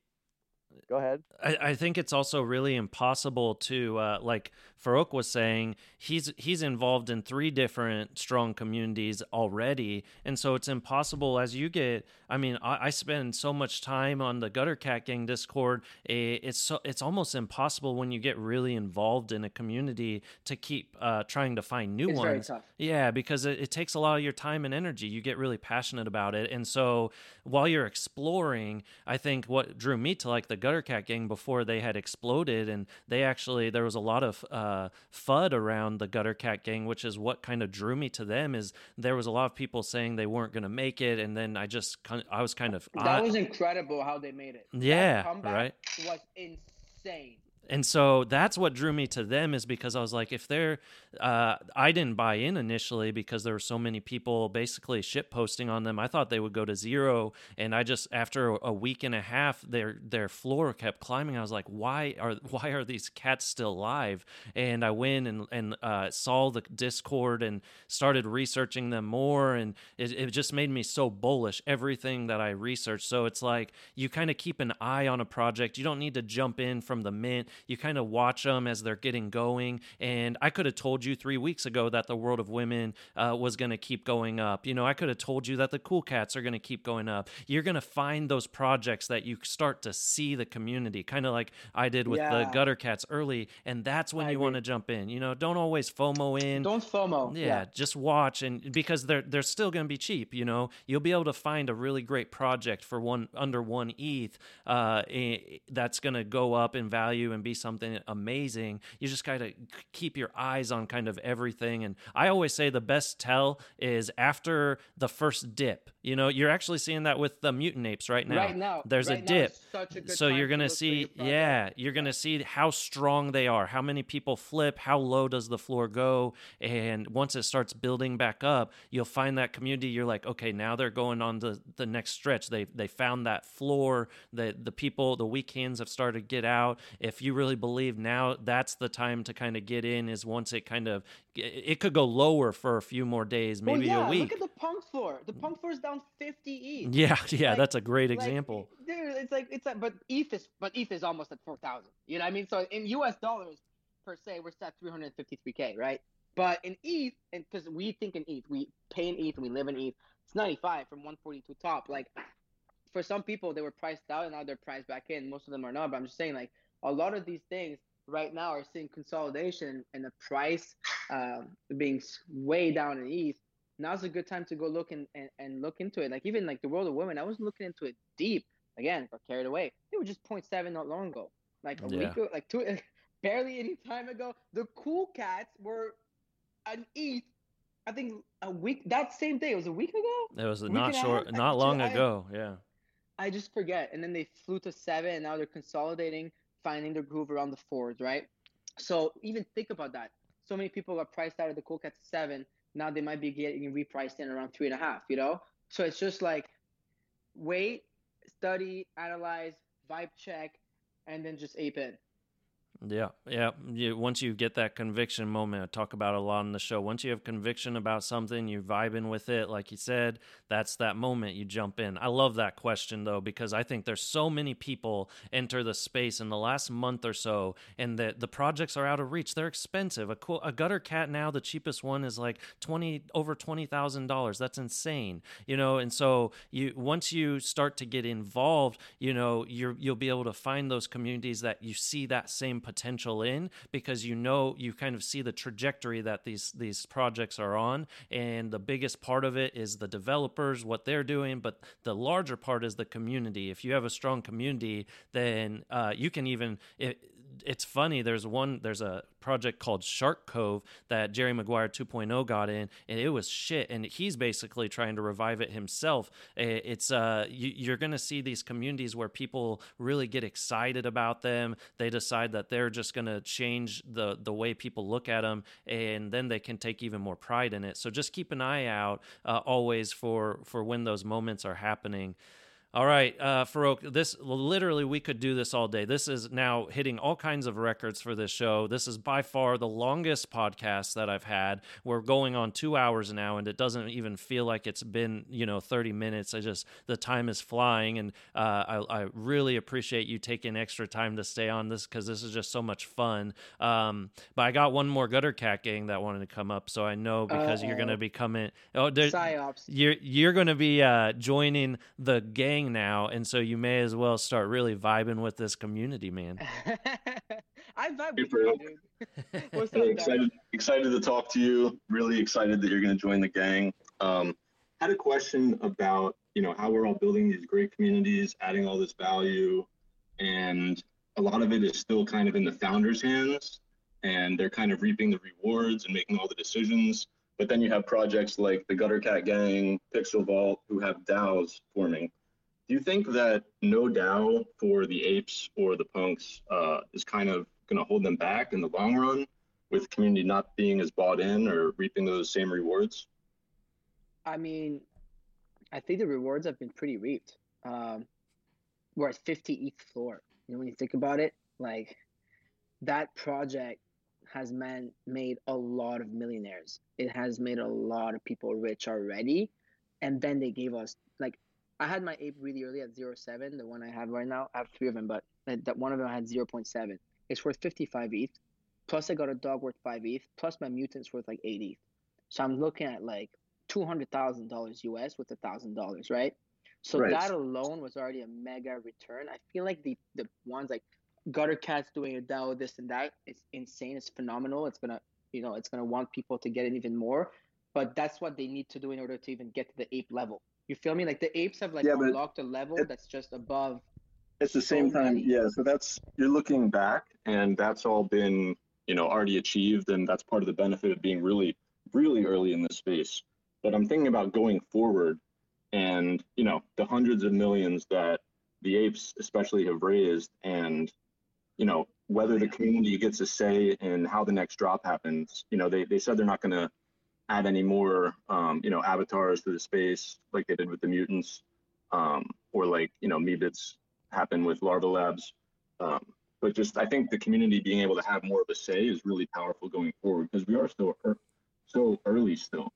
yeah, Go ahead. I, I think it's also really impossible to, uh, like Farouk was saying, he's he's involved in three different strong communities already. And so it's impossible as you get, I mean, I, I spend so much time on the Gutter Cat Gang Discord. It's, so, it's almost impossible when you get really involved in a community to keep uh, trying to find new it's ones. Very tough. Yeah, because it, it takes a lot of your time and energy. You get really passionate about it. And so while you're exploring, I think what drew me to like the Gutter Cat Gang before they had exploded, and they actually, there was a lot of uh, FUD around the Gutter Cat Gang, which is what kind of drew me to them, is there was a lot of people saying they weren't going to make it, and then I just, I was kind of... That I, was incredible how they made it. Yeah, right? Was insane. And so that's what drew me to them, is because I was like, if they're, uh, I didn't buy in initially because there were so many people basically shit posting on them. I thought they would go to zero. And I just, after a week and a half, their, their floor kept climbing. I was like, why are, why are these cats still live? And I went and, and, uh, saw the Discord and started researching them more. And it, it just made me so bullish, everything that I researched. So it's like, you kind of keep an eye on a project. You don't need to jump in from the mint. You kind of watch them as they're getting going. And I could have told you three weeks ago that the World of Women uh, was going to keep going up. You know, I could have told you that the Cool Cats are going to keep going up. You're going to find those projects that you start to see the community, kind of like I did with yeah. the Gutter Cats early. And that's when I you want to jump in. You know, don't always FOMO in. Don't FOMO. Yeah, yeah. Just watch. And because they're, they're still going to be cheap, you know, you'll be able to find a really great project for one under one E T H uh, that's going to go up in value and be something amazing. You just gotta keep your eyes on kind of everything. And I always say the best tell is after the first dip. You know, you're actually seeing that with the mutant apes right now. Right now, there's right a dip. Now such a good so you're gonna to see, your yeah, you're gonna see how strong they are, how many people flip, how low does the floor go, and once it starts building back up, you'll find that community. You're like, okay, now they're going on the the next stretch. They they found that floor. The the people, the weak hands have started to get out. If you really believe now, that's the time to kind of get in, is once it kind of, it could go lower for a few more days, maybe well, yeah, a week. Look at the punk floor. The punk floor is down fifty E T H. Yeah, yeah, like, that's a great like, example. Dude, it's like it's like, but E T H is but E T H is almost at four thousand. You know what I mean? So in U S dollars per se, we're set three hundred and fifty-three K, right? But in E T H, and because we think in E T H, we pay in E T H and we live in E T H, it's ninety-five from one forty-two top. Like for some people, they were priced out and now they're priced back in. Most of them are not, but I'm just saying, like, a lot of these things right now are seeing consolidation and the price uh, being way down in E T H. Now's a good time to go look and, and, and look into it. Like even like the World of Women, I was looking into it deep. Again, got carried away. They were just zero point seven not long ago. Like a yeah. week, like two, barely any time ago. The Cool Cats were an E T H. I think a week, that same day, it was a week ago? It was not short, not long I, ago, yeah. I just forget. And then they flew to seven and now they're consolidating, finding their groove around the fours, right? So even think about that. So many people got priced out of the Cool Cats at seven. Now they might be getting repriced in around three and a half, you know? So it's just like wait, study, analyze, vibe check, and then just ape in. Yeah, yeah. You, once you get that conviction moment, I talk about a lot on the show. Once you have conviction about something, you're vibing with it, like you said, that's that moment you jump in. I love that question, though, because I think there's so many people enter the space in the last month or so, and the, the projects are out of reach. They're expensive. A, a Gutter Cat now, the cheapest one is like twenty over twenty thousand dollars. That's insane, you know, and so you once you start to get involved, you know, you're, you'll be able to find those communities that you see that same potential in, because you know you kind of see the trajectory that these these projects are on, and the biggest part of it is the developers, what they're doing, but the larger part is the community. If you have a strong community, then uh, you can even it, it's funny, there's one there's a project called Shark Cove that Jerry Maguire two point oh got in, and it was shit, and he's basically trying to revive it himself. It's uh you, you're gonna see these communities where people really get excited about them. They decide that they're just gonna change the the way people look at them, and then they can take even more pride in it. So just keep an eye out uh, always for for when those moments are happening. All right, uh, Farouk, this literally, we could do this all day. This is now hitting all kinds of records for this show. This is by far the longest podcast that I've had. We're going on two hours now, and it doesn't even feel like it's been, you know, thirty minutes. I just, the time is flying, and uh, I, I really appreciate you taking extra time to stay on this because this is just so much fun. Um, but I got one more Gutter Cat gang that wanted to come up, so I know because Uh-oh. you're going to be coming. Oh, there, Psyops. You're, you're going to be uh, joining the gang now, and so you may as well start really vibing with this community, man. I vibe with you, dude. What's up, excited, excited to talk to you. Really excited that you're going to join the gang. Um, had a question about, you know, how we're all building these great communities, adding all this value, and a lot of it is still kind of in the founders' hands, and they're kind of reaping the rewards and making all the decisions. But then you have projects like the Gutter Cat Gang, Pixel Vault, who have DAOs forming. Do you think that no DAO for the apes or the punks uh, is kind of going to hold them back in the long run with community not being as bought in or reaping those same rewards? I mean, I think the rewards have been pretty reaped. Um, we're at fifty E T H floor. You know, when you think about it, like that project has man- made a lot of millionaires. It has made a lot of people rich already. And then they gave us like, I had my ape really early at zero point seven, the one I have right now. I have three of them, but that one of them I had zero point seven. It's worth fifty-five E T H. Plus I got a dog worth five E T H. Plus my mutant's worth like eight E T H. So I'm looking at like two hundred thousand dollars U S with one thousand dollars, right? So right. That alone was already a mega return. I feel like the, the ones like Gutter Cat's doing a DAO, this and that. It's insane. It's phenomenal. It's going to, you know, it's going to want people to get in even more. But that's what they need to do in order to even get to the ape level. You feel me? Like the apes have like yeah, unlocked a level it, that's just above. It's the same so time. Yeah. So that's, you're looking back and that's all been, you know, already achieved. And that's part of the benefit of being really, really early in this space. But I'm thinking about going forward and, you know, the hundreds of millions that the apes especially have raised and, you know, whether the community gets a say in how the next drop happens. You know, they, they said they're not going to add any more, um, you know, avatars to the space like they did with the mutants, um, or like, you know, Mebits happen with Larva Labs. Um, but just, I think the community being able to have more of a say is really powerful going forward because we are still er- so early still.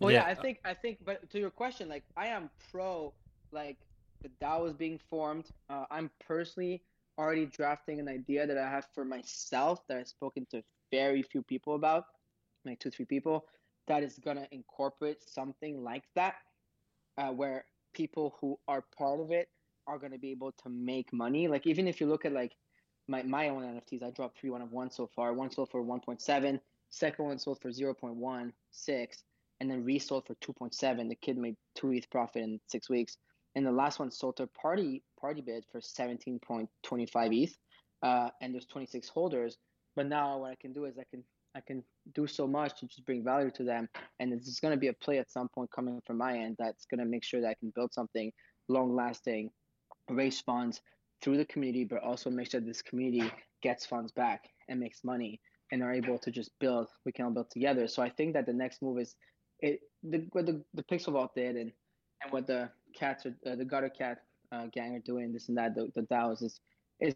Well, yeah. yeah, I think, I think, but to your question, like I am pro, like the DAO is being formed. Uh, I'm personally already drafting an idea that I have for myself that I've spoken to very few people about, like two, three people. That is going to incorporate something like that, uh, where people who are part of it are going to be able to make money. Like, even if you look at like my, my own N F Ts, I dropped three one of one so far. One sold for one point seven, second one sold for zero point one six, and then resold for two point seven. The kid made two E T H profit in six weeks. And the last one sold to a party, party bid for seventeen point two five E T H. Uh, and there's twenty-six holders. But now what I can do is I can I can do so much to just bring value to them. And it's going to be a play at some point coming from my end that's going to make sure that I can build something long-lasting, raise funds through the community, but also make sure this community gets funds back and makes money and are able to just build. We can all build together. So I think that the next move is it, the, what the, the Pixel Vault did and, and what the cats are, uh, the Gutter Cat uh, gang are doing, this and that, the, the DAOs is, is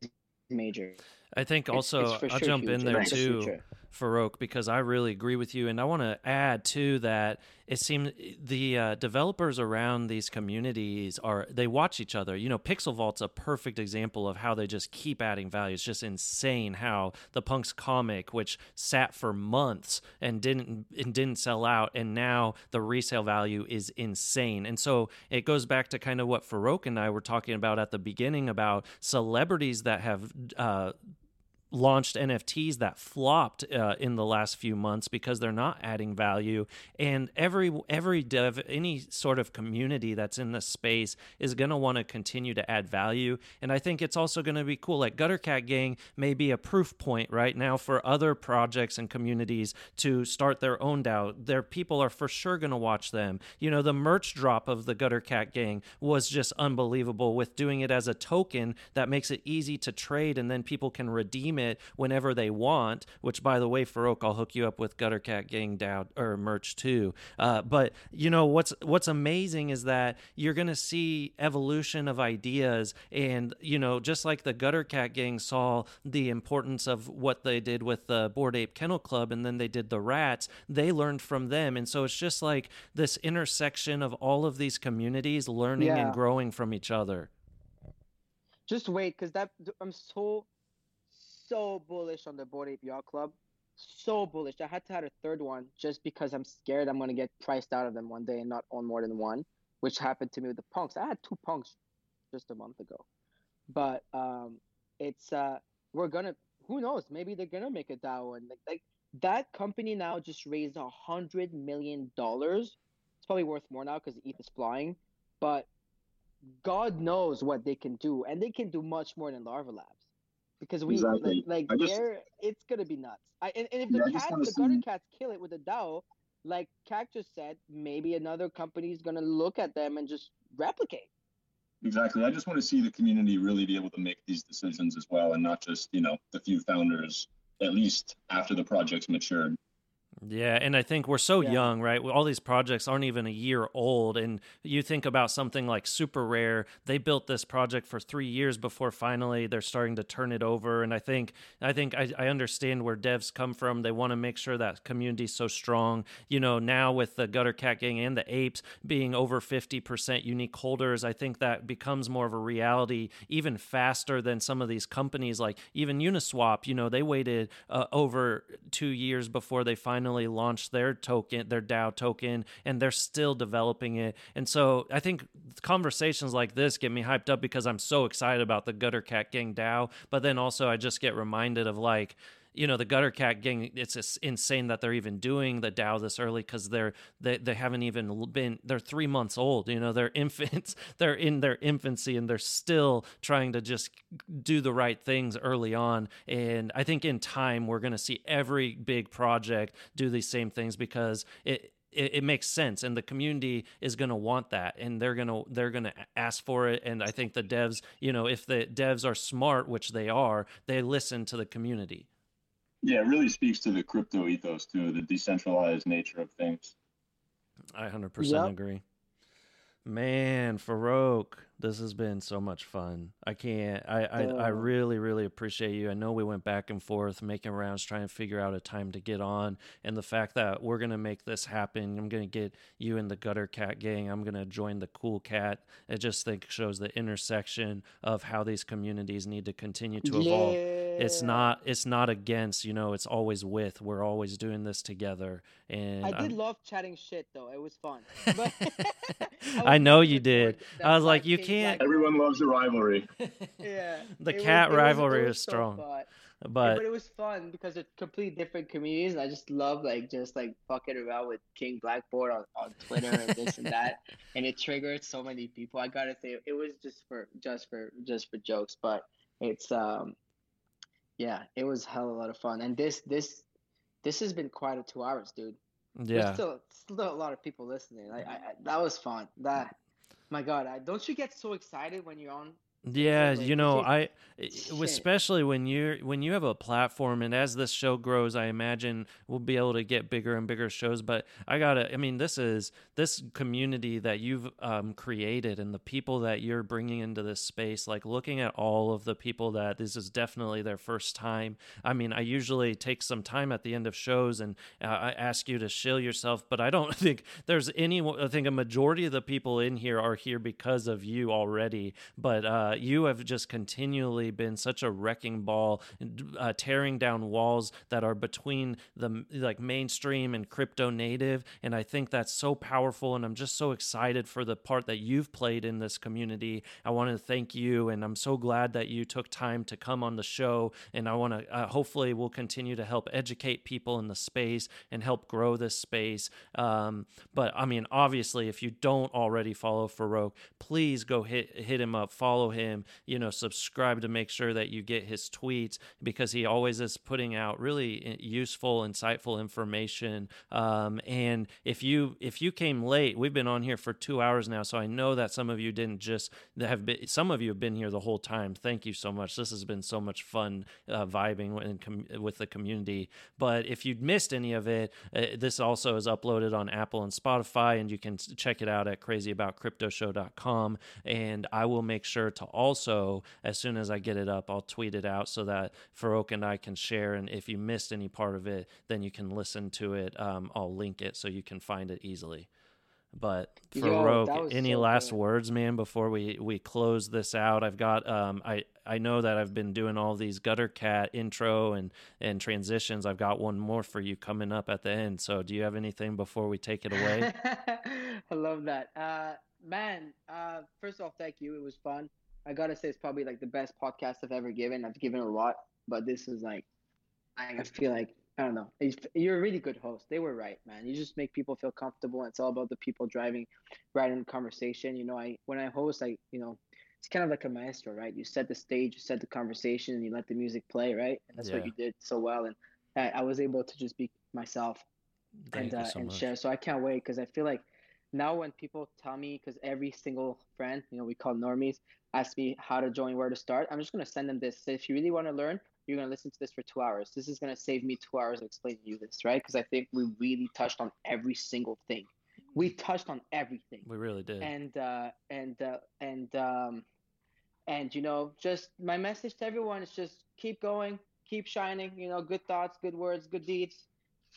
major. I think also it's, it's I'll sure jump huge. in there it's too. Farouk, because I really agree with you. And I want to add to that, it seems the uh, developers around these communities are, they watch each other. You know, Pixel Vault's a perfect example of how they just keep adding value. It's just insane how the Punks comic, which sat for months and didn't and didn't sell out, and now the resale value is insane. And so it goes back to kind of what Farouk and I were talking about at the beginning about celebrities that have uh, launched N F Ts that flopped uh, in the last few months because they're not adding value. And every every dev, any sort of community that's in this space is going to want to continue to add value. And I think it's also going to be cool. Like Gutter Cat Gang may be a proof point right now for other projects and communities to start their own DAO. Their people are for sure going to watch them. You know, the merch drop of the Gutter Cat Gang was just unbelievable with doing it as a token that makes it easy to trade and then people can redeem stream it whenever they want, which, by the way, Farouk, I'll hook you up with Gutter Cat Gang Down or merch too. Uh, but you know what's what's amazing is that you're going to see evolution of ideas, and you know, just like the Gutter Cat Gang saw the importance of what they did with the Bored Ape Kennel Club, and then they did the rats, they learned from them. And so it's just like this intersection of all of these communities learning yeah. and growing from each other. Just wait, because that I'm so, so bullish on the Bored Ape Yacht Club. So bullish. I had to add a third one just because I'm scared I'm going to get priced out of them one day and not own more than one, which happened to me with the punks. I had two punks just a month ago. But um, it's uh, we're going to, who knows, maybe they're going to make a DAO. And like, like that company now just raised one hundred million dollars. It's probably worth more now because E T H is flying. But God knows what they can do, and they can do much more than Larva Labs, because we exactly. like, like just, it's gonna be nuts. I, and, and if the yeah, cats, the gutter it. cats, kill it with a DAO, like Cac just said, maybe another company is gonna look at them and just replicate. Exactly. I just want to see the community really be able to make these decisions as well, and not just you know the few founders. At least after the project's matured. Yeah, and I think we're so yeah. young, right? All these projects aren't even a year old, and you think about something like Super Rare. They built this project for three years before finally they're starting to turn it over. And I think I think I, I understand where devs come from. They want to make sure that community's so strong. You know, now with the Gutter Cat Gang and the Apes being over fifty percent unique holders, I think that becomes more of a reality even faster than some of these companies, like even Uniswap. You know, they waited uh, over two years before they finally launched their token, their DAO token, and they're still developing it. And so I think conversations like this get me hyped up because I'm so excited about the Gutter Cat Gang DAO. But then also I just get reminded of like, you know, the Gutter Cat Gang, it's insane that they're even doing the DAO this early because they're, they, they haven't even been, they're three months old, you know, they're infants, they're in their infancy, and they're still trying to just do the right things early on. And I think in time, we're going to see every big project do these same things because it, It, it makes sense, and the community is going to want that, and they're going to they're going to ask for it. And I think the devs, you know, if the devs are smart, which they are, they listen to the community. Yeah, it really speaks to the crypto ethos too, the decentralized nature of things. I one hundred percent yep. agree. Man, Farouk, this has been so much fun. I can't, I, I, oh. I really, really appreciate you. I know we went back and forth, making rounds, trying to figure out a time to get on. And the fact that we're going to make this happen, I'm going to get you in the Gutter Cat Gang. I'm going to join the Cool Cat. I just think shows the intersection of how these communities need to continue to evolve. Yeah. It's not, it's not against, you know, it's always with, we're always doing this together. And I did I'm, love chatting shit though. It was fun. But I, I know you did. I was like, you can't. Everyone loves the rivalry. yeah. The cat was, rivalry was, was is strong. So but, yeah, but it was fun because they're completely different communities. And I just love like just like fucking around with King Blackboard on, on Twitter and this and that. And it triggered so many people. I gotta say, it was just for just for just for jokes. But it's um yeah, it was a hell of a lot of fun. And this this this has been quite a two hours, dude. Yeah. There's still, still a lot of people listening. Like I, I, that was fun. That My God, I, don't you get so excited when you're on? Yeah, like, you know, I especially when you're when you have a platform, and as this show grows, I imagine we'll be able to get bigger and bigger shows. But I gotta, I mean, this is this community that you've um, created, and the people that you're bringing into this space. Like looking at all of the people that this is definitely their first time. I mean, I usually take some time at the end of shows and uh, I ask you to shill yourself, but I don't think there's any. I think a majority of the people in here are here because of you already, but. Uh, Uh, you have just continually been such a wrecking ball, uh, tearing down walls that are between the like mainstream and crypto native. And I think that's so powerful. And I'm just so excited for the part that you've played in this community. I want to thank you. And I'm so glad that you took time to come on the show. And I want to uh, hopefully we'll continue to help educate people in the space and help grow this space. Um, but I mean, obviously, if you don't already follow Farouk, please go hit, hit him up, follow him. him, you know, subscribe to make sure that you get his tweets, because he always is putting out really useful, insightful information. Um, and if you if you came late, we've been on here for two hours now, so I know that some of you didn't just have been, some of you have been here the whole time. Thank you so much. This has been so much fun uh, vibing in com- with the community. But if you'd missed any of it, uh, this also is uploaded on Apple and Spotify, and you can check it out at crazy about crypto show dot com. And I will make sure to also, as soon as I get it up, I'll tweet it out so that Farouk and I can share. And if you missed any part of it, then you can listen to it. Um, I'll link it so you can find it easily. But Farouk, any so last good. words, man, before we, we close this out? I've got, um, I, I know that I've been doing all these Gutter Cat intro and, and transitions. I've got one more for you coming up at the end. So do you have anything before we take it away? I love that. Uh, man, uh, first off, thank you. It was fun. I got to say, it's probably like the best podcast I've ever given. I've given a lot, but this is like, I feel like, I don't know. You're a really good host. They were right, man. You just make people feel comfortable. It's all about the people driving, right in the conversation. You know, I when I host, I you know, it's kind of like a maestro, right? You set the stage, you set the conversation, and you let the music play, right? And that's yeah. what you did so well. And I, I was able to just be myself Thank and uh, so and much. share. So I can't wait, because I feel like now when people tell me, because every single friend, you know, we call normies, ask me how to join, where to start. I'm just gonna send them this. So if you really want to learn, you're going to listen to this for two hours. This is going to save me two hours explaining you this, right? Because I think we really touched on every single thing. We touched on everything. We really did. And, uh, and, uh, and, um, and, you know, just my message to everyone is just keep going, keep shining, you know, good thoughts, good words, good deeds.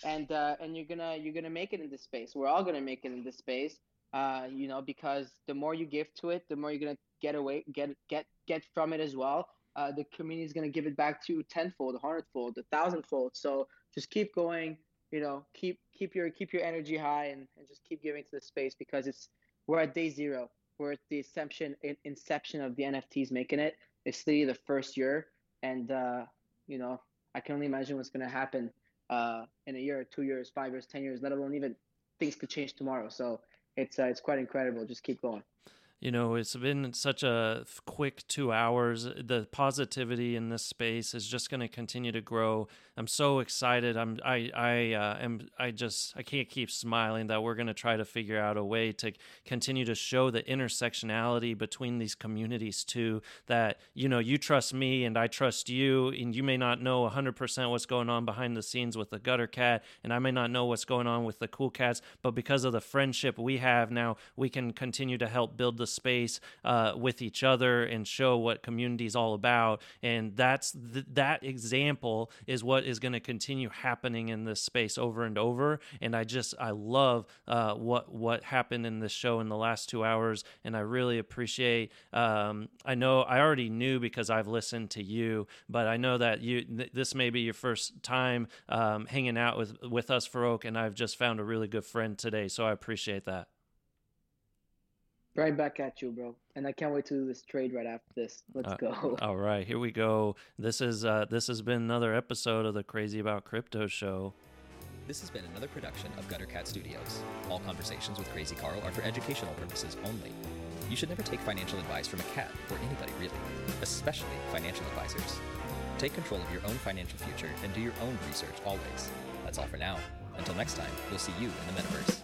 And, uh, and you're gonna, you're gonna make it in this space. We're all going to make it in this space. Uh, you know, because the more you give to it, the more you're going to get away, get, get, get from it as well. Uh, the community is going to give it back to you tenfold, a hundredfold, a thousandfold. So just keep going, you know, keep keep your keep your energy high, and, and just keep giving to the space, because it's we're at day zero. We're at the inception inception of the N F Ts making it. It's literally the first year, and uh, you know, I can only imagine what's going to happen uh, in a year, two years, five years, ten years. Let alone even things could change tomorrow. So it's uh, it's quite incredible. Just keep going. You know, it's been such a quick two hours. The positivity in this space is just going to continue to grow. I'm so excited. I'm, I, I, uh, am, I just, I can't keep smiling that we're going to try to figure out a way to continue to show the intersectionality between these communities too. That, you know, you trust me and I trust you, and you may not know one hundred percent what's going on behind the scenes with the Gutter Cat, and I may not know what's going on with the Cool Cats, but because of the friendship we have now, we can continue to help build the space uh, with each other and show what community is all about. And that's th- that example is what is going to continue happening in this space over and over. And I just, I love uh, what, what happened in this show in the last two hours. And I really appreciate, um, I know I already knew because I've listened to you, but I know that you, th- this may be your first time um, hanging out with, with us, Farouk, and I've just found a really good friend today. So I appreciate that. Right back at you, bro. And I can't wait to do this trade right after this. Let's uh, go. All right, here we go. This is uh, this has been another episode of the Crazy About Crypto Show. This has been another production of Gutter Cat Studios. All conversations with Crazy Carl are for educational purposes only. You should never take financial advice from a cat, or anybody really, especially financial advisors. Take control of your own financial future and do your own research always. That's all for now. Until next time, we'll see you in the metaverse.